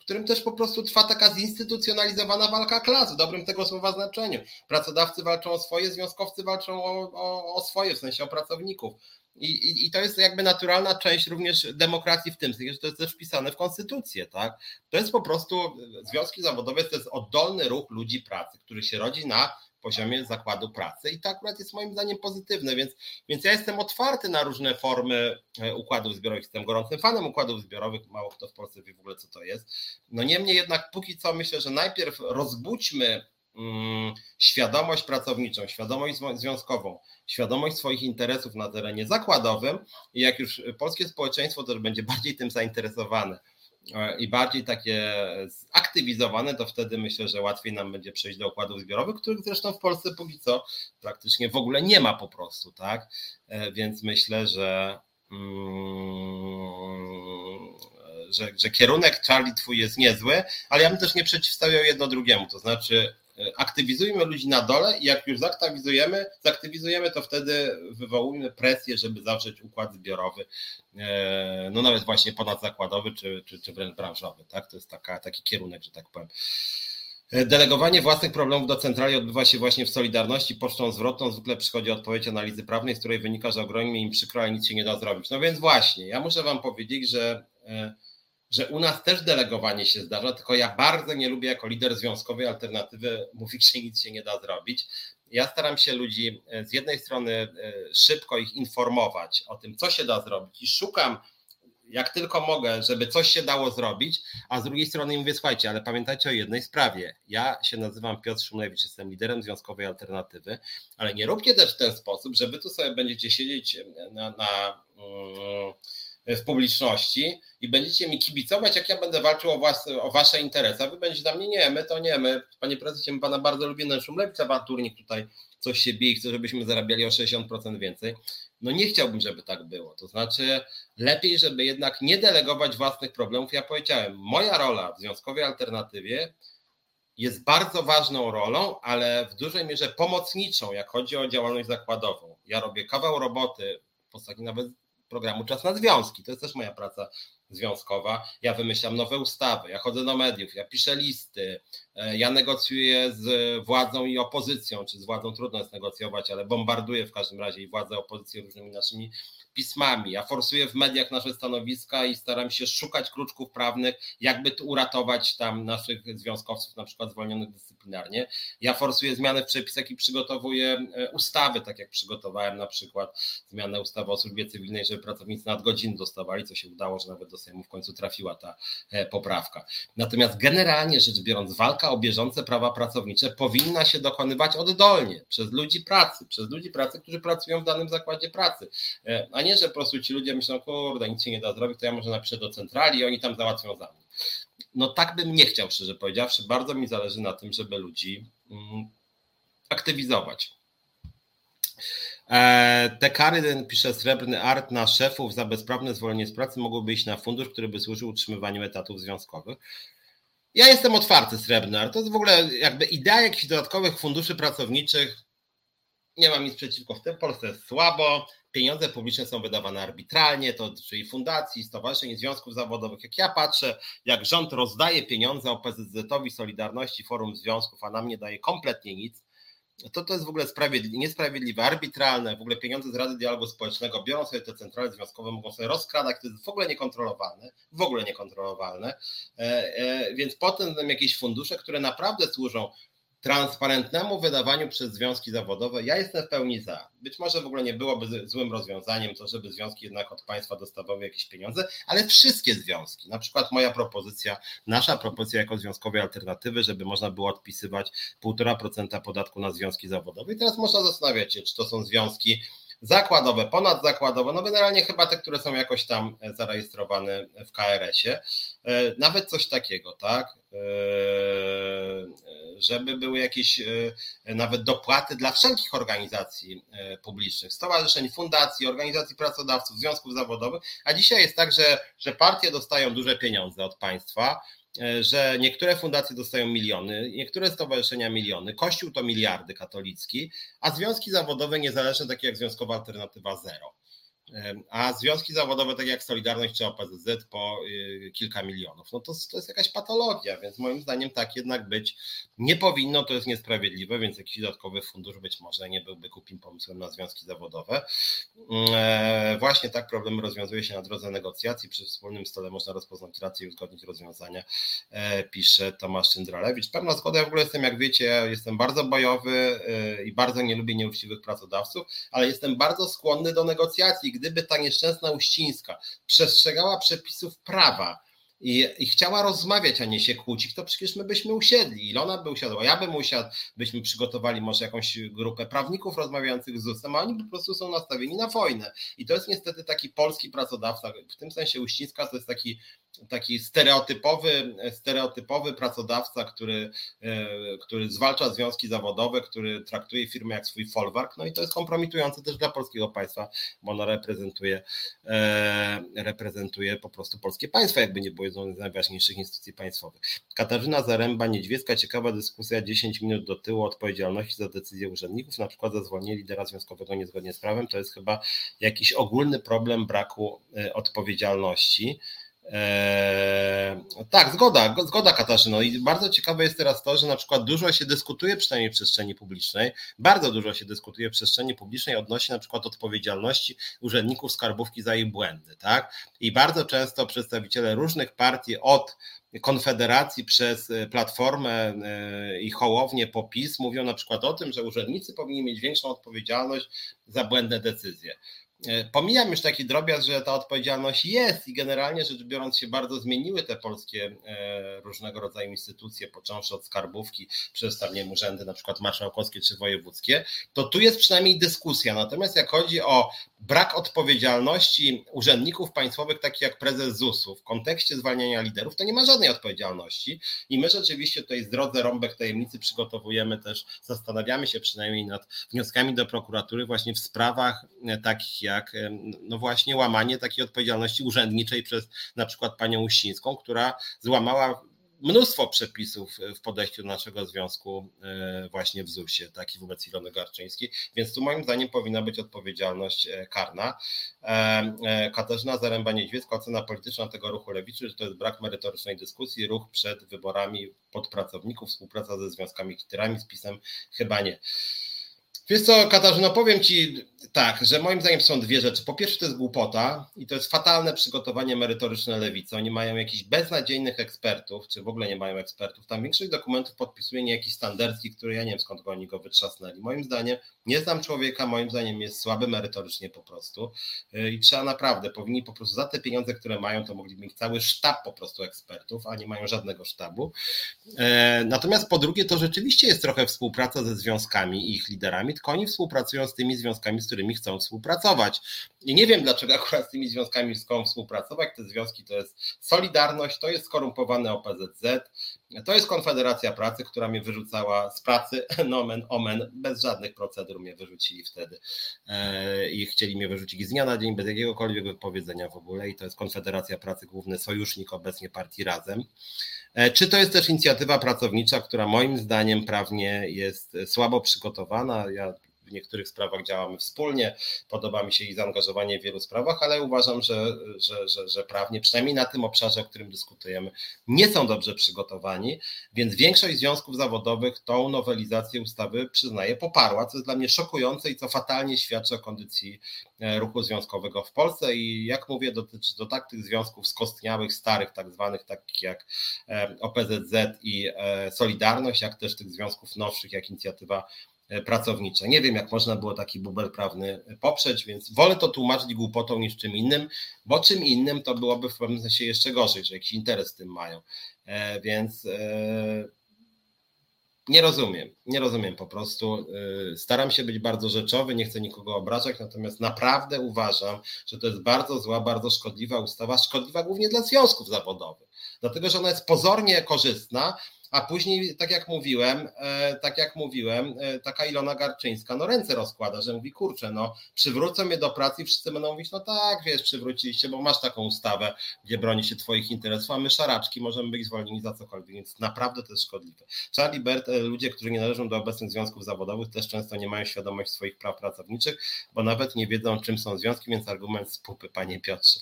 w którym też po prostu trwa taka zinstytucjonalizowana walka klas, w dobrym tego słowa znaczeniu. Pracodawcy walczą o swoje, związkowcy walczą o, o, o swoje, w sensie o pracowników. I, i, I to jest jakby naturalna część również demokracji w tym sensie, że to jest też wpisane w konstytucję, tak? To jest po prostu, związki zawodowe to jest oddolny ruch ludzi pracy, który się rodzi na poziomie zakładu pracy i to akurat jest moim zdaniem pozytywne, więc, więc ja jestem otwarty na różne formy układów zbiorowych, jestem gorącym fanem układów zbiorowych, mało kto w Polsce wie w ogóle co to jest. No niemniej jednak póki co myślę, że najpierw rozbudźmy mm, świadomość pracowniczą, świadomość związkową, świadomość swoich interesów na terenie zakładowym i jak już polskie społeczeństwo też będzie bardziej tym zainteresowane i bardziej takie zaktywizowane, to wtedy myślę, że łatwiej nam będzie przejść do układów zbiorowych, których zresztą w Polsce póki co praktycznie w ogóle nie ma po prostu, tak? Więc myślę, że, mm, że, że kierunek Charlie twój jest niezły, ale ja bym też nie przeciwstawiał jedno drugiemu, to znaczy aktywizujmy ludzi na dole i jak już zaktywizujemy, zaktywizujemy, to wtedy wywołujmy presję, żeby zawrzeć układ zbiorowy, no nawet właśnie ponadzakładowy czy, czy, czy wręcz branżowy. Tak? To jest taka, taki kierunek, że tak powiem. Delegowanie własnych problemów do centrali odbywa się właśnie w Solidarności. Pocztą zwrotną zwykle przychodzi odpowiedź analizy prawnej, z której wynika, że ogromnie im przykro, ale nic się nie da zrobić. No więc właśnie, ja muszę wam powiedzieć, że że u nas też delegowanie się zdarza, tylko ja bardzo nie lubię jako lider Związkowej Alternatywy mówić, że nic się nie da zrobić. Ja staram się ludzi z jednej strony szybko ich informować o tym, co się da zrobić i szukam, jak tylko mogę, żeby coś się dało zrobić, a z drugiej strony mówię, słuchajcie, ale pamiętajcie o jednej sprawie. Ja się nazywam Piotr Szumlewicz, jestem liderem Związkowej Alternatywy, ale nie róbcie też w ten sposób, że wy tu sobie będziecie siedzieć na... na mm, w publiczności i będziecie mi kibicować, jak ja będę walczył o, was, o wasze interesy, a wy będziecie na mnie, nie, my to nie, my, panie prezesie, my pana bardzo lubię, ten Szumlewicz, awanturnik tutaj coś się bije i chce, żebyśmy zarabiali o sześćdziesiąt procent więcej. No nie chciałbym, żeby tak było, to znaczy lepiej, żeby jednak nie delegować własnych problemów. Ja powiedziałem, moja rola w Związkowej Alternatywie jest bardzo ważną rolą, ale w dużej mierze pomocniczą, jak chodzi o działalność zakładową. Ja robię kawał roboty, w postaci nawet programu Czas na Związki. To jest też moja praca związkowa. Ja wymyślam nowe ustawy, ja chodzę do mediów, ja piszę listy, ja negocjuję z władzą i opozycją, czy z władzą trudno jest negocjować, ale bombarduję w każdym razie i władzę, opozycję różnymi naszymi pismami. Ja forsuję w mediach nasze stanowiska i staram się szukać kruczków prawnych, jakby tu uratować tam naszych związkowców, na przykład zwolnionych dyscyplinarnie. Ja forsuję zmiany w przepisach i przygotowuję ustawy, tak jak przygotowałem na przykład zmianę ustawy o służbie cywilnej, żeby pracownicy nadgodzin dostawali, co się udało, że nawet do Sejmu w końcu trafiła ta poprawka. Natomiast generalnie rzecz biorąc, walka o bieżące prawa pracownicze powinna się dokonywać oddolnie, przez ludzi pracy, przez ludzi pracy, którzy pracują w danym zakładzie pracy, a nie, że po prostu ci ludzie myślą, kurde, nic się nie da zrobić, to ja może napiszę do centrali i oni tam załatwią za mnie. No tak bym nie chciał, szczerze powiedziawszy, bardzo mi zależy na tym, żeby ludzi aktywizować. Te kary, pisze Srebrny Art, na szefów za bezprawne zwolnienie z pracy mogłyby iść na fundusz, który by służył utrzymywaniu etatów związkowych. Ja jestem otwarty, Srebrny Art. To jest w ogóle jakby idea jakichś dodatkowych funduszy pracowniczych. Nie mam nic przeciwko, w tej Polsce jest słabo. Pieniądze publiczne są wydawane arbitralnie, to czyli fundacji, stowarzyszeń, związków zawodowych. Jak ja patrzę, jak rząd rozdaje pieniądze O P Z Z-owi, Solidarności, Forum Związków, a nam nie daje kompletnie nic, to to jest w ogóle sprawiedli- niesprawiedliwe, arbitralne. W ogóle pieniądze z Rady Dialogu Społecznego biorą sobie te centrale związkowe, mogą sobie rozkradać, to jest w ogóle niekontrolowalne, w ogóle niekontrolowalne. E, e, więc potem tam jakieś fundusze, które naprawdę służą transparentnemu wydawaniu przez związki zawodowe, ja jestem w pełni za. Być może w ogóle nie byłoby złym rozwiązaniem to, żeby związki jednak od państwa dostawały jakieś pieniądze, ale wszystkie związki, na przykład moja propozycja, nasza propozycja jako Związkowej Alternatywy, żeby można było odpisywać półtora procent podatku na związki zawodowe. I teraz można zastanawiać się, czy to są związki zakładowe, ponadzakładowe, no generalnie chyba te, które są jakoś tam zarejestrowane w K R S-ie. Nawet coś takiego, tak? Żeby były jakieś nawet dopłaty dla wszelkich organizacji publicznych, stowarzyszeń, fundacji, organizacji pracodawców, związków zawodowych, a dzisiaj jest tak, że, że partie dostają duże pieniądze od państwa, że niektóre fundacje dostają miliony, niektóre stowarzyszenia miliony, Kościół to miliardy katolicki, a związki zawodowe niezależne, takie jak Związkowa Alternatywa, zero. A związki zawodowe, takie jak Solidarność czy O P Z Z, po kilka milionów. No to, to jest jakaś patologia, więc moim zdaniem tak jednak być nie powinno, to jest niesprawiedliwe, więc jakiś dodatkowy fundusz być może nie byłby głupim pomysłem na związki zawodowe. Eee, właśnie tak problem rozwiązuje się na drodze negocjacji. Przy wspólnym stole można rozpoznać rację i uzgodnić rozwiązania, eee, pisze Tomasz Czyndralewicz. Pełna zgoda, ja w ogóle jestem, jak wiecie, ja jestem bardzo bojowy eee, i bardzo nie lubię nieuczciwych pracodawców, ale jestem bardzo skłonny do negocjacji. Gdyby ta nieszczęsna Uścińska przestrzegała przepisów prawa i, i chciała rozmawiać, a nie się kłócić, to przecież my byśmy usiedli. Ilona by usiadła, ja bym usiadł, byśmy przygotowali może jakąś grupę prawników rozmawiających z U S em, a oni po prostu są nastawieni na wojnę. I to jest niestety taki polski pracodawca, w tym sensie Uścińska to jest taki, taki stereotypowy, stereotypowy pracodawca, który, który zwalcza związki zawodowe, który traktuje firmę jak swój folwark, no i to jest kompromitujące też dla polskiego państwa, bo ono reprezentuje, reprezentuje po prostu polskie państwo, jakby nie było jedną z najważniejszych instytucji państwowych. Katarzyna Zaremba-Niedźwiecka, ciekawa dyskusja, dziesięć minut do tyłu, odpowiedzialności za decyzje urzędników, na przykład za zwolnienie lidera związkowego niezgodnie z prawem, to jest chyba jakiś ogólny problem braku odpowiedzialności. Eee, tak, zgoda, zgoda Katarzyno, i bardzo ciekawe jest teraz to, że na przykład dużo się dyskutuje, przynajmniej w przestrzeni publicznej, bardzo dużo się dyskutuje w przestrzeni publicznej odnośnie na przykład odpowiedzialności urzędników skarbówki za ich błędy, tak? I bardzo często przedstawiciele różnych partii, od Konfederacji przez Platformę i Hołownię po PiS, mówią na przykład o tym, że urzędnicy powinni mieć większą odpowiedzialność za błędne decyzje. Pomijam już taki drobiazg, że ta odpowiedzialność jest i generalnie rzecz biorąc się bardzo zmieniły te polskie e, różnego rodzaju instytucje, począwszy od skarbówki, przez tam, nie wiem, urzędy na przykład marszałkowskie czy wojewódzkie, to tu jest przynajmniej dyskusja. Natomiast jak chodzi o brak odpowiedzialności urzędników państwowych, takich jak prezes zusu, w kontekście zwalniania liderów, to nie ma żadnej odpowiedzialności i my rzeczywiście tutaj z drodze rąbek tajemnicy przygotowujemy też, zastanawiamy się przynajmniej nad wnioskami do prokuratury właśnie w sprawach takich jak jak no właśnie łamanie takiej odpowiedzialności urzędniczej przez na przykład panią Uścińską, która złamała mnóstwo przepisów w podejściu do naszego związku właśnie w zusie, taki wobec Ilony Garczyńskiej, więc tu moim zdaniem powinna być odpowiedzialność karna. Katarzyna Zaremba-Niedźwiecka, ocena polityczna tego ruchu lewicy, że to jest brak merytorycznej dyskusji, ruch przed wyborami pod pracowników, współpraca ze związkami hitrami, z PiS-em chyba nie. Wiesz co, Katarzyno, powiem Ci tak, że moim zdaniem są dwie rzeczy. Po pierwsze, to jest głupota i to jest fatalne przygotowanie merytoryczne lewicy. Oni mają jakichś beznadziejnych ekspertów, czy w ogóle nie mają ekspertów. Tam większość dokumentów podpisuje niejaki Standerski, który ja nie wiem skąd go oni go wytrzasnęli. Moim zdaniem nie znam człowieka, moim zdaniem jest słaby merytorycznie po prostu i trzeba naprawdę, powinni po prostu za te pieniądze, które mają, to mogliby mieć cały sztab po prostu ekspertów, a nie mają żadnego sztabu. Natomiast po drugie, to rzeczywiście jest trochę współpraca ze związkami i ich liderami, tylko oni współpracują z tymi związkami, z którymi chcą współpracować. I nie wiem, dlaczego akurat z tymi związkami chcą współpracować. Te związki to jest Solidarność, to jest skorumpowane O P Z Z, to jest Konfederacja Pracy, która mnie wyrzucała z pracy, nomen omen, bez żadnych procedur mnie wyrzucili wtedy i chcieli mnie wyrzucić z dnia na dzień, bez jakiegokolwiek wypowiedzenia w ogóle, i to jest Konfederacja Pracy, główny sojusznik obecnie partii Razem. Czy to jest też inicjatywa pracownicza, która moim zdaniem prawnie jest słabo przygotowana? Ja w niektórych sprawach działamy wspólnie, podoba mi się jej zaangażowanie w wielu sprawach, ale uważam, że, że, że, że prawnie, przynajmniej na tym obszarze, o którym dyskutujemy, nie są dobrze przygotowani, więc większość związków zawodowych tą nowelizację ustawy, przyznaję, poparła, co jest dla mnie szokujące i co fatalnie świadczy o kondycji ruchu związkowego w Polsce. I jak mówię, dotyczy to tak tych związków skostniałych, starych, tak zwanych, takich jak O P Z Z i Solidarność, jak też tych związków nowszych, jak Inicjatywa Pracownicze. Nie wiem, jak można było taki bubel prawny poprzeć, więc wolę to tłumaczyć głupotą niż czym innym, bo czym innym to byłoby w pewnym sensie jeszcze gorzej, że jakiś interes w tym mają. E, więc e, nie rozumiem, nie rozumiem po prostu. E, staram się być bardzo rzeczowy, nie chcę nikogo obrażać, natomiast naprawdę uważam, że to jest bardzo zła, bardzo szkodliwa ustawa, szkodliwa głównie dla związków zawodowych, dlatego że ona jest pozornie korzystna, a później, tak jak mówiłem, tak jak mówiłem, taka Ilona Garczyńska no ręce rozkłada, że mówi, kurczę, no przywrócą mnie do pracy i wszyscy będą mówić, no tak, wiesz, przywróciliście, bo masz taką ustawę, gdzie broni się twoich interesów, a my szaraczki możemy być zwolnieni za cokolwiek, więc naprawdę to jest szkodliwe. Charlie Bert, ludzie, którzy nie należą do obecnych związków zawodowych, też często nie mają świadomości swoich praw pracowniczych, bo nawet nie wiedzą, czym są związki, więc argument z pupy, panie Piotrze.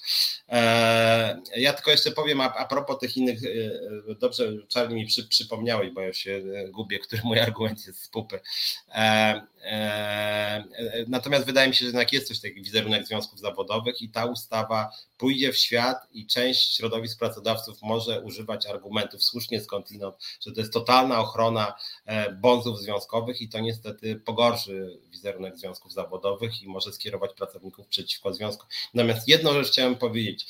Eee, ja tylko jeszcze powiem a, a propos tych innych, dobrze, Charlie mi przy, przy Przypomniałeś, bo ja się gubię, który mój argument jest z pupy. E, e, natomiast wydaje mi się, że jednak jest coś takiego, wizerunek związków zawodowych i ta ustawa pójdzie w świat i część środowisk pracodawców może używać argumentów słusznie skądinąd, że to jest totalna ochrona bonzów związkowych i to niestety pogorszy wizerunek związków zawodowych i może skierować pracowników przeciwko związkom. Natomiast jedną rzecz chciałem powiedzieć,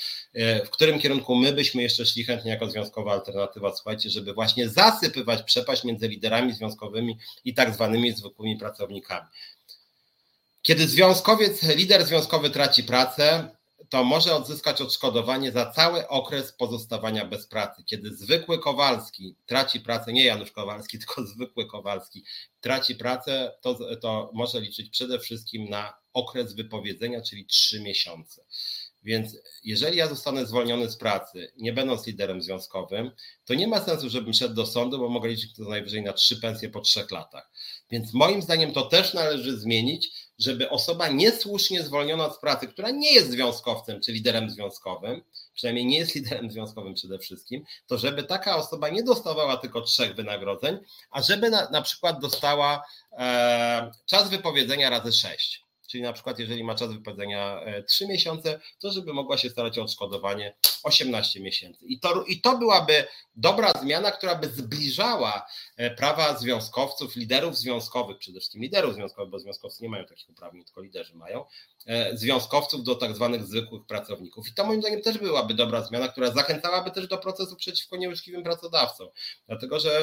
w którym kierunku my byśmy jeszcze szli chętnie jako Związkowa Alternatywa, słuchajcie, żeby właśnie zasypywać przepaść między liderami związkowymi i tak zwanymi zwykłymi pracownikami. Kiedy związkowiec, lider związkowy traci pracę, to może odzyskać odszkodowanie za cały okres pozostawania bez pracy. Kiedy zwykły Kowalski traci pracę, nie Janusz Kowalski, tylko zwykły Kowalski traci pracę, to, to może liczyć przede wszystkim na okres wypowiedzenia, czyli trzy miesiące. Więc jeżeli ja zostanę zwolniony z pracy, nie będąc liderem związkowym, to nie ma sensu, żebym szedł do sądu, bo mogę liczyć to najwyżej na trzy pensje po trzech latach. Więc moim zdaniem to też należy zmienić, żeby osoba niesłusznie zwolniona z pracy, która nie jest związkowcem czy liderem związkowym, przynajmniej nie jest liderem związkowym przede wszystkim, to żeby taka osoba nie dostawała tylko trzech wynagrodzeń, a żeby na, na przykład dostała e, czas wypowiedzenia razy sześć. Czyli na przykład jeżeli ma czas wypowiedzenia trzy miesiące, to żeby mogła się starać o odszkodowanie osiemnaście miesięcy. I to, i to byłaby dobra zmiana, która by zbliżała prawa związkowców, liderów związkowych, przede wszystkim liderów związkowych, bo związkowcy nie mają takich uprawnień, tylko liderzy mają, związkowców do tak zwanych zwykłych pracowników. I to moim zdaniem też byłaby dobra zmiana, która zachęcałaby też do procesu przeciwko nieuczciwym pracodawcom. Dlatego, że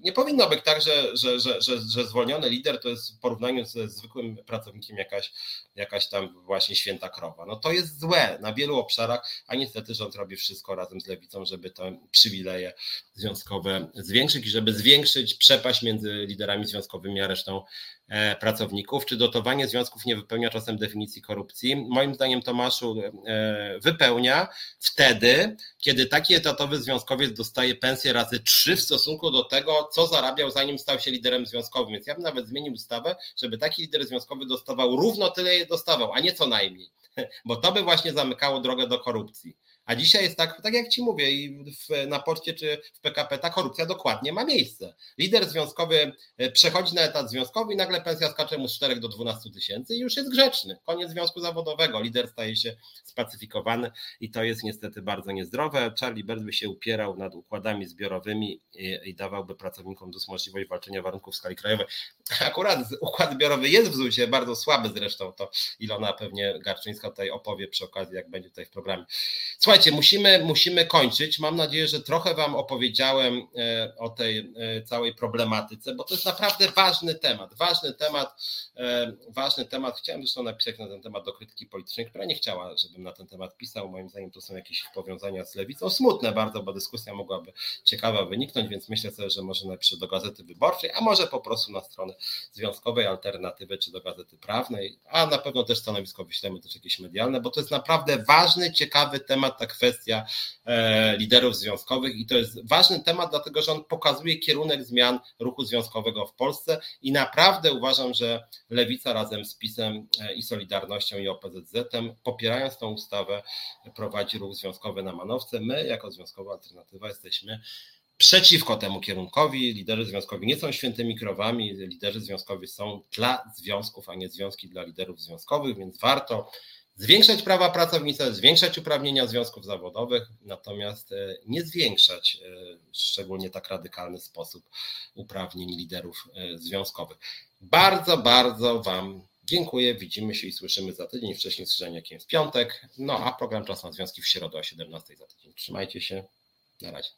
nie powinno być tak, że, że, że, że, że zwolniony lider to jest w porównaniu ze zwykłym pracownikiem jakaś, jakaś tam właśnie święta krowa. No to jest złe na wielu obszarach, a niestety rząd robi wszystko razem z lewicą, żeby te przywileje związkowe zwiększyć i żeby zwiększyć przepaść między liderami związkowymi a resztą pracowników. Czy dotowanie związków nie wypełnia czasem definicji korupcji? Moim zdaniem, Tomaszu, wypełnia wtedy, kiedy taki etatowy związkowiec dostaje pensję razy trzy w stosunku do tego, co zarabiał, zanim stał się liderem związkowym. Więc ja bym nawet zmienił ustawę, żeby taki lider związkowy dostawał równo tyle, ile dostawał, a nie co najmniej, bo to by właśnie zamykało drogę do korupcji. A dzisiaj jest tak, tak jak ci mówię, i w, na poczcie czy w P K P ta korupcja dokładnie ma miejsce. Lider związkowy przechodzi na etat związkowy i nagle pensja skacze mu z czterech do dwunastu tysięcy i już jest grzeczny. Koniec związku zawodowego. Lider staje się spacyfikowany i to jest niestety bardzo niezdrowe. Charlie Bert by się upierał nad układami zbiorowymi i, i dawałby pracownikom D U S możliwość walczenia warunków w skali krajowej. Akurat układ zbiorowy jest w zusie, bardzo słaby zresztą, to Ilona pewnie Garczyńska tutaj opowie przy okazji, jak będzie tutaj w programie. Słuchaj, słuchajcie, musimy, musimy kończyć. Mam nadzieję, że trochę wam opowiedziałem o tej całej problematyce, bo to jest naprawdę ważny temat. Ważny temat, ważny temat. Chciałem zresztą napisać na ten temat do krytyki politycznej, która nie chciała, żebym na ten temat pisał. Moim zdaniem to są jakieś powiązania z lewicą. Smutne bardzo, bo dyskusja mogłaby ciekawa wyniknąć, więc myślę sobie, że może napiszę do Gazety Wyborczej, a może po prostu na stronę Związkowej Alternatywy czy do Gazety Prawnej, a na pewno też stanowisko wyślemy, też jakieś medialne, bo to jest naprawdę ważny, ciekawy temat, ta kwestia e, liderów związkowych i to jest ważny temat, dlatego że on pokazuje kierunek zmian ruchu związkowego w Polsce i naprawdę uważam, że Lewica razem z PiS-em i Solidarnością i O P Z Z-em, popierając tą ustawę, prowadzi ruch związkowy na manowce. My jako Związkowa Alternatywa jesteśmy przeciwko temu kierunkowi. Liderzy związkowi nie są świętymi krowami, liderzy związkowi są dla związków, a nie związki dla liderów związkowych, więc warto zwiększać prawa pracownicze, zwiększać uprawnienia związków zawodowych, natomiast nie zwiększać, szczególnie w tak radykalny sposób, uprawnień liderów związkowych. Bardzo, bardzo wam dziękuję, widzimy się i słyszymy za tydzień. Wcześniej słyszałem, jakim jest piątek. No a program Czas na Związki w środę o siedemnastej za tydzień. Trzymajcie się, na razie.